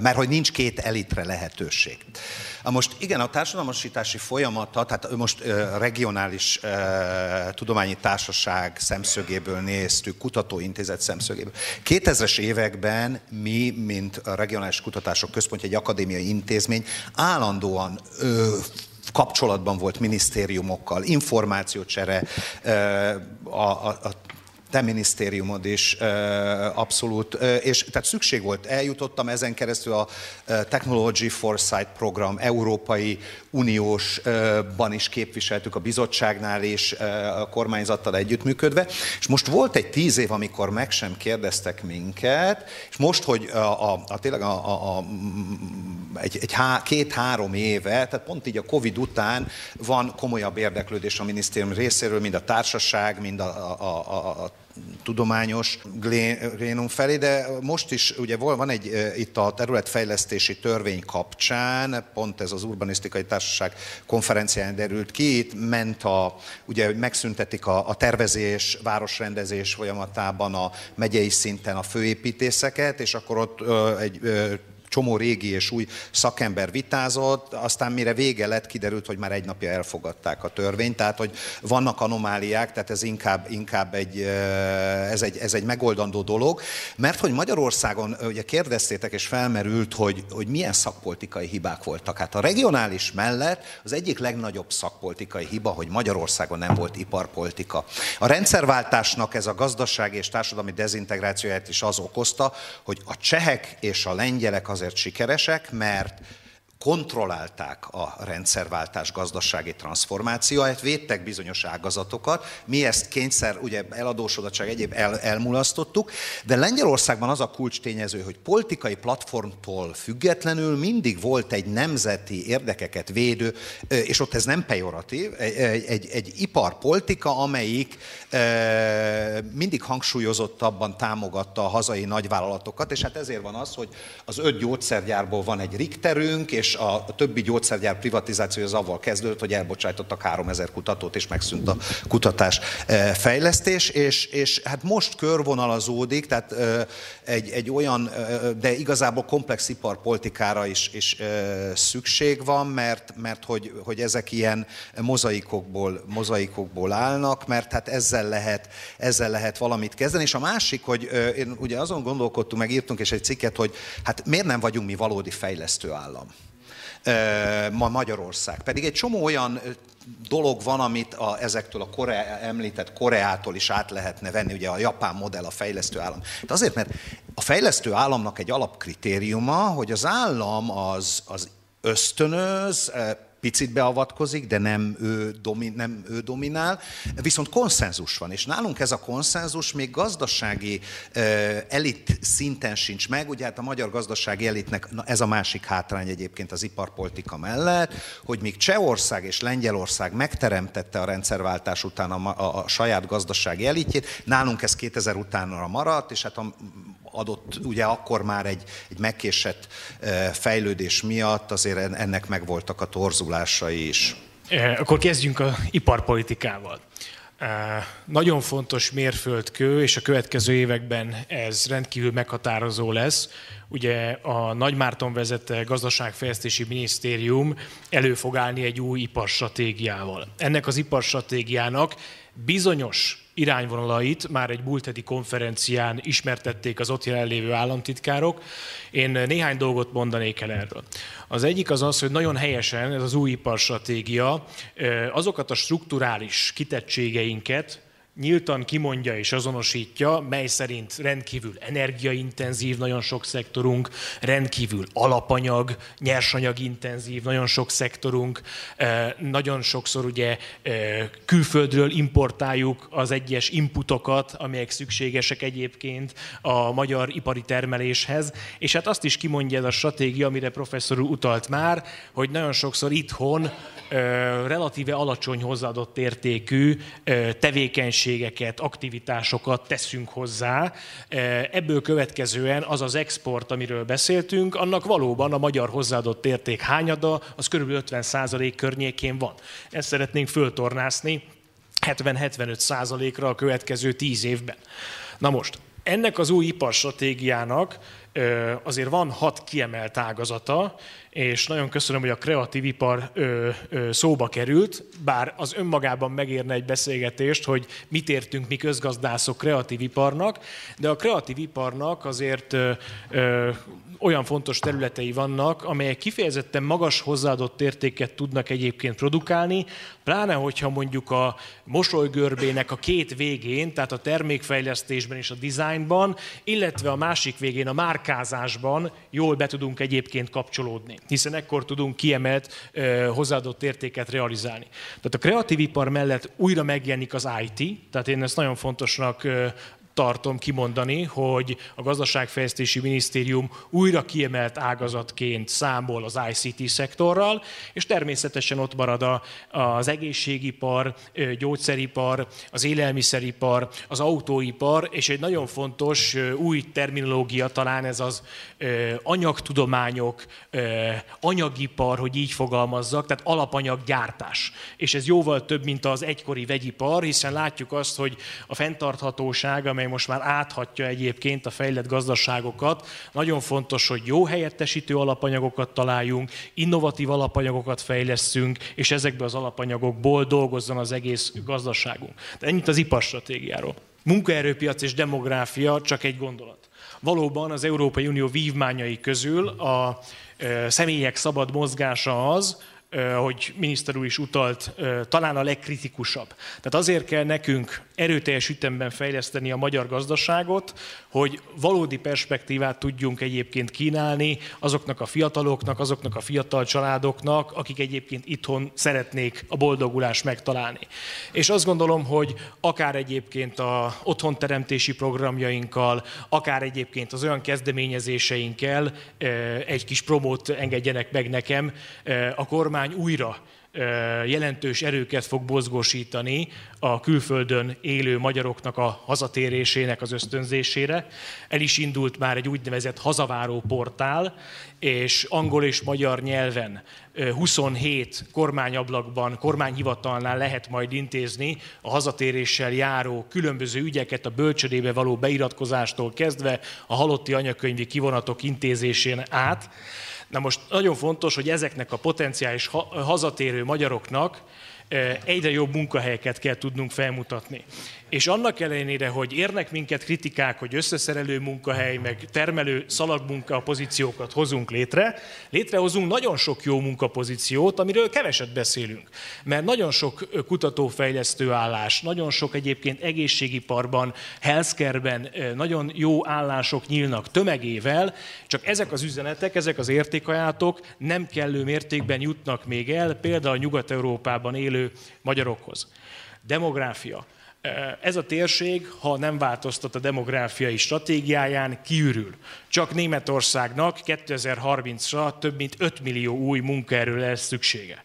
mert hogy nincs két elitre lehetőség. Most igen, a társadalmasítási folyamata, tehát most regionális tudományi társaság szemszögéből néztük, kutatóintézet szemszögéből. kétezres években mi, mint a Regionális Kutatások Központja, egy akadémiai intézmény, állandóan kapcsolatban volt minisztériumokkal, információcsere, a, a, a te minisztériumod is, abszolút, és tehát szükség volt. Eljutottam ezen keresztül a Technology Foresight program, Európai Uniósban is képviseltük, a bizottságnál és a kormányzattal együttműködve, és most volt egy tíz év, amikor meg sem kérdeztek minket, és most, hogy a, a, a, tényleg a, a, a, egy, egy két-három éve, tehát pont így a Covid után van komolyabb érdeklődés a minisztérium részéről, mind a társaság, mind a, a, a, a tudományos grénum felé, de most is ugye van egy itt a területfejlesztési törvény kapcsán, pont ez az urbanisztikai társaság konferencián derült ki, itt ment a, ugye megszüntetik a, a tervezés, városrendezés folyamatában a megyei szinten a főépítészeket, és akkor ott ö, egy ö, csomó régi és új szakember vitázott, aztán mire vége lett, kiderült, hogy már egy napja elfogadták a törvényt, tehát hogy vannak anomáliák, tehát ez inkább, inkább egy, ez egy, ez egy megoldandó dolog, mert hogy Magyarországon, ugye kérdeztétek és felmerült, hogy, hogy milyen szakpolitikai hibák voltak. Hát a regionális mellett az egyik legnagyobb szakpolitikai hiba, hogy Magyarországon nem volt iparpolitika. A rendszerváltásnak ez a gazdasági és társadalmi dezintegrációját is az okozta, hogy a csehek és a lengyelek az azért sikeresek, mert kontrollálták a rendszerváltás gazdasági transformációját, védtek bizonyos ágazatokat, mi ezt kényszer, ugye eladósodottság egyéb el, elmulasztottuk, de Lengyelországban az a kulcstényező, hogy politikai platformtól függetlenül mindig volt egy nemzeti érdekeket védő, és ott ez nem pejoratív, egy, egy, egy iparpolitika, amelyik mindig hangsúlyozottabban támogatta a hazai nagyvállalatokat, és hát ezért van az, hogy az öt gyógyszergyárból van egy Richterünk, és a többi gyógyszergyár privatizációja az avval kezdődött, hogy elbocsájtottak háromezer kutatót, és megszűnt a kutatásfejlesztés, és, és hát most körvonalazódik, tehát egy, egy olyan, de igazából komplex iparpolitikára is, is szükség van, mert, mert hogy, hogy ezek ilyen mozaikokból, mozaikokból állnak, mert hát ezzel lehet, ezzel lehet valamit kezdeni, és a másik, hogy én ugye azon gondolkodtunk, meg írtunk is egy cikket, hogy hát miért nem vagyunk mi valódi fejlesztő állam? Ma Magyarország. Pedig egy csomó olyan dolog van, amit a, ezektől a Korea, említett Koreától is át lehetne venni, ugye a japán modell a fejlesztő állam. De azért, mert a fejlesztő államnak egy alapkritériuma, hogy az állam az, az ösztönöz, picit beavatkozik, de nem ő, domi, nem ő dominál, viszont konszenzus van, és nálunk ez a konszenzus még gazdasági eh, elit szinten sincs meg, ugye hát a magyar gazdasági elitnek ez a másik hátrány egyébként az iparpolitika mellett, hogy míg Csehország és Lengyelország megteremtette a rendszerváltás után a, a, a saját gazdasági elitjét, nálunk ez kétezer utánra maradt, és hát a adott, ugye akkor már egy, egy megkésett fejlődés miatt azért ennek megvoltak a torzulásai is. Akkor kezdjünk az iparpolitikával. Nagyon fontos mérföldkő, és a következő években ez rendkívül meghatározó lesz. Ugye a Nagy Márton vezette Gazdaságfejlesztési Minisztérium elő fog állni egy új iparstratégiával. Ennek az iparstratégiának bizonyos irányvonalait már egy múlt heti konferencián ismertették az ott jelenlévő államtitkárok. Én néhány dolgot mondanék el erről. Az egyik az az, hogy nagyon helyesen ez az új iparstratégia azokat a strukturális kitettségeinket nyíltan kimondja és azonosítja, mely szerint rendkívül energiaintenzív nagyon sok szektorunk, rendkívül alapanyag, nyersanyagintenzív nagyon sok szektorunk, nagyon sokszor ugye külföldről importáljuk az egyes inputokat, amelyek szükségesek egyébként a magyar ipari termeléshez, és hát azt is kimondja ez a stratégia, amire professzor úr utalt már, hogy nagyon sokszor itthon relatíve alacsony hozzáadott értékű tevékenység, aktivitásokat teszünk hozzá. Ebből következően az az export, amiről beszéltünk, annak valóban a magyar hozzáadott érték hányada, az kb. ötven százalék környékén van. Ezt szeretnénk föltornászni hetven-hetvenöt százalékra a következő tíz évben. Na most, ennek az új iparstratégiának azért van hat kiemelt ágazata, és nagyon köszönöm, hogy a kreatív ipar ö, ö, szóba került, bár az önmagában megérne egy beszélgetést, hogy mit értünk mi közgazdászok kreatív iparnak, de a kreatív iparnak azért ö, ö, olyan fontos területei vannak, amelyek kifejezetten magas hozzáadott értéket tudnak egyébként produkálni, pláne hogyha mondjuk a mosolygörbének a két végén, tehát a termékfejlesztésben és a dizájnban, illetve a másik végén a márkázásban jól be tudunk egyébként kapcsolódni, hiszen ekkor tudunk kiemelt ö, hozzáadott értéket realizálni. Tehát a kreatív ipar mellett újra megjelenik az i té, tehát én ezt nagyon fontosnak ö, tartom kimondani, hogy a Gazdaságfejlesztési Minisztérium újra kiemelt ágazatként számol az i cé té szektorral, és természetesen ott marad a, az egészségipar, gyógyszeripar, az élelmiszeripar, az autóipar, és egy nagyon fontos új terminológia talán ez az anyagtudományok, anyagipar, hogy így fogalmazzak, tehát alapanyaggyártás. És ez jóval több, mint az egykori vegyipar, hiszen látjuk azt, hogy a fenntarthatóság, amely most már áthatja egyébként a fejlett gazdaságokat. Nagyon fontos, hogy jó helyettesítő alapanyagokat találjunk, innovatív alapanyagokat fejlesszünk, és ezekből az alapanyagokból dolgozzon az egész gazdaságunk. De ennyit az iparstratégiáról. Munkaerőpiac és demográfia csak egy gondolat. Valóban az Európai Unió vívmányai közül a személyek szabad mozgása az, hogy miniszter úr is utalt, talán a legkritikusabb. Tehát azért kell nekünk erőteljes ütemben fejleszteni a magyar gazdaságot, hogy valódi perspektívát tudjunk egyébként kínálni azoknak a fiataloknak, azoknak a fiatal családoknak, akik egyébként itthon szeretnék a boldogulást megtalálni. És azt gondolom, hogy akár egyébként a otthonteremtési programjainkkal, akár egyébként az olyan kezdeményezéseinkkel egy kis promót engedjenek meg nekem, a kormány újra jelentős erőket fog mozgósítani a külföldön élő magyaroknak a hazatérésének az ösztönzésére. El is indult már egy úgynevezett hazaváró portál, és angol és magyar nyelven huszonhét kormányablakban, kormányhivatalnál lehet majd intézni a hazatéréssel járó különböző ügyeket a bölcsödébe való beiratkozástól kezdve a halotti anyakönyvi kivonatok intézésén át. Na most nagyon fontos, hogy ezeknek a potenciális hazatérő magyaroknak egyre jobb munkahelyeket kell tudnunk felmutatni. És annak ellenére, hogy érnek minket kritikák, hogy összeszerelő munkahely, meg termelő szalagmunka pozíciókat hozunk létre, létrehozunk nagyon sok jó munkapozíciót, amiről keveset beszélünk. Mert nagyon sok kutatófejlesztő állás, nagyon sok egyébként egészségiparban, healthcare-ben nagyon jó állások nyílnak tömegével, csak ezek az üzenetek, ezek az értékajátok nem kellő mértékben jutnak még el, például Nyugat-Európában élő magyarokhoz. Demográfia. Ez a térség, ha nem változtat a demográfiai stratégiáján, kiürül. Csak Németországnak kétezer-harmincra több mint öt millió új munkaerő lesz szüksége.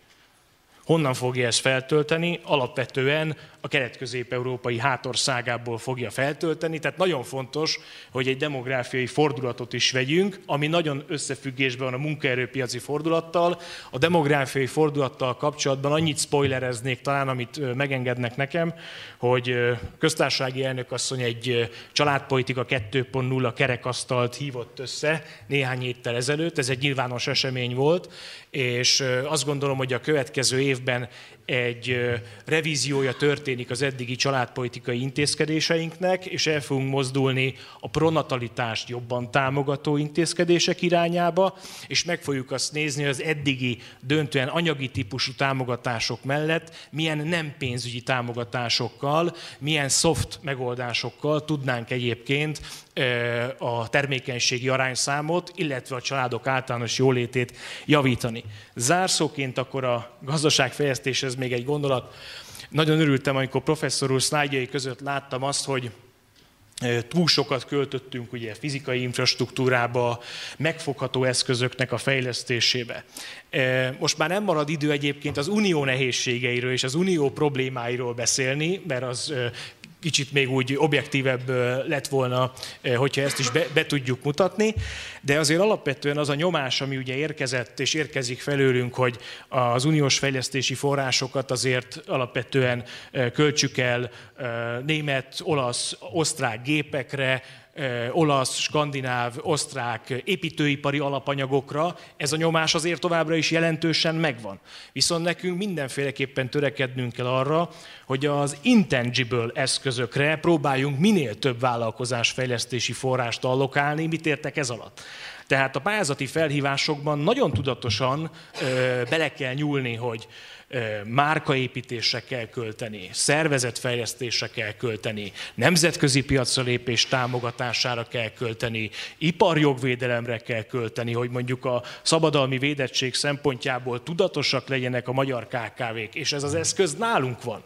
Honnan fogja ezt feltölteni? Alapvetően a kelet-közép-európai hátországából fogja feltölteni, tehát nagyon fontos, hogy egy demográfiai fordulatot is vegyünk, ami nagyon összefüggésben van a munkaerőpiaci fordulattal. A demográfiai fordulattal kapcsolatban annyit spoilereznék talán, amit megengednek nekem, hogy köztársasági elnökasszony egy családpolitika kettő pont nulla kerekasztalt hívott össze néhány héttel ezelőtt, ez egy nyilvános esemény volt, és azt gondolom, hogy a következő évben egy revíziója történik az eddigi családpolitikai intézkedéseinknek, és el fogunk mozdulni a pronatalitást jobban támogató intézkedések irányába, és meg fogjuk azt nézni, hogy az eddigi döntően anyagi típusú támogatások mellett milyen nem pénzügyi támogatásokkal, milyen soft megoldásokkal tudnánk egyébként a termékenységi arányszámot, illetve a családok általános jólétét javítani. Zárszóként akkor a gazdaságfejlesztéshez még egy gondolat. Nagyon örültem, amikor professzor úr szlájdjai között láttam azt, hogy túl sokat költöttünk ugye fizikai infrastruktúrába, megfogható eszközöknek a fejlesztésébe. Most már nem marad idő egyébként az unió nehézségeiről és az unió problémáiról beszélni, mert az kicsit még úgy objektívebb lett volna, hogyha ezt is be, be tudjuk mutatni, de azért alapvetően az a nyomás, ami ugye érkezett és érkezik felőlünk, hogy az uniós fejlesztési forrásokat azért alapvetően költsük el német, olasz, osztrák gépekre, olasz, skandináv, osztrák építőipari alapanyagokra, ez a nyomás azért továbbra is jelentősen megvan. Viszont nekünk mindenféleképpen törekednünk kell arra, hogy az intangible eszközökre próbáljunk minél több vállalkozásfejlesztési forrást allokálni. Mit értek ez alatt? Tehát a pályázati felhívásokban nagyon tudatosan ö, bele kell nyúlni, hogy márkaépítésre kell költeni, szervezetfejlesztésre kell költeni, nemzetközi piacra lépés támogatására kell költeni, iparjogvédelemre kell költeni, hogy mondjuk a szabadalmi védettség szempontjából tudatosak legyenek a magyar ká ká vék, és ez az eszköz nálunk van.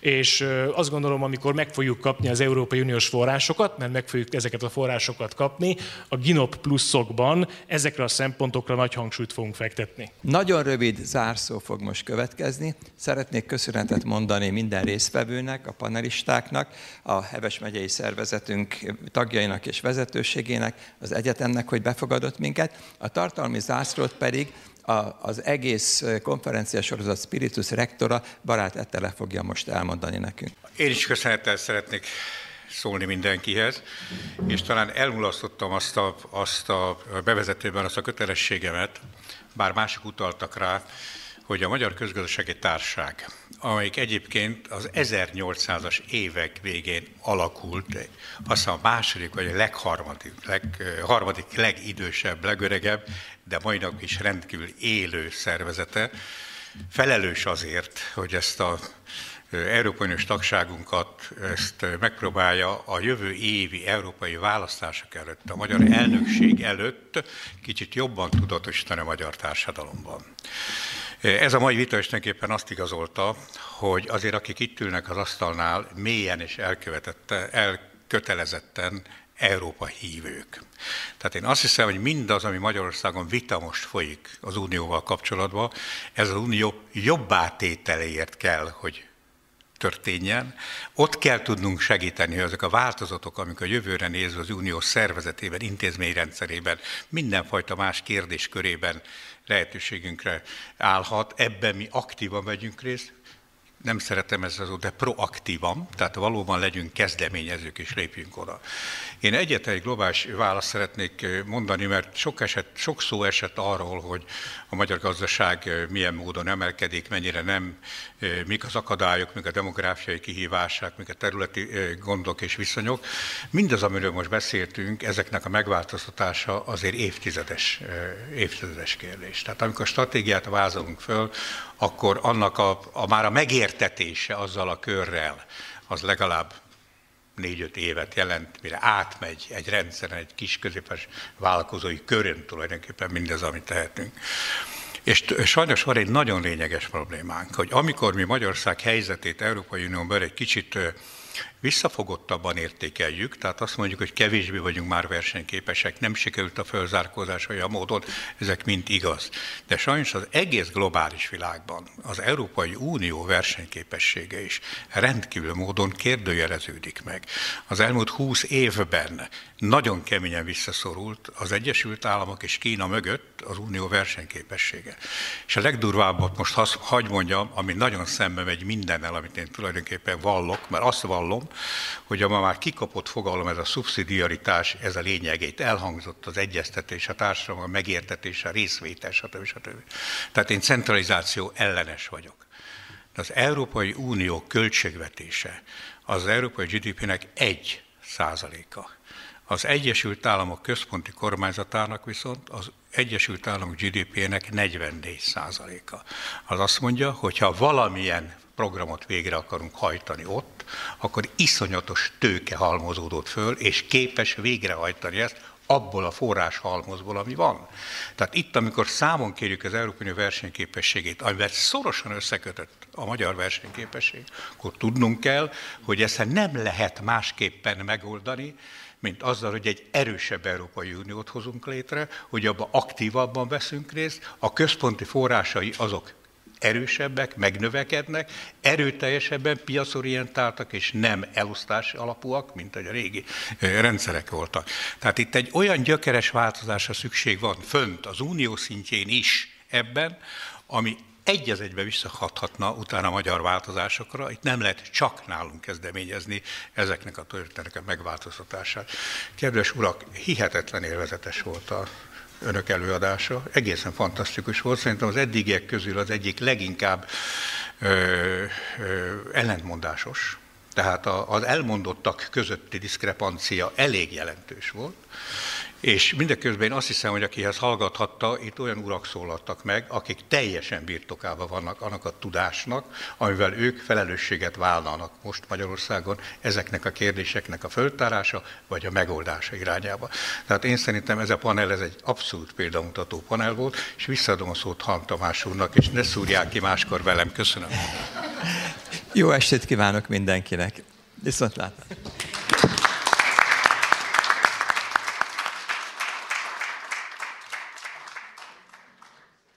És azt gondolom, amikor meg fogjuk kapni az Európai Uniós forrásokat, mert meg fogjuk ezeket a forrásokat kapni, a GINOP pluszokban ezekre a szempontokra nagy hangsúlyt fogunk fektetni. Nagyon rövid zárszó fog most következni. Szeretnék köszönetet mondani minden résztvevőnek, a panelistáknak, a Heves megyei szervezetünk tagjainak és vezetőségének, az egyetemnek, hogy befogadott minket. A tartalmi zászlót pedig A, az egész konferenciasorozat Spiritus rektora, Baráth Etele fogja most elmondani nekünk. Én is köszönettel szeretnék szólni mindenkihez, és talán elmulasztottam azt a, azt a bevezetőben azt a kötelességemet, bár mások utaltak rá, hogy a Magyar Közgazdasági Társaság, amelyik egyébként az ezernyolcszázas évek végén alakult, aztán a második, vagy a legharmadik, legharmadik, legidősebb, legöregebb, de mai nap is rendkívül élő szervezete, felelős azért, hogy ezt az Európai Uniós tagságunkat ezt megpróbálja a jövő évi európai választások előtt, a magyar elnökség előtt kicsit jobban tudatosítani a magyar társadalomban. Ez a mai vita is tulajdonképpen azt igazolta, hogy azért akik itt ülnek az asztalnál, mélyen és elkötelezetten Európa hívők. Tehát én azt hiszem, hogy mindaz, ami Magyarországon vita most folyik az unióval kapcsolatban, ez az unió jobbá tételéért kell, hogy történjen. Ott kell tudnunk segíteni, hogy ezek a változatok, amik a jövőre nézve az unió szervezetében, intézményrendszerében, mindenfajta más kérdéskörében lehetőségünkre állhat, ebben mi aktívan vegyünk részt, nem szeretem ezt az szót, de proaktívan, tehát valóban legyünk kezdeményezők és lépjünk oda. Én egyetlen egy globális választ szeretnék mondani, mert sok, eset, sok szó esett arról, hogy a magyar gazdaság milyen módon emelkedik, mennyire nem, mik az akadályok, mik a demográfiai kihívások, mik a területi gondok és viszonyok. Mindaz, amiről most beszéltünk, ezeknek a megváltoztatása azért évtizedes, évtizedes kérdés. Tehát amikor stratégiát vázolunk föl, akkor annak a, a már a megértetése azzal a körrel, az legalább négy-öt évet jelent, mire átmegy egy rendszeren, egy kis középes vállalkozói körön tulajdonképpen mindez, amit tehetünk. És sajnos van egy nagyon lényeges problémánk, hogy amikor mi Magyarország helyzetét Európai Unión belül egy kicsit visszafogottabban értékeljük, tehát azt mondjuk, hogy kevésbé vagyunk már versenyképesek, nem sikerült a fölzárkózás olyan módon, ezek mind igaz. De sajnos az egész globális világban az Európai Unió versenyképessége is rendkívül módon kérdőjeleződik meg. Az elmúlt húsz évben nagyon keményen visszaszorult az Egyesült Államok és Kína mögött az Unió versenyképessége. És a legdurvábbat most hadd mondjam, ami nagyon szembe megy mindennel, amit én tulajdonképpen vallok, mert azt vallom, hogy a ma már kikapott fogalom, ez a szubszidiaritás, ez a lényegét elhangzott az egyeztetés, a társadalom, a megértetés, a részvétel, stb. stb. Tehát én centralizáció ellenes vagyok. De az Európai Unió költségvetése az európai gé dé pének egy százaléka. Az Egyesült Államok központi kormányzatának viszont az Egyesült Államok gé dé pének negyvennégy százaléka. Az azt mondja, hogy ha valamilyen programot végre akarunk hajtani ott, akkor iszonyatos tőke halmozódott föl, és képes végrehajtani ezt abból a forráshalmozból, ami van. Tehát itt, amikor számon kérjük az Európai Unió versenyképességét, amivel szorosan összekötött a magyar versenyképesség, akkor tudnunk kell, hogy ezt nem lehet másképpen megoldani, mint azzal, hogy egy erősebb Európai Uniót hozunk létre, hogy abban aktívabban veszünk részt, a központi forrásai azok erősebbek, megnövekednek, erőteljesebben piacorientáltak és nem elosztás alapúak, mint ahogy a régi rendszerek voltak. Tehát itt egy olyan gyökeres változásra szükség van fönt az unió szintjén is ebben, ami egy az egybe visszahathatna utána a magyar változásokra, itt nem lehet csak nálunk kezdeményezni ezeknek a történetek a megváltoztatását. Kedves urak, hihetetlen élvezetes volt a önök előadása, egészen fantasztikus volt, szerintem az eddigiek közül az egyik leginkább ö, ö, ellentmondásos, tehát a, az elmondottak közötti diszkrepancia elég jelentős volt, és mindeközben én azt hiszem, hogy akihez hallgathatta, itt olyan urak szólaltak meg, akik teljesen birtokában vannak annak a tudásnak, amivel ők felelősséget vállalnak most Magyarországon ezeknek a kérdéseknek a föltárása, vagy a megoldása irányába. Tehát én szerintem ez a panel, ez egy abszolút példamutató panel volt, és visszaadom a szót Halm Tamás úrnak, és ne szúrják ki máskor velem. Köszönöm. Jó estét kívánok mindenkinek. Viszontlátásra.